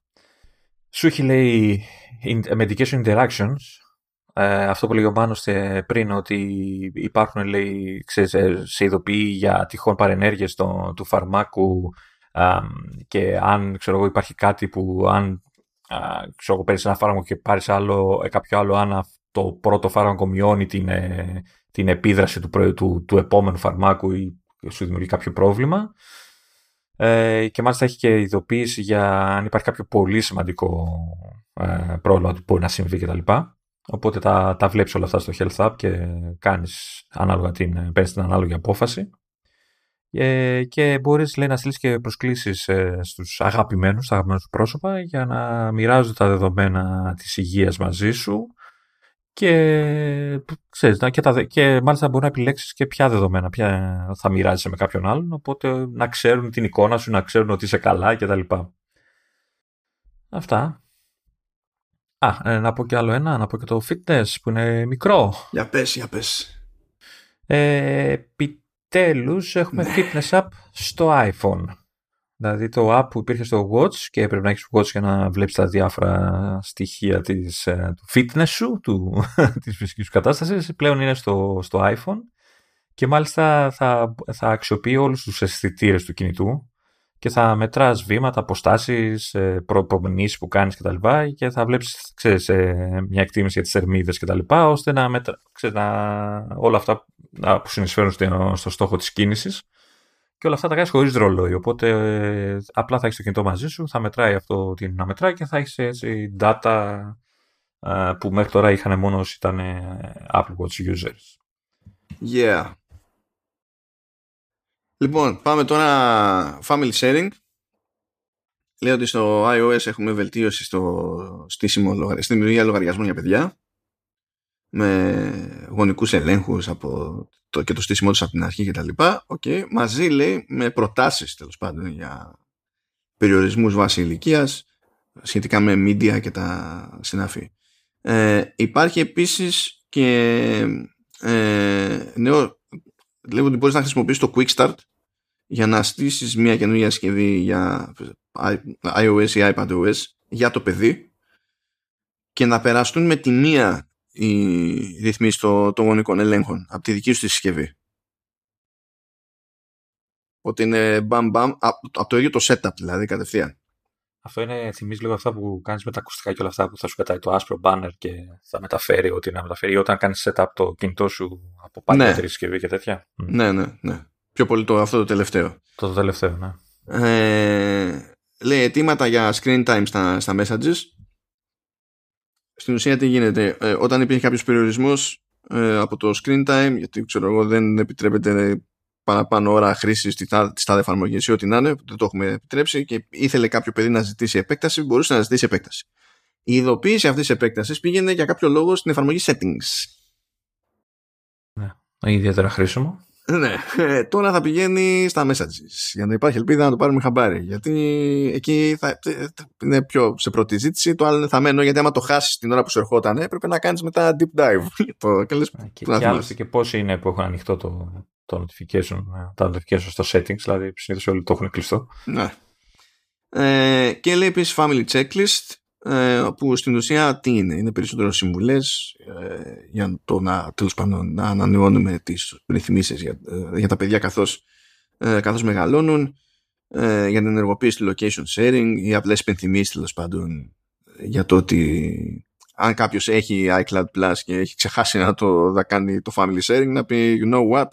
Σου έχει, λέει, medication interactions. Ε, αυτό που λέγει ο Μάνος πριν, ότι υπάρχουν, λέει, ξέρεις, σε ειδοποιεί για τυχόν παρενέργειες το, του φαρμάκου, α, και αν, ξέρω εγώ, υπάρχει κάτι που αν α, ξέρω εγώ, παίρνεις ένα φάρμακο και πάρεις άλλο, κάποιο άλλο, αν το πρώτο φάρμακο μειώνει την, την επίδραση του, προ, του, του επόμενου φαρμάκου ή σου δημιουργεί κάποιο πρόβλημα. Ε, και μάλιστα έχει και ειδοποίηση για αν υπάρχει κάποιο πολύ σημαντικό ε, πρόβλημα που μπορεί να συμβεί κτλ. Οπότε τα, τα βλέπεις όλα αυτά στο Health App και κάνεις ανάλογα την, παίρνεις την ανάλογη απόφαση. ε, και μπορείς, λέει, να στείλεις και προσκλήσεις ε, στους αγαπημένους, στα αγαπημένα σου πρόσωπα, για να μοιράζονται τα δεδομένα της υγείας μαζί σου και, ξέρεις, και, τα, και μάλιστα μπορεί να επιλέξεις και ποια δεδομένα ποια θα μοιράζεσαι με κάποιον άλλον, οπότε να ξέρουν την εικόνα σου, να ξέρουν ότι είσαι καλά κτλ. Αυτά. Α, ε, να πω και άλλο ένα, να πω και το Fitness που είναι μικρό. Για πες, για πες. Ε, επιτέλους έχουμε ναι. Fitness app στο iPhone. Δηλαδή το app που υπήρχε στο Watch και πρέπει να έχεις Watch για να βλέπεις τα διάφορα στοιχεία της, του fitness σου, του, της φυσικής σου κατάστασης, πλέον είναι στο, στο iPhone και μάλιστα θα, θα αξιοποιεί όλους τους αισθητήρες του κινητού και θα μετράς βήματα, αποστάσεις, προπονήσεις που κάνεις κτλ. Και, και θα βλέπεις, ξέρεις, μια εκτίμηση για τις θερμίδες κτλ. Ώστε να, μετρα... ξέρεις, να όλα αυτά που συνεισφέρουν στο στόχο της κίνησης και όλα αυτά τα κάνεις χωρίς ρολόι. Οπότε ε, απλά θα έχεις το κινητό μαζί σου, θα μετράει αυτό την να μετράει και θα έχεις έτσι data ε, που μέχρι τώρα είχαν μόνο όσοι ήταν ε, Apple Watch users. Yeah. Λοιπόν, πάμε τώρα family sharing. Λέω ότι στο iOS έχουμε βελτίωση στο στήσιμο λογαριασμού, στη δημιουργία λογαριασμών για παιδιά, με γονικούς ελέγχους από το, και το στήσιμο τους από την αρχή κτλ. Okay. Μαζί, λέει, με προτάσεις, τέλος πάντων, για περιορισμούς βάση ηλικίας, σχετικά με media και τα συναφή. Ε, υπάρχει επίσης και ε, νέο. Λέω ότι μπορείς να χρησιμοποιήσεις το Quick Start για να στήσεις μια καινούργια συσκευή για iOS ή iPadOS για το παιδί και να περαστούν με τη μία οι ρυθμίσεις των γονικών ελέγχων από τη δική σου τη συσκευή. Ότι είναι μπαμ μπαμ από το ίδιο το setup, δηλαδή κατευθείαν. Αυτό είναι, θυμίζει λίγο αυτά που κάνεις με τα ακουστικά και όλα αυτά που θα σου κατάει το άσπρο banner και θα μεταφέρει ό,τι να μεταφέρει όταν κάνεις setup το κινητό σου από πάνω από τη συσκευή και τέτοια. Ναι, ναι, ναι. Πιο πολύ το, αυτό το τελευταίο. Το, το τελευταίο, ναι. Ε, λέει αιτήματα για screen time στα, στα messages. Στην ουσία τι γίνεται. Ε, όταν υπήρχε κάποιος περιορισμός ε, από το screen time, γιατί ξέρω εγώ δεν επιτρέπεται παραπάνω ώρα χρήσης της τάδε εφαρμογής ή ό,τι να είναι, δεν το έχουμε επιτρέψει και ήθελε κάποιο παιδί να ζητήσει επέκταση, μπορούσε να ζητήσει επέκταση. Η ειδοποίηση αυτής της επέκτασης πήγαινε για κάποιο λόγο στην εφαρμογή settings. Ναι, ιδιαίτερα χρήσιμο. Ναι, ε, τώρα θα πηγαίνει στα messages για να υπάρχει ελπίδα να το πάρουμε χαμπάρι. Γιατί εκεί θα είναι πιο σε πρώτη ζήτηση, το άλλο είναι θαμένο, γιατί άμα το χάσεις την ώρα που σου ερχόταν, έπρεπε να κάνεις μετά deep dive. το, και, λες, και, και άλλωστε και πόσοι είναι που έχουν ανοιχτό το. Το notification, τα notification στο settings, δηλαδή συνήθως όλοι το έχουν κλειστό. Ναι. Ε, και λέει επίσης family checklist, ε, που στην ουσία τι είναι, είναι περισσότερο συμβουλές ε, για το να, τέλος πάντων, να ανανεώνουμε τις ρυθμίσεις για, ε, για τα παιδιά καθώς, ε, καθώς μεγαλώνουν, ε, για την ενεργοποίηση του location sharing ή απλές υπενθυμίσεις, τέλος πάντων, για το ότι αν κάποιος έχει iCloud Plus και έχει ξεχάσει να το να κάνει το family sharing, να πει you know what,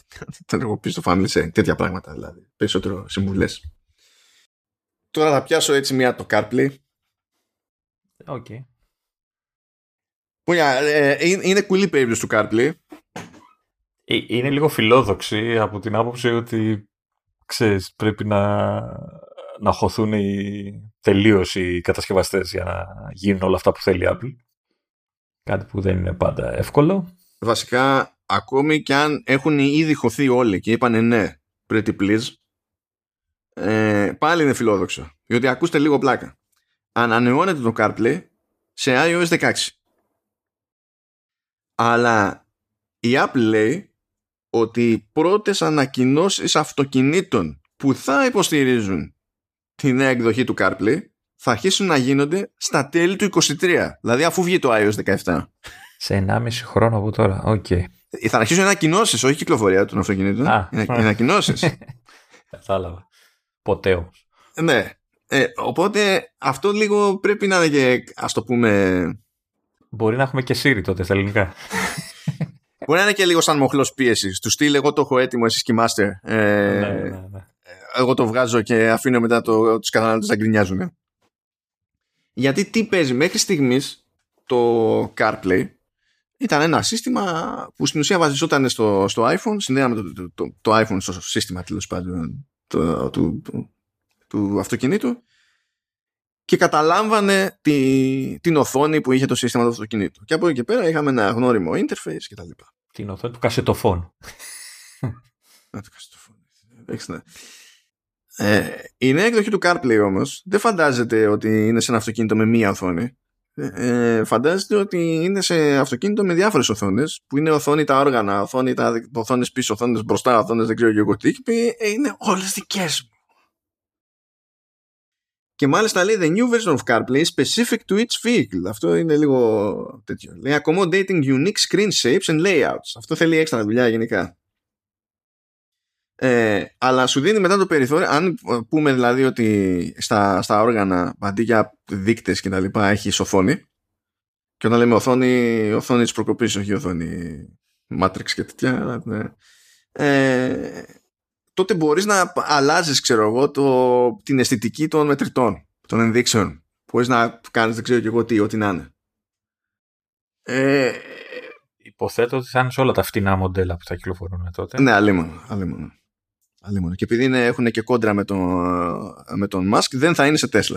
θα ενεργοποιήσει το family sharing. Τέτοια πράγματα δηλαδή. Περισσότερο συμβουλές. Τώρα θα πιάσω έτσι μία το CarPlay. Οκ. Okay. Ε, είναι κουλή περίπτωση του CarPlay. Ε, είναι λίγο φιλόδοξη από την άποψη ότι ξέρεις, πρέπει να... να χωθούν οι... τελείως οι κατασκευαστές για να γίνουν όλα αυτά που θέλει η Apple. Κάτι που δεν είναι πάντα εύκολο. Βασικά, ακόμη και αν έχουν ήδη χωθεί όλοι και είπανε ναι, pretty please, ε, πάλι είναι φιλόδοξο. Διότι ακούστε λίγο πλάκα. Ανανεώνεται το CarPlay σε iOS δεκαέξι. Αλλά η Apple λέει ότι οι πρώτες ανακοινώσεις αυτοκινήτων που θα υποστηρίζουν τη νέα εκδοχή του CarPlay θα αρχίσουν να γίνονται στα τέλη του είκοσι τρία. Δηλαδή αφού βγει το iOS δεκαεπτά. Σε ενάμιση χρόνο από τώρα. Okay. Θα αρχίσουν ανακοινώσεις, όχι κυκλοφορία των αυτοκινήτων. Ah. Ανακοινώσεις. Κατάλαβα. Ποτέ όμως. Ναι. Ε, οπότε αυτό λίγο πρέπει να είναι και, ας το πούμε... Μπορεί να έχουμε και Siri τότε στα ελληνικά. Μπορεί να είναι και λίγο σαν μοχλός πίεσης. Του στυλ εγώ το έχω έτοιμο, εσείς κοιμάστε. Ε, ναι, ναι, ναι. Εγώ το βγάζω και αφήνω μετά το, τους καταναλωτές να γκρινιάζουν. Γιατί τι παίζει μέχρι στιγμής το CarPlay Ήταν ένα σύστημα που στην ουσία βασιζόταν στο, στο iPhone, συνδέαμε το, το, το, το iPhone στο σύστημα τέλος πάντων του το, το, το αυτοκινήτου και καταλάμβανε τη, την οθόνη που είχε το σύστημα του αυτοκινήτου. Και από εκεί και πέρα είχαμε ένα γνώριμο interface και τα λοιπά. Την οθόνη του κασετοφώνου. Να το κασετοφώνου. Ε, η νέα εκδοχή του CarPlay όμως δεν φαντάζεται ότι είναι σε ένα αυτοκίνητο με μία οθόνη. Ε, φαντάζεται ότι είναι σε αυτοκίνητο με διάφορες οθόνες, που είναι οθόνη τα όργανα, οθόνη τα οθόνες πίσω, οθόνες μπροστά, οθόνες δεν ξέρω και εγώ τι, είναι όλες δικές μου. Και μάλιστα λέει the new version of CarPlay specific to each vehicle. Αυτό είναι λίγο τέτοιο. Λέει accommodating unique screen shapes and layouts. Αυτό θέλει έξτρα δουλειά γενικά. Ε, αλλά σου δίνει μετά το περιθώριο, αν πούμε δηλαδή ότι στα, στα όργανα αντί για δείκτες και τα λοιπά έχεις οθόνη, και όταν λέμε οθόνη, οθόνη της προκοπής, όχι οθόνη Matrix και τέτοια, ναι. ε, τότε μπορείς να αλλάζεις, ξέρω εγώ, το, την αισθητική των μετρητών, των ενδείξεων. Μπορείς να κάνεις, δεν ξέρω και εγώ τι, ό,τι να είναι. Ε, Υποθέτω ότι θα είναι σε όλα τα φτηνά μοντέλα που θα κυκλοφορούν τότε. Ναι, αλλήμον, αλλήμον. Αλλήμον. Και επειδή είναι, έχουν και κόντρα με τον, με τον Musk, δεν θα είναι σε Tesla.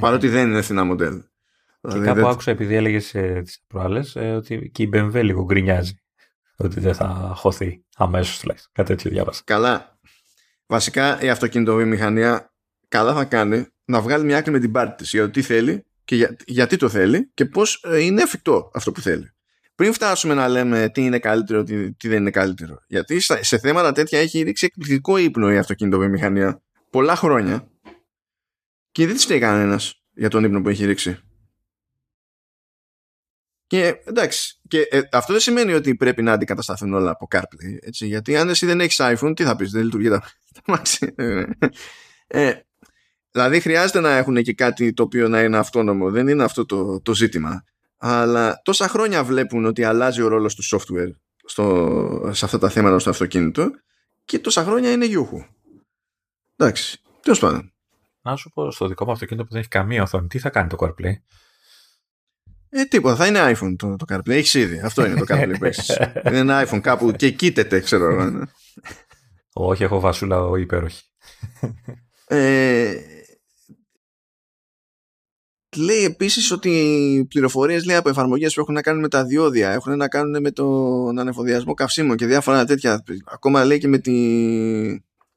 Παρότι δεν είναι φθηνά μοντέλα. Και δηλαδή, κάπου δεν... άκουσα, επειδή έλεγες ε, τις προάλλες, ε, ότι και η μπι εμ ντάμπλιου λίγο γκρινιάζει. Ότι δεν θα χωθεί αμέσως τουλάχιστον. Κάτι τέτοιο διάβασα. Καλά. Βασικά η αυτοκινητοβιομηχανία καλά θα κάνει να βγάλει μια άκρη με την πάρτη της για το τι θέλει και για, γιατί το θέλει και πώς ε, είναι εφικτό αυτό που θέλει. Πριν φτάσουμε να λέμε τι είναι καλύτερο, τι, τι δεν είναι καλύτερο. Γιατί σε θέματα τέτοια έχει ρίξει εκπληκτικό ύπνο η αυτοκινητοβιομηχανία πολλά χρόνια και δεν τη φταίει κανένας για τον ύπνο που έχει ρίξει. Και εντάξει, και, ε, αυτό δεν σημαίνει ότι πρέπει να αντικατασταθούν όλα από CarPlay. Έτσι, γιατί αν εσύ δεν έχεις iPhone, τι θα πεις, δεν λειτουργεί τα μάξι. ε, δηλαδή χρειάζεται να έχουν και κάτι το οποίο να είναι αυτόνομο. Δεν είναι αυτό το, το ζήτημα. Αλλά τόσα χρόνια βλέπουν ότι αλλάζει ο ρόλος του software στο, σε αυτά τα θέματα στο αυτοκίνητο και τόσα χρόνια είναι γιούχου. Εντάξει, τέλος πάντων. Να σου πω, στο δικό μου αυτοκίνητο που δεν έχει καμία οθόνη, τι θα κάνει το CarPlay? Ε, τίποτα, θα είναι iPhone το, το CarPlay, έχεις ήδη. Αυτό είναι το CarPlay. Είναι ένα iPhone κάπου και κοίτεται, ξέρω. Όχι, έχω βασούλα, ο υπέροχη. ε... Λέει επίσης ότι οι πληροφορίες, λέει, από εφαρμογές που έχουν να κάνουν με τα διόδια, έχουν να κάνουν με τον ανεφοδιασμό καυσίμων και διάφορα τέτοια. Ακόμα λέει και με τη.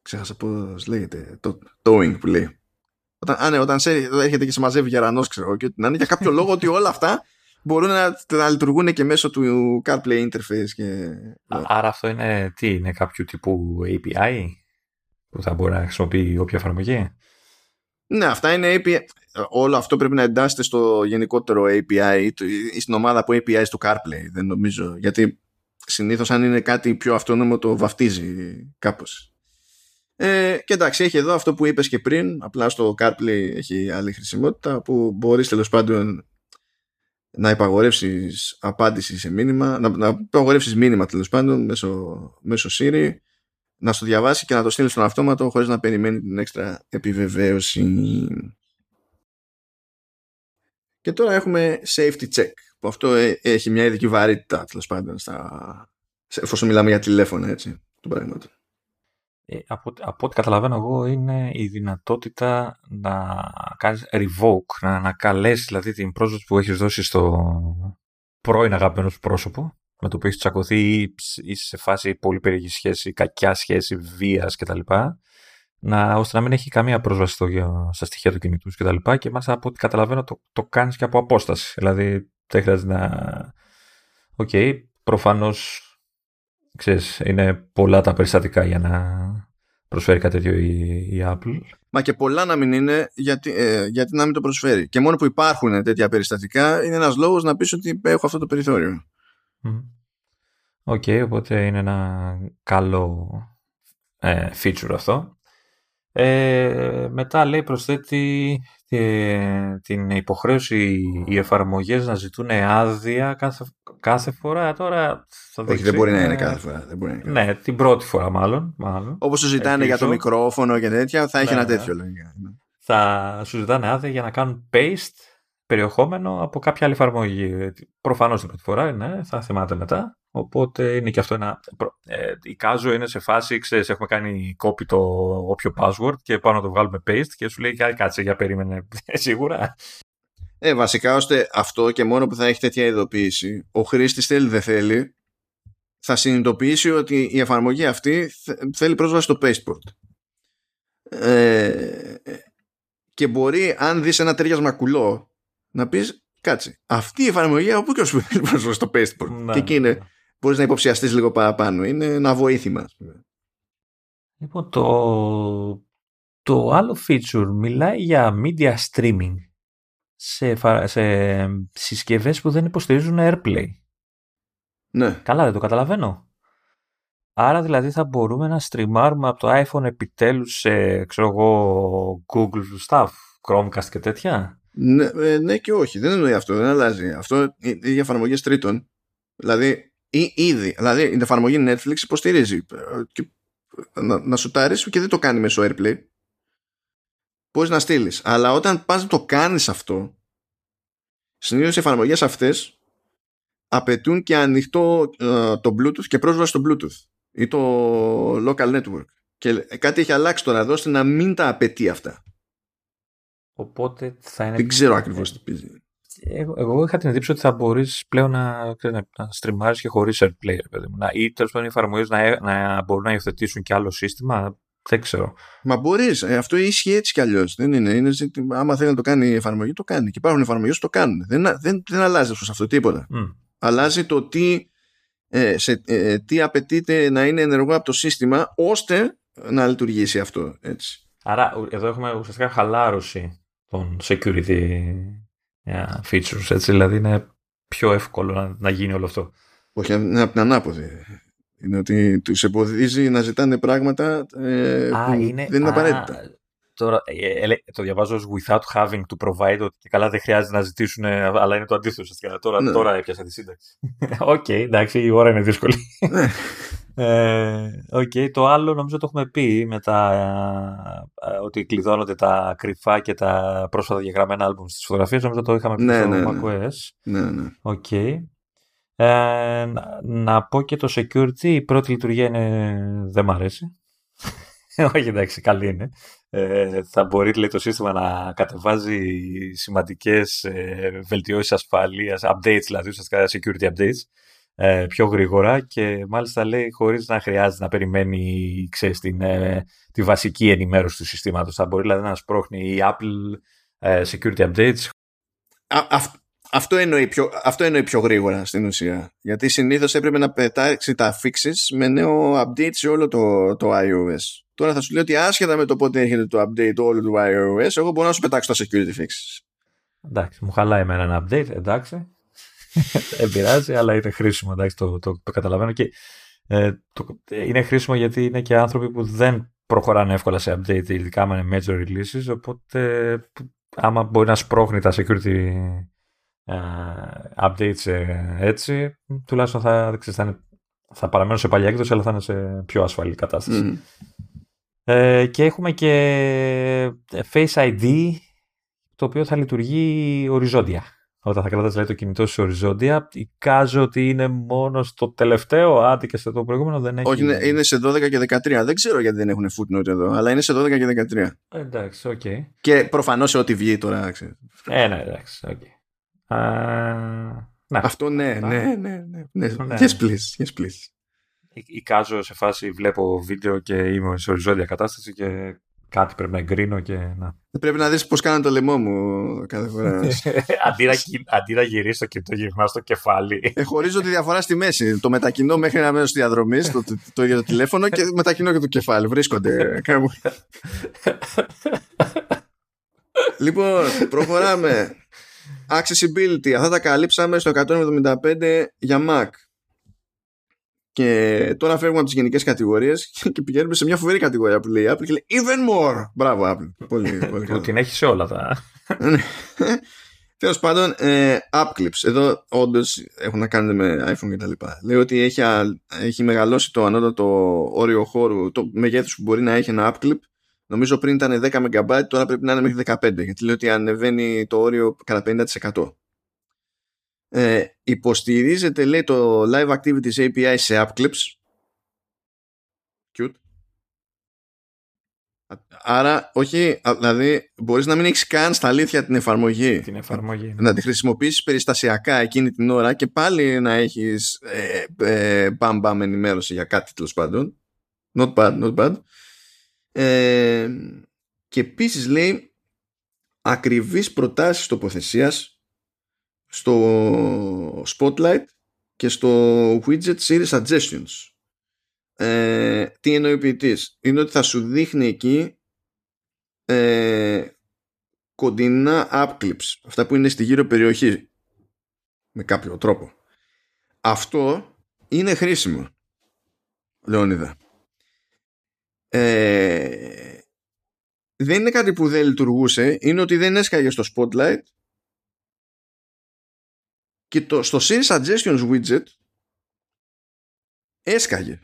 Ξέχασα πώς λέγεται. Το towing που λέει. Όταν, α, ναι, όταν σε, έρχεται και σε μαζεύει γερανός, ξέρω. Και να είναι για κάποιο λόγο ότι όλα αυτά μπορούν να, να λειτουργούν και μέσω του CarPlay interface. Και... Άρα αυτό είναι τι, είναι κάποιο τύπου έι πι άι που θα μπορεί να χρησιμοποιεί όποια εφαρμογή. Ναι, αυτά είναι έι πι άι. Όλο αυτό πρέπει να εντάσσεται στο γενικότερο έι πι άι ή στην ομάδα που έι πι άι στο CarPlay, δεν νομίζω. Γιατί συνήθως αν είναι κάτι πιο αυτόνομο το βαφτίζει κάπως. Ε, και εντάξει, έχει εδώ αυτό που είπες και πριν, απλά στο CarPlay έχει άλλη χρησιμότητα που μπορείς τέλος πάντων να υπαγορεύσεις απάντηση σε μήνυμα, να, να υπαγορεύσεις μήνυμα τέλος πάντων μέσω, μέσω Siri, να στο διαβάσει και να το στείλει στον αυτόματο χωρίς να περιμένει την έξτρα επιβεβαίωση. Και τώρα έχουμε safety check, που αυτό έχει μια ειδική βαρύτητα, τέλος πάντων, στα... εφόσον μιλάμε για τηλέφωνα, έτσι, του πράγματο. Ε, από, από ό,τι καταλαβαίνω εγώ, είναι η δυνατότητα να κάνεις revoke, να ανακαλέσεις δηλαδή την πρόσβαση που έχεις δώσει στο πρώην αγαπημένο σου πρόσωπο, με το οποίο έχεις τσακωθεί ή είσαι σε φάση πολύ περίεργη σχέση, κακιά σχέση, βίας κτλ., να, ώστε να μην έχει καμία πρόσβαση στο, στα στοιχεία του κινητού και τα λοιπά, και μάλιστα από ό,τι καταλαβαίνω το, το κάνεις και από απόσταση. Δηλαδή δεν χρειάζεται να... Οκ, okay, προφανώς ξέρεις, είναι πολλά τα περιστατικά για να προσφέρει κάτι τέτοιο η, η Apple. Μα και πολλά να μην είναι, γιατί, ε, γιατί να μην το προσφέρει. Και μόνο που υπάρχουν τέτοια περιστατικά είναι ένας λόγος να πεις ότι έχω αυτό το περιθώριο. Οκ, okay, οπότε είναι ένα καλό ε, feature αυτό. Ε, μετά λέει προσθέτει ε, την υποχρέωση οι εφαρμογές να ζητούν άδεια κάθε, κάθε φορά. Τώρα θα δείξει, όχι, δεν μπορεί να είναι κάθε φορά, δεν μπορεί να είναι κάθε φορά. Ναι, την πρώτη φορά μάλλον, μάλλον. Όπως σου ζητάνε για το μικρόφωνο και τέτοια, θα έχει ναι, ένα τέτοιο λόγια. Θα σου ζητάνε άδεια για να κάνουν paste περιεχόμενο από κάποια άλλη εφαρμογή. Προφανώς την πρώτη φορά, ναι, θα θυμάται μετά. Οπότε είναι και αυτό ένα. Ε, η Κάζο είναι σε φάση, ξέρεις, έχουμε κάνει copy το όποιο password και πάνω να το βγάλουμε paste και σου λέει κάτσε για περίμενε. Σίγουρα. Ε, βασικά ώστε αυτό και μόνο που θα έχει τέτοια ειδοποίηση, ο χρήστης θέλει δεν θέλει, θα συνειδητοποιήσει ότι η εφαρμογή αυτή θέλει πρόσβαση στο Pasteboard. Ε, και μπορεί, αν δεις ένα ταιριασμα κουλό, να πεις κάτσε, αυτή η εφαρμογή από πού και σου θέλει πρόσβαση στο Pasteboard. Να, και εκεί είναι, ναι. Μπορείς να υποψιαστείς λίγο παραπάνω. Είναι ένα βοήθημα. Λοιπόν, το, το άλλο feature μιλάει για media streaming σε, σε συσκευές που δεν υποστηρίζουν AirPlay. Ναι. Καλά, δεν το καταλαβαίνω. Άρα δηλαδή θα μπορούμε να στριμάρουμε από το iPhone επιτέλους σε, ξέρω εγώ, Google Stuff, Chromecast και τέτοια. Ναι, ναι και όχι, δεν εννοεί αυτό, δεν αλλάζει. Αυτό είναι για εφαρμογές τρίτων. Δηλαδή, ή, ήδη, δηλαδή η εφαρμογή Netflix υποστηρίζει και, να, να σουτάρεις και δεν το κάνει μέσω AirPlay. Μπορείς να στείλεις. Αλλά όταν πας να το κάνεις αυτό, συνήθως οι εφαρμογές αυτές απαιτούν και ανοιχτό ε, το Bluetooth και πρόσβαση στο Bluetooth ή το local network. Και κάτι έχει αλλάξει τώρα εδώ ώστε να μην τα απαιτεί αυτά. Οπότε θα είναι... Δεν ξέρω ακριβώς τι πει. Εγώ, εγώ είχα την εντύπωση ότι θα μπορείς πλέον να, να, να στριμάρεις και χωρίς AirPlay, παιδί μου. Να, ή τέλος πάντων οι εφαρμογές να, να μπορούν να υιοθετήσουν και άλλο σύστημα. Δεν ξέρω. Μα μπορείς. Ε, αυτό ισχύει έτσι κι αλλιώς. Δεν είναι. Είναι ζήτημα. Άμα θέλει να το κάνει η εφαρμογή, το κάνει. Και υπάρχουν εφαρμογές που το κάνουν. Δεν, δεν, δεν αλλάζει σε αυτό τίποτα. Mm. Αλλάζει το τι, ε, σε, ε, τι απαιτείται να είναι ενεργό από το σύστημα ώστε να λειτουργήσει αυτό. Έτσι. Άρα εδώ έχουμε ουσιαστικά χαλάρωση των security yeah, features. Έτσι. Δηλαδή είναι πιο εύκολο να, να γίνει όλο αυτό. Όχι, είναι από την ανάποδη. Είναι ότι τους εμποδίζει να ζητάνε πράγματα ε, α, που είναι, δεν είναι α, απαραίτητα. Τώρα, ε, ε, το διαβάζω ως without having to provide, ότι και καλά δεν χρειάζεται να ζητήσουν, αλλά είναι το αντίθετο. Τώρα, ναι. Τώρα έπιασα τη σύνταξη. Οκ, okay, εντάξει, η ώρα είναι δύσκολη. Ναι. ε, okay, το άλλο νομίζω το έχουμε πει με τα, ότι κλειδώνονται τα κρυφά και τα πρόσφατα διαγραμμένα άλμπουμ στις φωτογραφίες. Νομίζω το είχαμε πει ναι, στο ναι, macOS. Ναι, ναι. Οκ. Okay. Ε, να, να πω και το security, η πρώτη λειτουργία είναι... δεν μ' αρέσει. Όχι εντάξει, καλή είναι. Ε, θα μπορεί λέει, το σύστημα να κατεβάζει σημαντικές ε, βελτιώσεις ασφαλείας, updates δηλαδή, ουσιαστικά security updates, ε, πιο γρήγορα και μάλιστα λέει χωρίς να χρειάζεται να περιμένει ξέρεις, την, ε, τη βασική ενημέρωση του συστήματος. Θα μπορεί δηλαδή, να σπρώχνει η Apple ε, security updates. Α, α... Αυτό εννοεί, πιο, αυτό εννοεί πιο γρήγορα στην ουσία. Γιατί συνήθως έπρεπε να πετάξει τα fixes με νέο update σε όλο το, το iOS. Τώρα θα σου λέω ότι άσχετα με το πότε έρχεται το update όλου του iOS, εγώ μπορώ να σου πετάξω τα security fixes. Εντάξει, μου χαλάει με ένα update, εντάξει. Δεν πειράζει, αλλά είναι χρήσιμο, εντάξει, το, το, το καταλαβαίνω. Και, ε, το, είναι χρήσιμο γιατί είναι και άνθρωποι που δεν προχωράνε εύκολα σε update, ειδικά με major releases. Οπότε, άμα μπορεί να σπρώχνει τα security Uh, updates uh, έτσι τουλάχιστον θα, ξέρεις, θα, είναι, θα παραμένω σε παλιά έκδοση αλλά θα είναι σε πιο ασφαλή κατάσταση. Mm-hmm. uh, και έχουμε και Face άι ντι το οποίο θα λειτουργεί οριζόντια όταν θα κρατάς δηλαδή, το κινητό σου οριζόντια. Εικάζω ότι είναι μόνο στο τελευταίο άντι και στο προηγούμενο δεν έχει. Όχι, είναι, είναι σε δώδεκα και δεκατρία. Δεν ξέρω γιατί δεν έχουν footnote εδώ, αλλά είναι σε δώδεκα και δεκατρία. Εντάξει, οκ. Okay. Και προφανώς ό,τι βγει τώρα. Ε, ναι, εντάξει, οκ. Okay. Uh, ναι. Αυτό ναι, ναι, ναι, ναι. Yes, please, yes, please. Εικάζω σε φάση, βλέπω βίντεο και είμαι σε οριζόντια κατάσταση και κάτι πρέπει να εγκρίνω και να. Πρέπει να δεις πώς κάνω το λαιμό μου κάθε φορά. αντί, να, αντί να γυρίσω και το γυρνάω στο κεφάλι. ε, χωρίζω τη διαφορά στη μέση. Το μετακινώ μέχρι ένα μέρος διαδρομής, το, το, το, το τηλέφωνο και μετακινώ και το κεφάλι. Βρίσκονται κάπου. Λοιπόν, προχωράμε. Accessibility, αυτά τα καλύψαμε στο εκατόν εβδομήντα πέντε για Mac. Και τώρα φεύγουμε από τις γενικές κατηγορίες και πηγαίνουμε σε μια φοβερή κατηγορία που λέει Apple και λέει Even More! Μπράβο Apple. Πολύ, πολύ καλά. Την έχει σε όλα τα. Τέλος πάντων, ε, App Clips. Εδώ όντως έχουν να κάνουν με iPhone και τα λοιπά. Λέει ότι έχει, έχει μεγαλώσει το ανώτατο όριο χώρου, το μεγέθος που μπορεί να έχει ένα App Clip Νομίζω πριν ήταν δέκα μεγαμπάιτ, τώρα πρέπει να είναι μέχρι δεκαπέντε, γιατί λέει ότι ανεβαίνει το όριο κατά πενήντα τοις εκατό. Ε, υποστηρίζεται, λέει, το Live Activities έι πι άι σε App Clips. Cute. Άρα, όχι, δηλαδή μπορείς να μην έχεις καν στα αλήθεια την εφαρμογή, την εφαρμογή ναι. να τη χρησιμοποιήσεις περιστασιακά εκείνη την ώρα και πάλι να έχεις ε, ε, μπαμ μπαμ ενημέρωση για κάτι, τέλος πάντων. Not bad, not bad. Ε, και επίσης λέει ακριβείς προτάσεις τοποθεσίας στο Spotlight και στο Widget Series Suggestions. Ε, τι εννοεί ο ποιητής? Είναι ότι θα σου δείχνει εκεί ε, κοντινά app clips, αυτά που είναι στη γύρω περιοχή με κάποιο τρόπο. Αυτό είναι χρήσιμο, Λεωνίδα. Ε, δεν είναι κάτι που δεν λειτουργούσε, είναι ότι δεν έσκαγε στο Spotlight και το, στο Series Suggestions widget έσκαγε,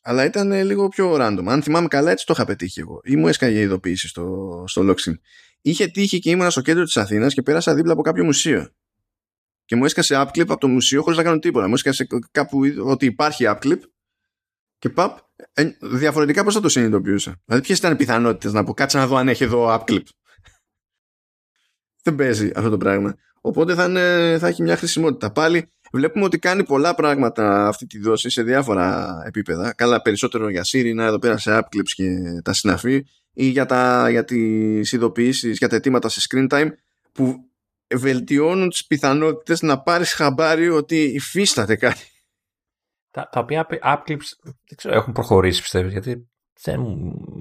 αλλά ήταν λίγο πιο random. Αν θυμάμαι καλά, έτσι το είχα πετύχει εγώ, ή μου έσκαγε η ειδοποίηση στο, στο Lock Screen. Είχε τύχει και ήμουνα στο κέντρο της Αθήνας και πέρασα δίπλα από κάποιο μουσείο και μου έσκασε app clip από το μουσείο χωρίς να κάνω τίποτα. Μου έσκασε κάπου ότι υπάρχει app clip και παπ. Διαφορετικά πώς θα το συνειδητοποιούσα? Δηλαδή ποιες ήταν οι πιθανότητες να πω κάτσα να δω αν έχει εδώ app clip? Δεν παίζει αυτό το πράγμα. Οπότε θα, είναι, θα έχει μια χρησιμότητα. Πάλι βλέπουμε ότι κάνει πολλά πράγματα αυτή τη δόση σε διάφορα επίπεδα. Καλά, περισσότερο για σίρινα εδώ πέρα σε app clips και τα συναφή, ή για, τα, για τις ειδοποιήσεις, για τα αιτήματα σε screen time, που βελτιώνουν τις πιθανότητες να πάρεις χαμπάρι ότι υφίσταται κάτι. Τα, τα οποία app clips δεν ξέρω, έχουν προχωρήσει, πιστεύεις? Γιατί δεν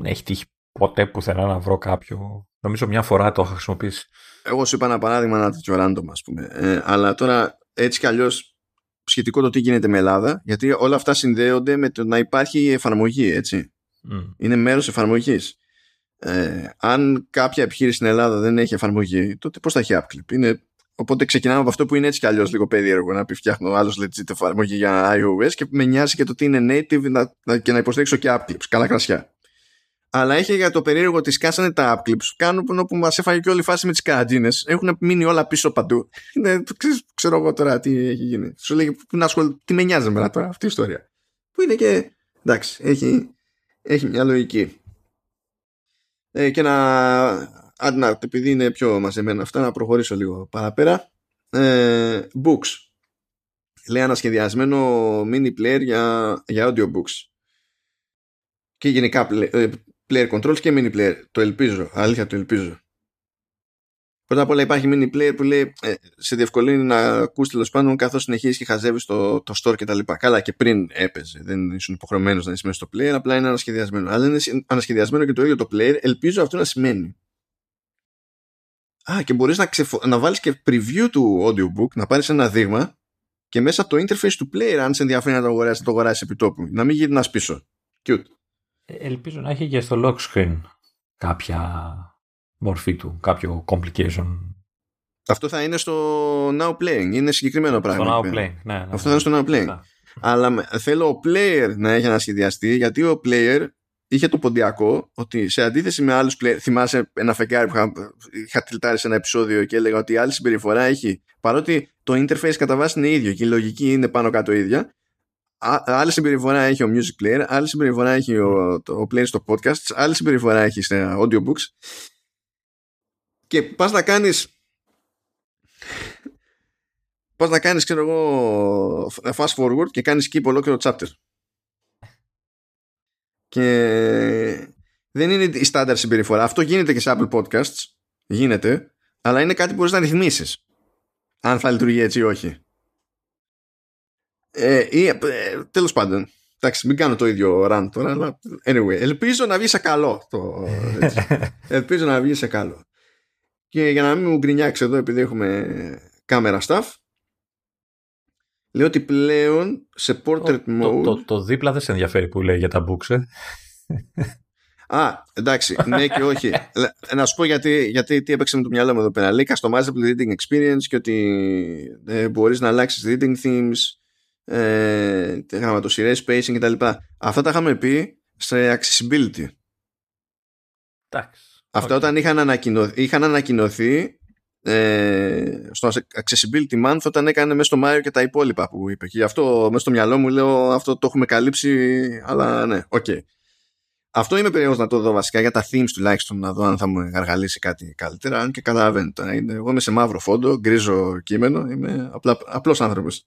έχει τύχει ποτέ πουθενά να βρω κάποιο. Νομίζω μια φορά το έχω χρησιμοποιήσει. Εγώ σου είπα ένα παράδειγμα, ένα τέτοιο random, ας πούμε. Ε, αλλά τώρα έτσι κι αλλιώς σχετικό το τι γίνεται με Ελλάδα, γιατί όλα αυτά συνδέονται με το να υπάρχει εφαρμογή, έτσι. Mm. Είναι μέρος εφαρμογής. Ε, αν κάποια επιχείρηση στην Ελλάδα δεν έχει εφαρμογή, τότε πώς θα έχει app clip? Είναι... Οπότε ξεκινάμε από αυτό που είναι έτσι κι αλλιώς λίγο περίεργο, να πει φτιάχνω άλλος legit εφαρμογή για iOS και με νοιάζει και το τι είναι native να, να, και να υποστηρίξω και app clips. Καλά κρασιά. Αλλά έχει για το περίεργο ότι σκάσανε τα app clips, κάνουν όπου μας έφαγε και όλη η φάση με τις καραντίνες. Έχουν μείνει όλα πίσω παντού. Είναι, ξέρω εγώ τώρα τι έχει γίνει. Σου λέει να ασχολ... τι με νοιάζει εμένα τώρα αυτή η ιστορία. Που είναι και εντάξει, έχει, έχει μια λογική. Ε, και να... Αντί να, επειδή είναι πιο μαζεμένα αυτά, να προχωρήσω λίγο παραπέρα. Ε, books. Λέει ανασχεδιασμένο mini player για, για audiobooks. Και γενικά player controls και mini player. Το ελπίζω, αλήθεια το ελπίζω. Πρώτα απ' όλα υπάρχει mini player που λέει ε, σε διευκολύνει να ακούσει τέλος πάντων καθώς συνεχίζεις και χαζεύεις το, το store κτλ. Καλά, και πριν έπαιζε. Δεν ήσουν υποχρεωμένος να είσαι μέσα στο player, απλά είναι ανασχεδιασμένο. Αλλά είναι ανασχεδιασμένο και το ίδιο το player. Ελπίζω αυτό να σημαίνει. Α, και μπορείς να, ξεφο... να βάλεις και preview του audiobook, να πάρεις ένα δείγμα και μέσα από το interface του player, αν σε ενδιαφέρει να το αγοράσεις, να το αγοράσεις επί τόπου. Να μην γυρνάς πίσω. Cute. Ελπίζω να έχει και στο lock screen κάποια μορφή του, κάποιο complication. Αυτό θα είναι στο now playing, είναι συγκεκριμένο πράγμα. Στο now playing, ναι, ναι. Αυτό θα είναι στο now playing. Ναι. Αλλά θέλω ο player να έχει ανασχεδιαστεί, γιατί ο player... Είχε το ποντιακό ότι σε αντίθεση με άλλους players, θυμάσαι ένα φεγγάρι που είχα, είχα τυλτάρει σε ένα επεισόδιο και έλεγα ότι η άλλη συμπεριφορά έχει, παρότι το interface κατά βάση είναι ίδιο και η λογική είναι πάνω κάτω ίδια, α, άλλη συμπεριφορά έχει ο music player, άλλη συμπεριφορά έχει ο, το, ο player στο podcast, άλλη συμπεριφορά έχει σε audiobooks και πας να κάνεις πας να κάνεις ξέρω εγώ fast forward και κάνεις skip ολόκληρο chapter. Και δεν είναι η στάνταρ συμπεριφορά. Αυτό γίνεται και σε Apple Podcasts. Γίνεται. Αλλά είναι κάτι που μπορείς να ρυθμίσεις. Αν θα λειτουργεί έτσι ή όχι. Ε, ή, ε, τέλος πάντων. Εντάξει, μην κάνω το ίδιο rant τώρα. Αλλά anyway. Ελπίζω να βγει σε καλό. Το, ελπίζω να βγει σε καλό. Και για να μην μου γκρινιάξει εδώ, επειδή έχουμε κάμερα staff. Λέω ότι πλέον σε portrait mode... Το, το, το δίπλα δεν σε ενδιαφέρει που λέει για τα books, ε. Α, εντάξει, ναι και όχι. Να σου πω γιατί, γιατί τι έπαιξε με το μυαλό μου εδώ πέρα. Λέει customizable reading experience και ότι ε, μπορείς να αλλάξεις reading themes, ε, γραμματοσυρές, spacing κτλ. Αυτά τα είχαμε πει σε accessibility. Αυτά okay. Όταν είχαν ανακοινωθεί, είχαν ανακοινωθεί ε, στο Accessibility Month, όταν έκανε μέσα στο Μάιο και τα υπόλοιπα που είπε. Και αυτό μέσα στο μυαλό μου λέω, αυτό το έχουμε καλύψει, αλλά ναι, οκ. Okay. Αυτό είμαι περίεργος να το δω βασικά για τα themes τουλάχιστον, να δω αν θα μου γαργαλίσει κάτι καλύτερα, αν και καταλαβαίνετε. Εγώ είμαι σε μαύρο φόντο, γκρίζο κείμενο, είμαι απλά, απλός άνθρωπος.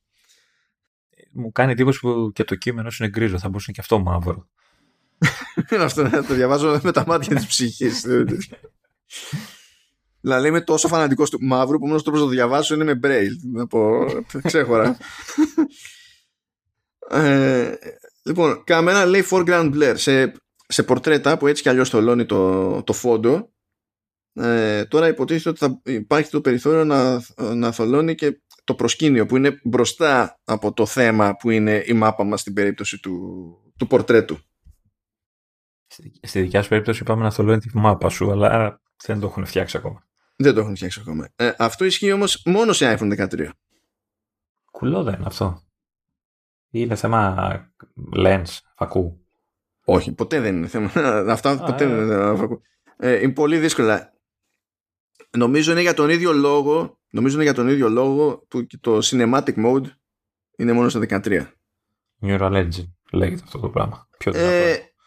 Μου κάνει εντύπωση που και το κείμενο σου είναι γκρίζο, θα μπορούσε και αυτό μαύρο. Αυτό να το διαβάζω με τα μάτια της ψυχής. Δηλαδή είμαι τόσο φανατικός του μαύρου που μόνος τρόπος να το διαβάσω είναι με μπρέιλ. Να πω ξέχωρα. ε, λοιπόν, καμένα λέει foreground blur σε, σε πορτρέτα που έτσι κι αλλιώς θολώνει το, το φόντο. Ε, τώρα υποτίθεται ότι θα υπάρχει το περιθώριο να, να θολώνει και το προσκήνιο που είναι μπροστά από το θέμα που είναι η μάπα μας στην περίπτωση του, του πορτρέτου. Στη δικιά σου περίπτωση πάμε να θολώνει τη μάπα σου, αλλά δεν το έχουν φτιάξει ακόμα. Δεν το έχουν φτιάξει ακόμα. Ε, αυτό ισχύει όμως μόνο σε άιφον δεκατρία. Κουλό δεν είναι αυτό. Είναι θέμα lens, φακού. Όχι, ποτέ δεν είναι θέμα. Αυτά Α, ποτέ ε. δεν είναι θέμα φακού. Ε, είναι πολύ δύσκολα. Νομίζω είναι για τον ίδιο λόγο, νομίζω είναι για τον ίδιο λόγο που το cinematic mode είναι μόνο στα δεκατρία. Neural Engine λέγεται αυτό το πράγμα. Πιο δυνατό.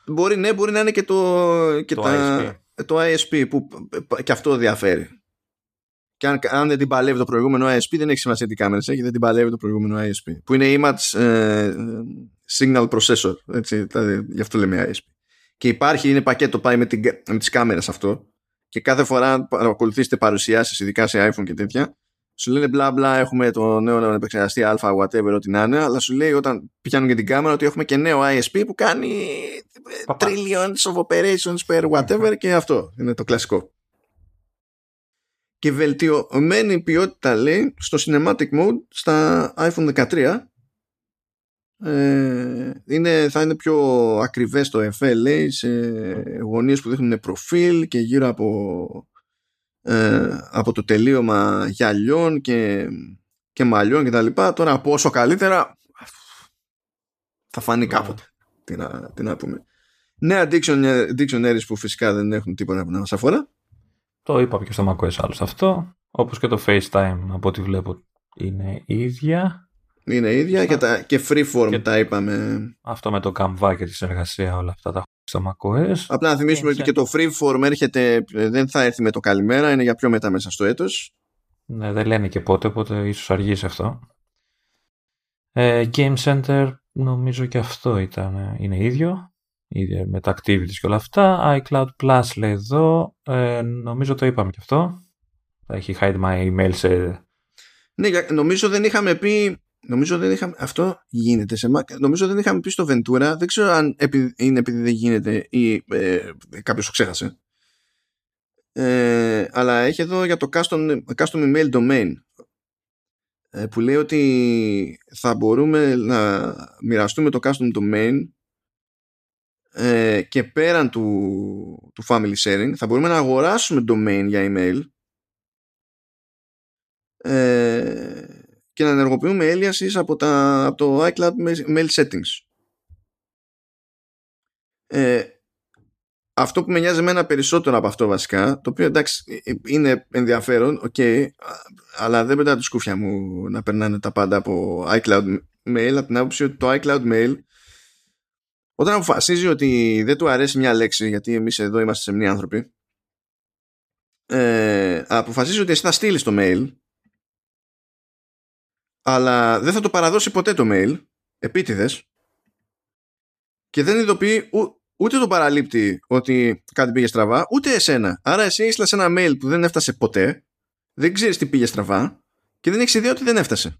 Μπορεί, ναι, μπορεί να είναι και το, και το, τα, άι ες πι. Το άι ες πι που και αυτό διαφέρει. Και αν, αν δεν την παλεύει το προηγούμενο άι ες πι, δεν έχει σημασία τι κάμερα έχει, δεν την παλεύει το προηγούμενο άι ες πι. Που είναι Image ε, Signal Processor. Έτσι, δηλαδή, γι' αυτό λέμε άι ες πι. Και υπάρχει, είναι πακέτο, πάει με, την, με τις κάμερες αυτό. Και κάθε φορά αν ακολουθήσετε παρουσιάσεις, ειδικά σε iPhone και τέτοια, σου λένε μπλα μπλα, έχουμε το νέο επεξεργαστή α, whatever, ό,τι να είναι, αλλά σου λέει όταν πιάνουν και την κάμερα ότι έχουμε και νέο άι ες πι που κάνει Παπά. trillions of operations per whatever και αυτό είναι το κλασικό. Και βελτιωμένη ποιότητα λέει στο cinematic mode στα άιφον δεκατρία. Ε, είναι, θα είναι πιο ακριβές το εφέ λέει σε γωνίες που δείχνουν προφίλ και γύρω από... Ε, από το τελείωμα γυαλιών και, και μαλλιών και τα λοιπά. Τώρα πόσο καλύτερα θα φανεί κάποτε. Yeah. Τι, να, τι να πούμε. Νέα dictionary, dictionaries που φυσικά δεν έχουν τίποτα που να μας αφορά. Το είπα και στο macOS άλλος αυτό. Όπως και το FaceTime από ό,τι βλέπω είναι ίδια. Είναι ίδια και, τα, και freeform και τα είπαμε. Αυτό με το καμβά και τη συνεργασία όλα αυτά τα στο macOS. Απλά να θυμίσουμε ότι και το freeform έρχεται, δεν θα έρθει με το καλημέρα, είναι για πιο μετά μέσα στο έτος. Ναι, δεν λένε και πότε, οπότε ίσως αργήσει αυτό. Ε, Game Center νομίζω και αυτό ήταν, είναι ίδιο. Ίδιο με τα activities και όλα αυτά. iCloud Plus λέει εδώ, ε, νομίζω το είπαμε και αυτό. Θα έχει hide my email σε... Ναι, νομίζω δεν είχαμε πει... Νομίζω δεν είχαμε, αυτό γίνεται σε Mac. Νομίζω δεν είχαμε πει στο Ventura. Δεν ξέρω αν επει, είναι επειδή δεν γίνεται ή ε, κάποιος το ξέχασε. Ε, αλλά έχει εδώ για το custom, custom email domain ε, που λέει ότι θα μπορούμε να μοιραστούμε το custom domain ε, και πέραν του, του family sharing θα μπορούμε να αγοράσουμε domain για email ε, και να ενεργοποιούμε έλιασεις από, τα, από το iCloud Mail Settings. Ε, αυτό που με νοιάζει εμένα περισσότερο από αυτό βασικά, το οποίο εντάξει είναι ενδιαφέρον, okay, αλλά δεν πετάω τη σκούφια μου να περνάνε τα πάντα από iCloud Mail, από την άποψη ότι το iCloud Mail, όταν αποφασίζει ότι δεν του αρέσει μια λέξη, γιατί εμείς εδώ είμαστε σεμνοί άνθρωποι, ε, αποφασίζει ότι εσύ θα στείλεις το mail, αλλά δεν θα το παραδώσει ποτέ το mail, επίτηδες, και δεν ειδοποιεί ο, ούτε τον παραλήπτη ότι κάτι πήγε στραβά, ούτε εσένα. Άρα εσύ έστειλες ένα mail που δεν έφτασε ποτέ, δεν ξέρεις τι πήγε στραβά και δεν έχεις ιδέα ότι δεν έφτασε.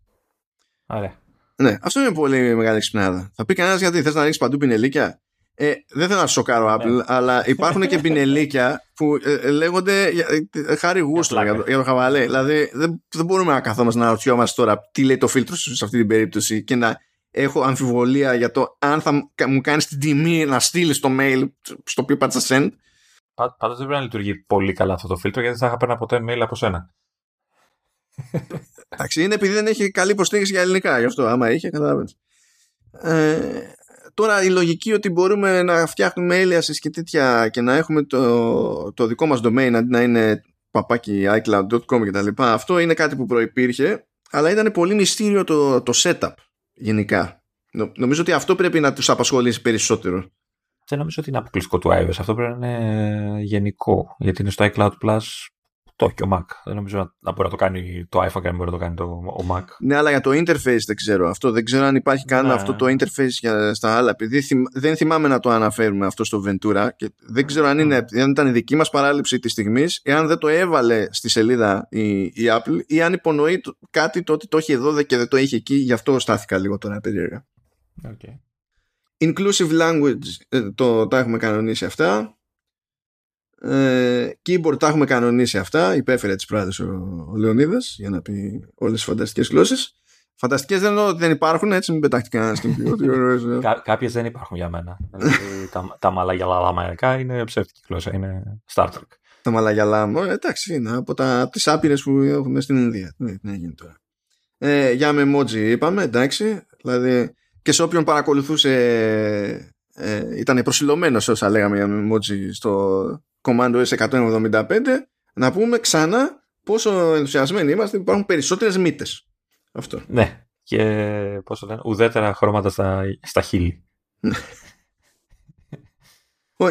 Άρα. Ναι, αυτό είναι πολύ μεγάλη ξυπνάδα. Θα πει κανένας γιατί θες να ρίξεις παντού πινελίκια. Ε, δεν θέλω να σοκάρω Apple, yeah. αλλά υπάρχουν και πινελίκια που ε, λέγονται ε, χάρη γούστρα για, για το χαβαλέ. Δηλαδή δεν, δεν μπορούμε να καθόμαστε να ρωτιόμαστε τώρα τι λέει το φίλτρο σου σε αυτή την περίπτωση και να έχω αμφιβολία για το αν θα μου κάνεις την τιμή να στείλεις το mail στο οποίο πάτησα send. Πάντως δεν πρέπει να λειτουργεί πολύ καλά αυτό το φίλτρο, γιατί δεν θα είχα παίρνει ποτέ mail από σένα. Εντάξει, είναι επειδή δεν έχει καλή υποστήριξη για ελληνικά, γι' αυτό άμα είχε καταλαβαίνεις. Ε, Τώρα η λογική ότι μπορούμε να φτιάχνουμε aliases και τέτοια και να έχουμε το, το δικό μας domain αντί να είναι παπάκι άι κλαουντ τελεία κομ κτλ. Αυτό είναι κάτι που προϋπήρχε, αλλά ήταν πολύ μυστήριο το, το setup γενικά. Νο, νομίζω ότι αυτό πρέπει να τους απασχολήσει περισσότερο. Δεν νομίζω ότι είναι αποκλειστικό του iOS. Αυτό πρέπει να είναι γενικό. Γιατί είναι στο iCloud Plus το έχει και ο Mac. Δεν νομίζω να, να μπορεί να το κάνει το iPhone και να μπορεί να το κάνει το, ο Mac. Ναι, αλλά για το interface δεν ξέρω αυτό. Δεν ξέρω αν υπάρχει καν ναι. αυτό το interface για, στα άλλα. Επειδή θυμ, δεν θυμάμαι να το αναφέρουμε αυτό στο Ventura. Και δεν ξέρω αν, είναι, αν ήταν η δική μας παράληψη της στιγμής, εάν δεν το έβαλε στη σελίδα η, η Apple ή αν υπονοεί το, κάτι το ότι το είχε εδώ και δεν το είχε εκεί. Γι' αυτό στάθηκα λίγο τώρα περίεργα. Okay. Inclusive language, το, τα έχουμε κανονίσει αυτά. Ε, keyboard, τα έχουμε κανονίσει αυτά. Υπέφερε τις προάλλες ο, ο Λεωνίδας για να πει όλες τις φανταστικές γλώσσες. Φανταστικές δεν εννοώ ότι δεν υπάρχουν, έτσι μην πετάχτε κανένα στην ποιότητα. Κάποιες δεν υπάρχουν για μένα. τα τα μαλαγιαλαμαϊκά είναι ψεύτικη γλώσσα, είναι Star Trek. Τα μαλαγιαλαμαϊκά, εντάξει, είναι από τις άπειρες που έχουμε στην Ινδία. Ναι, ναι, γίνει τώρα. Ε, για με emoji είπαμε, εντάξει, δηλαδή. Και σε όποιον παρακολουθούσε ε, ήταν προσιλωμένος όσα λέγαμε για emoji στο Command ο ες εκατόν εβδομήντα πέντε, να πούμε ξανά πόσο ενθουσιασμένοι είμαστε που υπάρχουν περισσότερες μύτες. Αυτό. Ναι. Και πόσο λένε, ουδέτερα χρώματα στα, στα χείλη.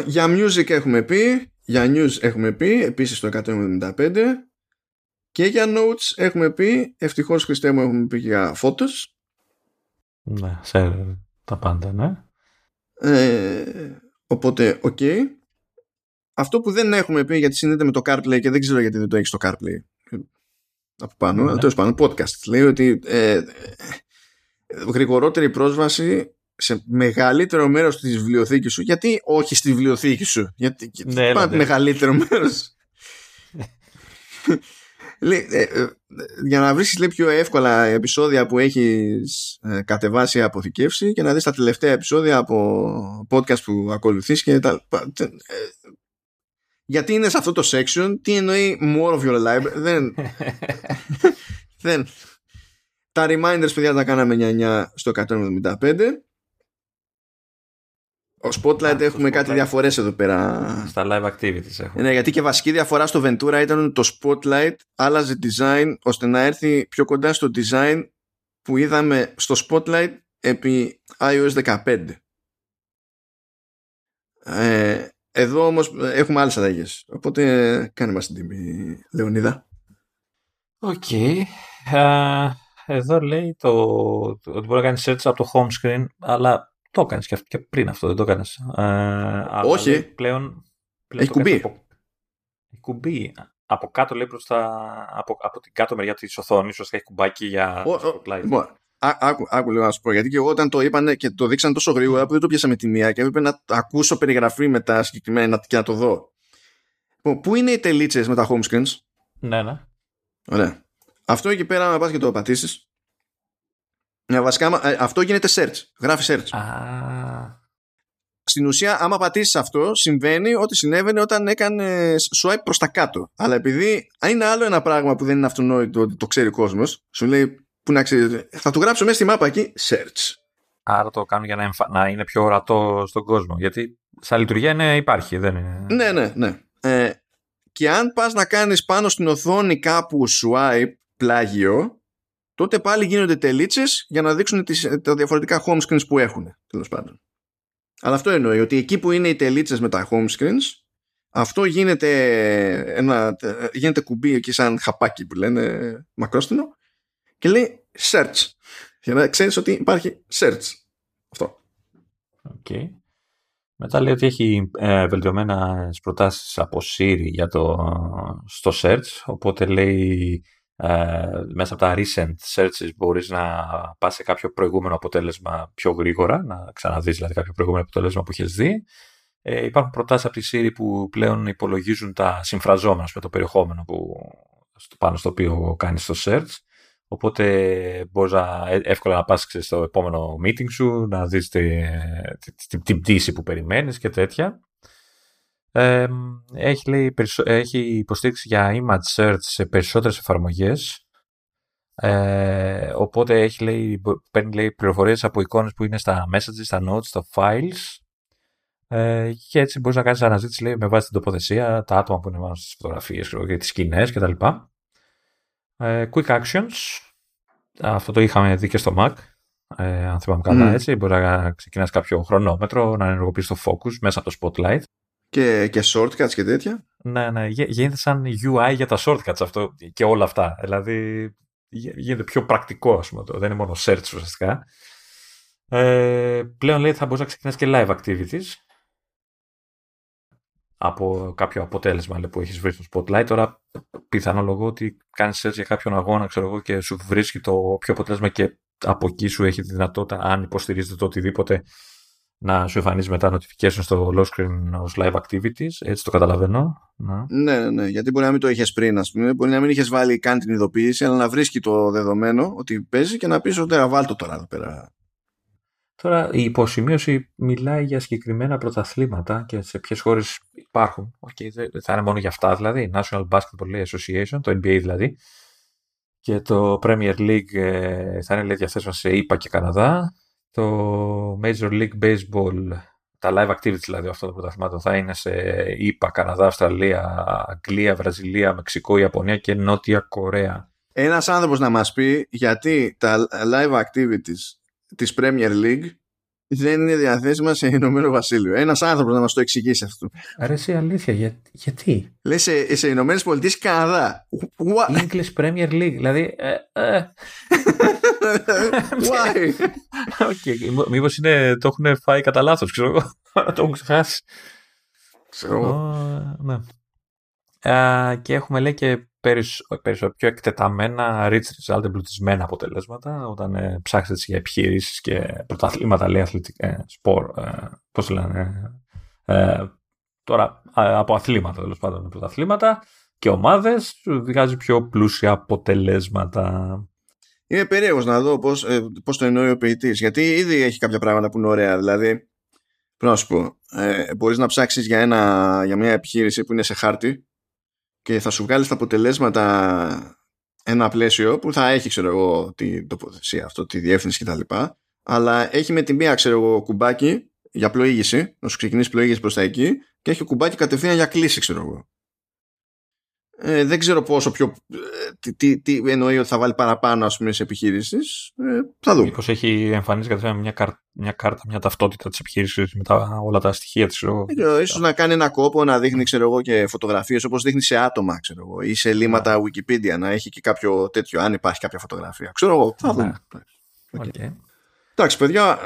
Για music έχουμε πει, για news έχουμε πει, επίσης το εκατόν εβδομήντα πέντε, και για notes έχουμε πει, ευτυχώς Χριστέ μου έχουμε πει για photos. Ναι, σε τα πάντα, ναι. Ε, οπότε, οκ. Okay. Αυτό που δεν έχουμε πει, γιατί συνδέεται με το CarPlay και δεν ξέρω γιατί δεν το έχει στο CarPlay. Από πάνω, ναι. Τέλος πάνω, podcast. Λέει ότι ε, ε, γρηγορότερη πρόσβαση σε μεγαλύτερο μέρος της βιβλιοθήκης σου. Γιατί όχι στη βιβλιοθήκη σου, γιατί ναι, πάνω, ναι. Μεγαλύτερο μέρος. Λέει, ε, ε, για να βρεις λέει, πιο εύκολα επεισόδια που έχεις ε, κατεβάσει αποθηκεύσει και να δεις τα τελευταία επεισόδια από podcast που ακολουθείς και τα, ε, ε, γιατί είναι σε αυτό το section, τι εννοεί more of your life. δεν, δεν. Τα reminders παιδιά τα κάναμε εννιά εννιά στο εκατόν εβδομήντα πέντε. Ο Spotlight έχουμε Spotlight. Κάτι διαφορές εδώ πέρα. Στα live activities έχουμε. Ναι, γιατί και βασική διαφορά στο Ventura ήταν το Spotlight άλλαζε design ώστε να έρθει πιο κοντά στο design που είδαμε στο Spotlight επί άι Ο Ες δεκαπέντε. Ε, εδώ όμως έχουμε άλλες αλλαγές. Οπότε κάνε μας την τιμή, Λεωνίδα. Οκ. Okay. Uh, εδώ λέει το, το, ότι μπορεί να κάνεις search από το home screen, αλλά... Το έκανες και, και πριν αυτό, δεν το έκανες. Ε, όχι. Λέει, πλέον, πλέον έχει κουμπί. Από, κουμπί. Από κάτω λέει προς τα... Από, από την κάτω μεριά της οθόνης, ώστε έχει κουμπάκι για oh, το Spotlight. Oh, oh. Άκου, άκου λέω να σου πω, γιατί και εγώ όταν το είπαν και το δείξαν τόσο γρήγορα που δεν το πιάσα με τη μία και έπρεπε να ακούσω περιγραφή μετά συγκεκριμένα και να το δω. Πού είναι οι τελίτσες με τα home screens? Ναι, ναι. Ωραία. Αυτό εκεί πέρα να πας και το πατήσεις. Βασικά, αυτό γίνεται search. Γράφει search. Ah. Στην ουσία, άμα πατήσεις αυτό, συμβαίνει ό,τι συνέβαινε όταν έκανε swipe προς τα κάτω. Αλλά επειδή είναι άλλο ένα πράγμα που δεν είναι αυτονόητο ότι το ξέρει ο κόσμος, σου λέει, πού να ξέρει, θα του γράψω μέσα στη μάπα εκεί search. Άρα το κάνουν για να, εμφα... να είναι πιο ορατό στον κόσμο. Γιατί σαν λειτουργία είναι, υπάρχει, δεν είναι. Ναι, ναι, ναι. Ε, και αν πας να κάνεις πάνω στην οθόνη κάπου swipe πλάγιο, τότε πάλι γίνονται τελίτσες για να δείξουν τις, τα διαφορετικά home screens που έχουν, τέλος πάντων. Αλλά αυτό εννοεί, ότι εκεί που είναι οι τελίτσες με τα home screens, αυτό γίνεται, ένα, γίνεται κουμπί εκεί σαν χαπάκι που λένε μακρόστινο και λέει search, για να ξέρεις ότι υπάρχει search. Αυτό. Okay. Μετά λέει ότι έχει ε, βελτιωμένες προτάσεις από Siri για το, στο search, οπότε λέει... Ε, μέσα από τα recent searches μπορείς να πας σε κάποιο προηγούμενο αποτέλεσμα πιο γρήγορα, να ξαναδείς δηλαδή κάποιο προηγούμενο αποτέλεσμα που έχεις δει. Ε, υπάρχουν προτάσεις από τη Siri που πλέον υπολογίζουν τα συμφραζόμενα με το περιεχόμενο που, στο, πάνω στο οποίο κάνεις το search, οπότε μπορείς να, εύκολα να πας ξέρεις, στο επόμενο meeting σου να δεις την τη, τη, τη πτήση που περιμένεις και τέτοια. Ε, έχει, λέει, έχει υποστήριξη για image search σε περισσότερες εφαρμογές, Ε, οπότε έχει, λέει, παίρνει λέει, πληροφορίες από εικόνες που είναι στα messages, στα notes, στα files, ε, και έτσι μπορείς να κάνεις αναζήτηση, λέει, με βάση την τοποθεσία, τα άτομα που είναι μέσα στις φωτογραφίες και τις σκηνές κτλ. Ε, Quick Actions, αυτό το είχαμε δει και στο Mac, ε, αν θυμάμαι καλά, mm. έτσι μπορεί να ξεκινάς κάποιο χρονόμετρο, να ενεργοποιείς το focus μέσα από το Spotlight. Και, και shortcuts και τέτοια. Ναι, ναι, γίνεται σαν γιου άι για τα shortcuts αυτό και όλα αυτά. Δηλαδή γίνεται πιο πρακτικό, ας πούμε, το. Δεν είναι μόνο search ουσιαστικά. Ε, πλέον λέει θα μπορείς να ξεκινάς και live activities από κάποιο αποτέλεσμα, λέει, που έχεις βρει στο Spotlight. Τώρα πιθανολογώ ότι κάνεις search για κάποιον αγώνα, ξέρω εγώ, και σου βρίσκει το πιο αποτέλεσμα και από εκεί σου έχει τη δυνατότητα, αν υποστηρίζεται το οτιδήποτε, να σου εμφανίζει μετά notification στο lock screen ως live activities, έτσι το καταλαβαίνω. Να. Ναι, ναι, ναι, γιατί μπορεί να μην το είχες πριν, ας πούμε. Μπορεί να μην είχες βάλει καν την ειδοποίηση, αλλά να βρίσκει το δεδομένο ότι παίζει και να πεις ότι βάλ' το τώρα εδώ πέρα. Τώρα η υποσημείωση μιλάει για συγκεκριμένα πρωταθλήματα και σε ποιες χώρες υπάρχουν. Okay, θα είναι μόνο για αυτά δηλαδή. National Basketball Association, το εν μπι έι δηλαδή. Και το Premier League θα είναι, λέει, διαθέσιμα σε ΗΠΑ και Καναδά. Το Major League Baseball, τα live activities δηλαδή αυτών των πρωταθλημάτων, θα είναι σε ΗΠΑ, Καναδά, Αυστραλία, Αγγλία, Βραζιλία, Μεξικό, Ιαπωνία και Νότια Κορέα. Ένας άνθρωπος να μας πει γιατί τα live activities της Premier League δεν είναι διαθέσιμα σε Ηνωμένο Βασίλειο. Ένας άνθρωπος να μας το εξηγήσει αυτό. Άρα σε αλήθεια, για, γιατί. Λέει σε, σε Ηνωμένες Πολιτείες, Καναδά. What? English Premier League, δηλαδή... Ε, ε. Why? Okay. Μήπως είναι, το έχουν φάει κατά λάθος, ξέρω εγώ. Το έχουν ξεχάσει. Ξέρω. Ναι. Uh, και έχουμε, λέει, και περισσο, περισσο, πιο εκτεταμένα, rich result, εμπλουτισμένα αποτελέσματα. Όταν ε, ψάξετε για επιχειρήσεις και πρωταθλήματα, λέει, αθλητικά, ε, σπορ, ε, πώς το λένε, ε, ε, τώρα ε, από αθλήματα, τέλος πάντων, πρωταθλήματα και ομάδες, βγάζει πιο πλούσια αποτελέσματα. Είμαι περίεργος να δω πώς, ε, πώς το εννοεί ο ποιητής, γιατί ήδη έχει κάποια πράγματα που είναι ωραία. Δηλαδή, πρέπει να σου πω, ε, μπορείς να ψάξεις για, ένα, για μια επιχείρηση που είναι σε χάρτη και θα σου βγάλει τα αποτελέσματα ένα πλαίσιο που θα έχει, ξέρω εγώ, την τοποθεσία, αυτό, τη διεύθυνση κτλ. Αλλά έχει με τη μία, ξέρω εγώ, κουμπάκι για πλοήγηση, να σου ξεκινήσει πλοήγηση προς τα εκεί, και έχει κουμπάκι κατευθείαν για κλίση, ξέρω εγώ. Ε, δεν ξέρω πόσο πιο. Τι, τι, τι εννοεί ότι θα βάλει παραπάνω, ας πούμε, σε επιχείρησεις. Ε, θα δούμε. Μήπως έχει εμφανίσει κατευθείαν μια, καρ, μια κάρτα, μια ταυτότητα της επιχείρησης με τα, όλα τα στοιχεία της. Ε, ίσως να κάνει ένα κόπο να δείχνει, ξέρω εγώ, και φωτογραφίες όπως δείχνει σε άτομα, ξέρω εγώ, ή σε λήματα Wikipedia, να έχει και κάποιο τέτοιο, αν υπάρχει κάποια φωτογραφία. Ξέρω εγώ. Θα δούμε. Εντάξει, okay. Okay, παιδιά.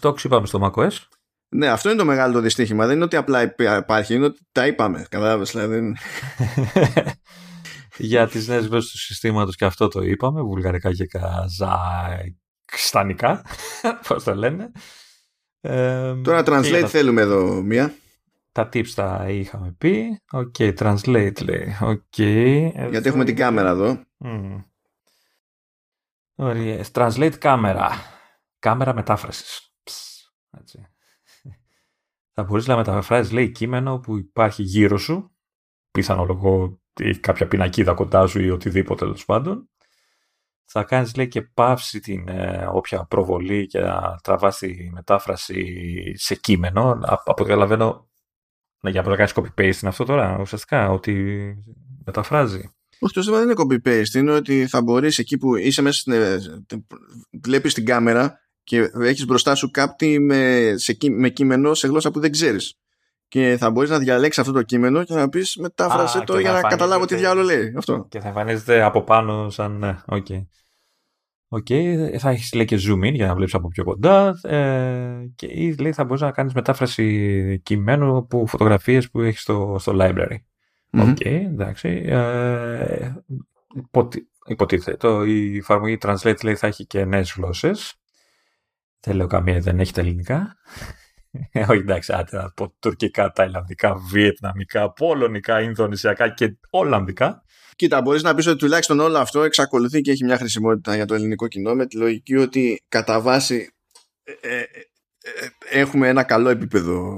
Stocks είπαμε στο macOS. Ναι, αυτό είναι το μεγάλο το δυστύχημα. Δεν είναι ότι απλά υπάρχει, είναι ότι τα είπαμε. Κατάλαβες, δηλαδή. Για τις νέες γλώσσες του συστήματος και αυτό το είπαμε. Βουλγαρικά και καζακστανικά. Πώς το λένε. Ε, Τώρα translate τα... θέλουμε εδώ μία. Τα tips τα είχαμε πει. Οκ, okay, translate λέει. Okay, γιατί εδώ... έχουμε την κάμερα εδώ. Mm. Ωραία. Translate κάμερα. Κάμερα μετάφρασης. Έτσι. Θα μπορείς να μεταφράζεις, λέει, κείμενο που υπάρχει γύρω σου. Πιθανολογώ ή κάποια πινακίδα κοντά σου ή οτιδήποτε, τέλος πάντων. Θα κάνεις, λέει, και παύση την ε, όποια προβολή και να τραβάς τη μετάφραση σε κείμενο. Α, από καταλαβαίνω, ναι, για να κάνεις copy-paste είναι αυτό τώρα, ουσιαστικά, ότι μεταφράζει. Όχι, το δεν είναι copy-paste, είναι ότι θα μπορείς εκεί που είσαι μέσα στην... βλέπεις την κάμερα και έχεις μπροστά σου κάτι με, σε, με κείμενο σε γλώσσα που δεν ξέρεις και θα μπορείς να διαλέξεις αυτό το κείμενο και να πεις μετάφρασε το για να καταλάβω τι διάλογο λέει αυτό. Και θα εμφανίζεται από πάνω σαν οκ. Okay. Okay. Θα έχεις, λέει, και zoom in για να βλέπεις από πιο κοντά, ε, και ή, λέει, θα μπορείς να κάνεις μετάφραση κειμένου από φωτογραφίες που έχεις στο, στο library. Οκ, mm-hmm. Okay, εντάξει. Ε, υποτίθεται η εφαρμογή Translate, λέει, θα έχει και νέες γλώσσες. Δεν λέω καμία, δεν έχετε ελληνικά. Όχι, εντάξει, άντε να πω τουρκικά, ταϊλανδικά, βιετναμικά, πολωνικά, ινδονησιακά και ολλανδικά. Κοίτα, μπορείς να πεις ότι τουλάχιστον όλο αυτό εξακολουθεί και έχει μια χρησιμότητα για το ελληνικό κοινό, με τη λογική ότι κατά βάση ε, ε, ε, έχουμε ένα καλό επίπεδο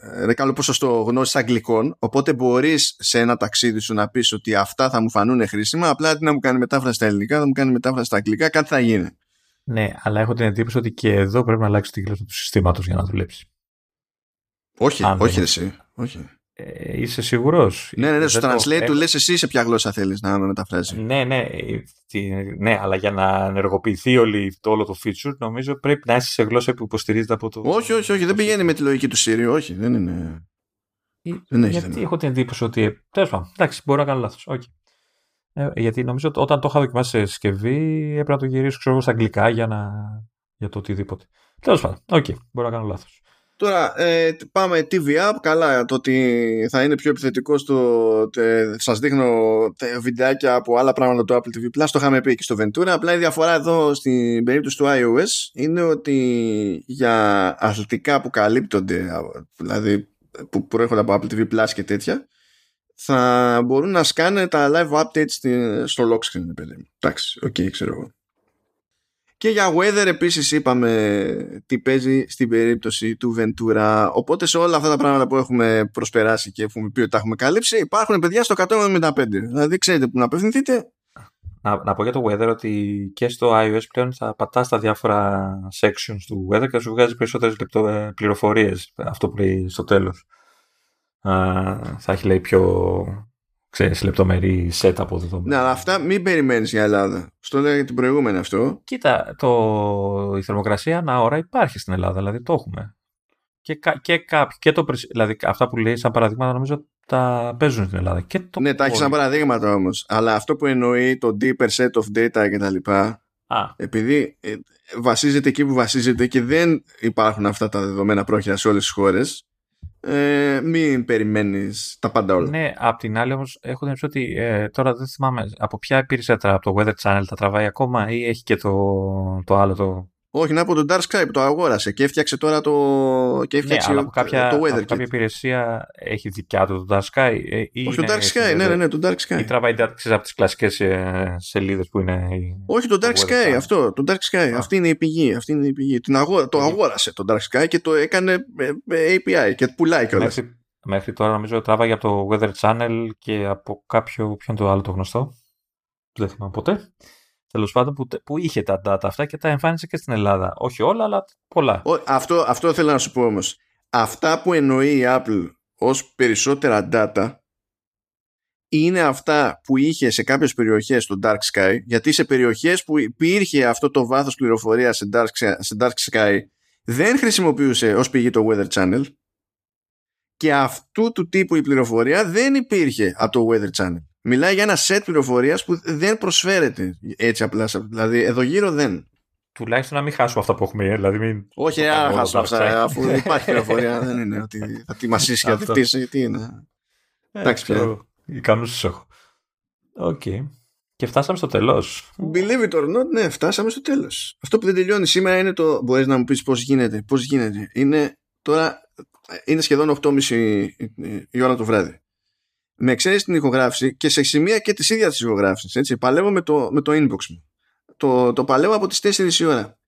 ένα καλό ποσοστό γνώσης αγγλικών, οπότε μπορείς σε ένα ταξίδι σου να πεις ότι αυτά θα μου φανούν χρήσιμα, απλά αντί να μου κάνει μετάφραση στα ελληνικά, θα μου κάνει μετάφραση στα αγγλικά, κάτι θα γίνει. Ναι, αλλά έχω την εντύπωση ότι και εδώ πρέπει να αλλάξει την κλίση του συστήματος για να δουλέψει. Όχι, αν όχι εσύ. Όχι. Ε, είσαι σίγουρος? Ναι, ναι, ναι, στο Translate το... του λες εσύ σε ποια γλώσσα θέλεις να με μεταφράζει. Ναι, ναι, ναι, αλλά για να ενεργοποιηθεί όλη, το όλο το feature, νομίζω πρέπει να είσαι σε γλώσσα που υποστηρίζεται από το. Όχι, όχι, όχι, το... δεν πηγαίνει με τη λογική του Siri, όχι, δεν είναι. Ε, δεν έχει, γιατί δεν έχω την εντύπωση ότι. Τέλος πάντων, εντάξει, μπορώ να κάνω λάθος. Okay. Ε, γιατί νομίζω ότι όταν το είχα δοκιμάσει σε συσκευή, έπρεπε να το γυρίσω ξέρω, στα αγγλικά για, να... για το οτιδήποτε. Τέλος πάντων, okay, μπορώ να κάνω λάθος. Τώρα ε, πάμε τι βι απ, καλά το ότι θα είναι πιο επιθετικό στο, τε, σας δείχνω τε, βιντεάκια από άλλα πράγματα του Apple τι βι Plus, το είχαμε πει και στο Ventura, απλά η διαφορά εδώ στην περίπτωση του iOS είναι ότι για αθλητικά που καλύπτονται, δηλαδή που προέρχονται από Apple τι βι Plus και τέτοια, θα μπορούν να σκάνε τα live updates στο lock screen, παιδί. Εντάξει, οκ, okay, ξέρω εγώ. Και για weather επίσης είπαμε τι παίζει στην περίπτωση του Ventura. Οπότε σε όλα αυτά τα πράγματα που έχουμε προσπεράσει και έχουμε πει ότι τα έχουμε καλύψει, υπάρχουν παιδιά στο εκατόν εβδομήντα πέντε. Δηλαδή ξέρετε που να απευθυνθείτε. Να, να πω για το weather ότι και στο iOS πλέον θα πατάς τα διάφορα sections του weather και θα σου βγάζει περισσότερες πληροφορίες. Αυτό που λέει στο τέλος. Α, θα έχει λέει πιο... σε λεπτομερή set από εδώ. Ναι, αλλά αυτά μην περιμένεις για Ελλάδα. Στο λέγαμε την προηγούμενη αυτό. Κοίτα, το... η θερμοκρασία ανά ώρα υπάρχει στην Ελλάδα, δηλαδή το έχουμε. Και, κα... και, κα... και το... δηλαδή, αυτά που λέει σαν παραδείγματα νομίζω τα παίζουν στην Ελλάδα. Και το... Ναι, τα έχει σαν παραδείγματα όμως. Αλλά αυτό που εννοεί το deeper set of data κτλ. Επειδή βασίζεται εκεί που βασίζεται και δεν υπάρχουν αυτά τα δεδομένα πρόχειρα σε όλες τις χώρες. Ε, μην περιμένεις τα πάντα όλα. Ναι, απ' την άλλη όμως έχω την αίσθηση ότι ε, τώρα δεν θυμάμαι από ποια υπηρεσία, από το Weather Channel τα τραβάει ακόμα ή έχει και το, το άλλο το... Όχι, είναι από τον Dark Sky που το αγόρασε και έφτιαξε τώρα το, και έφτιαξε ναι, το, κάποια, το Weather Kit. Ναι, κάποια υπηρεσία έχει δικιά του το Dark Sky. Ε, ή όχι, είναι, το Dark Sky, ναι, ναι, ναι, το Dark Sky. Ή τραβάει δάταξες από τις κλασικές ε, σελίδες που είναι... Όχι, το Dark το Sky, αυτό, το Dark Sky, ah. αυτή είναι η πηγή, αυτή είναι η πηγή. Την αγο... Το αγόρασε το Dark Sky και το έκανε έι πι άι και πουλάει κιόλας. Μέχρι, μέχρι τώρα νομίζω τραβάει από το Weather Channel και από κάποιο, ποιο είναι το άλλο το γνωστό, δεν θυμάμαι ποτέ. Τέλος πάντων, που, που είχε τα data αυτά και τα εμφάνισε και στην Ελλάδα. Όχι όλα, αλλά πολλά. Ο, αυτό, αυτό θέλω να σου πω όμως. Αυτά που εννοεί η Apple ως περισσότερα data είναι αυτά που είχε σε κάποιες περιοχές στο Dark Sky, γιατί σε περιοχές που υπήρχε αυτό το βάθος πληροφορίας σε Dark, σε Dark Sky δεν χρησιμοποιούσε ως πηγή το Weather Channel και αυτού του τύπου η πληροφορία δεν υπήρχε από το Weather Channel. Μιλάει για ένα set πληροφορίας που δεν προσφέρεται έτσι απλά. Δηλαδή, εδώ γύρω δεν. Τουλάχιστον να μην χάσουμε αυτά που έχουμε. Δηλαδή μην... Όχι, να χάσουμε αυτά. Αφού υπάρχει πληροφορία, δεν είναι ότι θα τη μασίσει και θα τη τι είναι. Εντάξει, πια. Οι κανόνες έχω. Οκ. Και φτάσαμε στο τέλος. Believe it or not, ναι, φτάσαμε στο τέλος. Αυτό που δεν τελειώνει σήμερα είναι το. Μπορείς να μου πεις πώς γίνεται. Πώς γίνεται. Είναι τώρα. Είναι σχεδόν οκτώ και μισή η ώρα το βράδυ. Με εξαίρεση την ηχογράφηση και σε σημεία και τη ίδια τη ηχογράφηση. Έτσι. Παλεύω με το, με το inbox μου. Το, το παλεύω από τις τέσσερις η ώρα.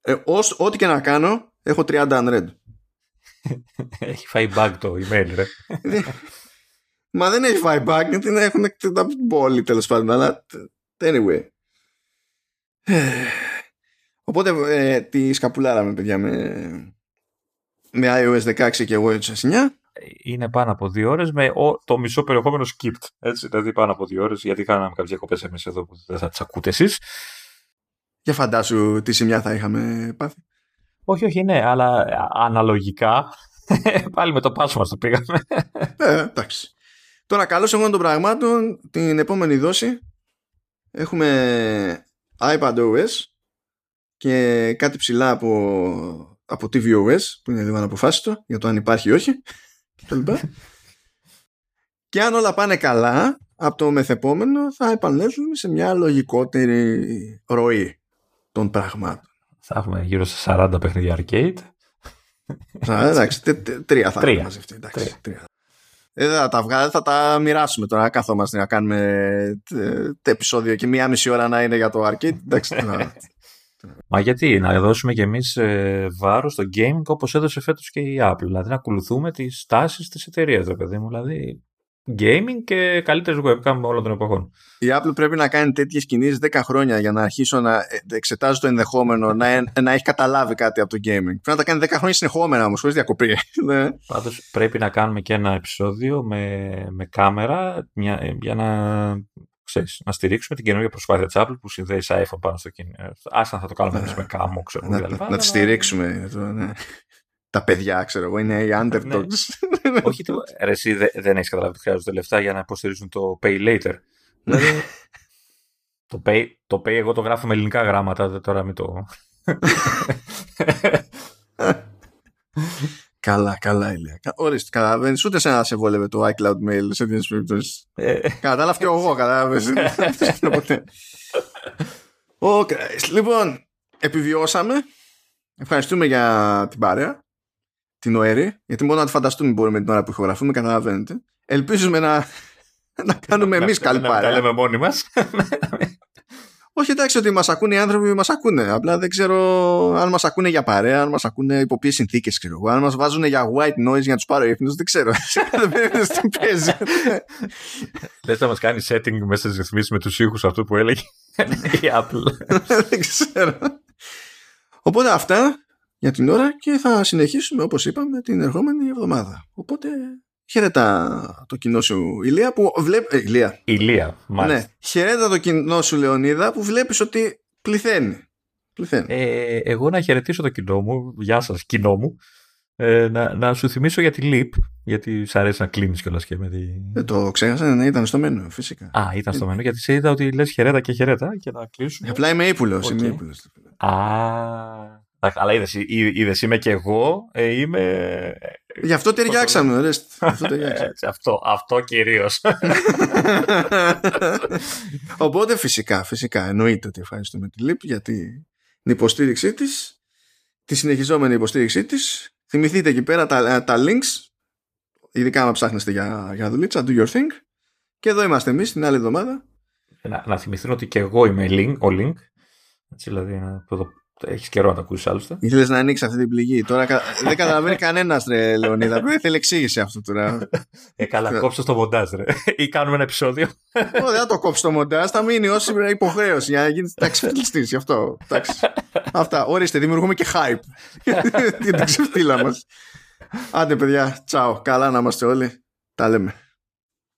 Ε, ως, ό,τι και να κάνω, έχω τριάντα unread. Έχει φάει bug το email, ρε. Μα δεν έχει φάει bug, γιατί έχουν τα πόλη τέλος πάντων. Αλλά. Anyway. Οπότε ε, τη σκαπουλάραμε, παιδιά, με, με iOS δεκαέξι και εγώ έτσι ασυνιά. Είναι πάνω από δύο ώρες με το μισό περιεχόμενο skipped. Έτσι, δηλαδή πάνω από δύο ώρες, γιατί κάναμε κάποιες διακοπές εμείς εδώ που δεν θα τις ακούτε εσείς. Για φαντάσου τι σημεία θα είχαμε πάθει. Όχι, όχι, ναι, αλλά αναλογικά πάλι με το πάσο μας το πήγαμε. Ε, εντάξει. Τώρα, καλώς εγώ των πραγμάτων, την επόμενη δόση έχουμε iPadOS και κάτι ψηλά από, από tvOS που είναι λίγο αναποφάσιστο για το αν υπάρχει ή όχι. Και αν όλα πάνε καλά, από το μεθεπόμενο θα επανέλθουμε σε μια λογικότερη ροή των πραγμάτων. Θα έχουμε γύρω σε σαράντα παιχνίδια arcade. Εντάξει, τρία θα έχουμε μαζευτεί. Δεν θα τα μοιράσουμε τώρα. Κάθομαστε να κάνουμε επεισόδιο και μία μισή ώρα να είναι για το arcade. Μα γιατί, να δώσουμε κι εμείς ε, βάρος στο gaming όπως έδωσε φέτος και η Apple. Δηλαδή να ακολουθούμε τις τάσεις της εταιρείας, ρε παιδί μου. Δηλαδή gaming και καλύτερες webcam όλων των εποχών. Η Apple πρέπει να κάνει τέτοιες κινήσεις δέκα χρόνια για να αρχίσω να εξετάζω το ενδεχόμενο να, να έχει καταλάβει κάτι από το gaming. Πρέπει να τα κάνει δέκα χρόνια συνεχόμενα όμως, χωρίς διακοπή. Πάντως πρέπει να κάνουμε και ένα επεισόδιο με, με κάμερα μια, για να... Ξέρεις, να στηρίξουμε την καινούργια προσπάθεια της Apple που συνδέει iPhone πάνω στο κινητό. Άστα να θα το κάνουμε εμείς με κάμω, ξέρω. Να, να, να τη στηρίξουμε. Το, ναι. Τα παιδιά, ξέρω εγώ, είναι οι underdogs. Όχι, το, ρε, εσύ δε, δεν έχεις καταλάβει ότι χρειάζονται λεφτά για να υποστηρίζουν το Pay Later. Δηλαδή, το, pay, το Pay εγώ το γράφω με ελληνικά γράμματα, δε, τώρα μην το... Καλά, καλά, Ηλία. Ορίστε, καταλαβαίνεις, ούτε σε να σε βόλευε το iCloud Mail σε τέτοιες περιπτώσεις. Κατάλαβα και εγώ, καταλάβες. Λοιπόν, επιβιώσαμε. Ευχαριστούμε για την παρέα, την ΟΕΡΗ, γιατί μόνο να τη φανταστούμε μπορούμε την ώρα που ηχογραφούμε, καταλαβαίνετε. Ελπίζουμε να, να κάνουμε εμείς καλή παρέα. Να τα λέμε μόνοι μας. Όχι, εντάξει, ότι μας ακούνε οι άνθρωποι, μας ακούνε. Απλά δεν ξέρω αν μας ακούνε για παρέα, αν μας ακούνε υπό ποιες συνθήκες, ξέρω εγώ. Αν μας βάζουν για white noise για να τους πάρω ύπνους, δεν ξέρω. Δεν παίρνει τι παίζει. Λες να μας κάνει setting μέσα στις ρυθμίσεις με τους ήχους αυτό που έλεγε η Apple. Δεν ξέρω. Οπότε αυτά για την ώρα και θα συνεχίσουμε όπως είπαμε την ερχόμενη εβδομάδα. Οπότε. Χαιρέτα το κοινό σου Ηλία που βλέπει. Ηλία. Ηλία, μάλιστα. Ναι. Χαιρέτα το κοινό σου Λεωνίδα που βλέπεις ότι πληθαίνει. πληθαίνει. Ε, εγώ να χαιρετήσω το κοινό μου. Γεια σας, κοινό μου. Ε, να, να σου θυμίσω για τη LEAP. Γιατί σ' αρέσει να κλείνεις κιόλας και με τη. Δεν το ξέχασα, ναι, ήταν στο μενού, φυσικά. Α, ήταν στο μενού, γιατί σε είδα ότι λες χαιρέτα και χαιρέτα και να κλείσουμε. Απλά είμαι ύπουλος. Okay. Α. Αλλά είδες, είδες, είμαι και εγώ, ε, είμαι... Γι' αυτό ταιριάξαμε, ρε. αυτό, αυτό, αυτό κυρίως. Οπότε φυσικά, φυσικά, εννοείται ότι ευχαριστούμε τη ΛΥΠ για την υποστήριξή της, τη συνεχιζόμενη υποστήριξή της. Θυμηθείτε εκεί πέρα τα, τα links, ειδικά άμα ψάχνεστε για, για δουλίτσα, do your thing. Και εδώ είμαστε εμείς την άλλη εβδομάδα. Να, να θυμηθούν ότι και εγώ είμαι link, ο link. Έτσι δηλαδή, να το... Έχεις καιρό να τα ακούσεις άλλωστε. Ήθελες να ανοίξεις αυτή την πληγή. Τώρα δεν καταλαβαίνει κανένας, ρε Λεωνίδα. Θέλει εξήγηση αυτό τώρα. Ε, καλά, κόψε το μοντάζ, ρε. Ή κάνουμε ένα επεισόδιο. Όχι, δεν θα το κόψει το μοντάζ. Θα μείνει ως υποχρέωση για να γίνει ταξιφιλιστής. Γι' αυτό. Αυτά. Ορίστε, δημιουργούμε και hype. Για την ξεφτύλα μας. Άντε, παιδιά, τσάω. Καλά να είμαστε όλοι. Τα λέμε.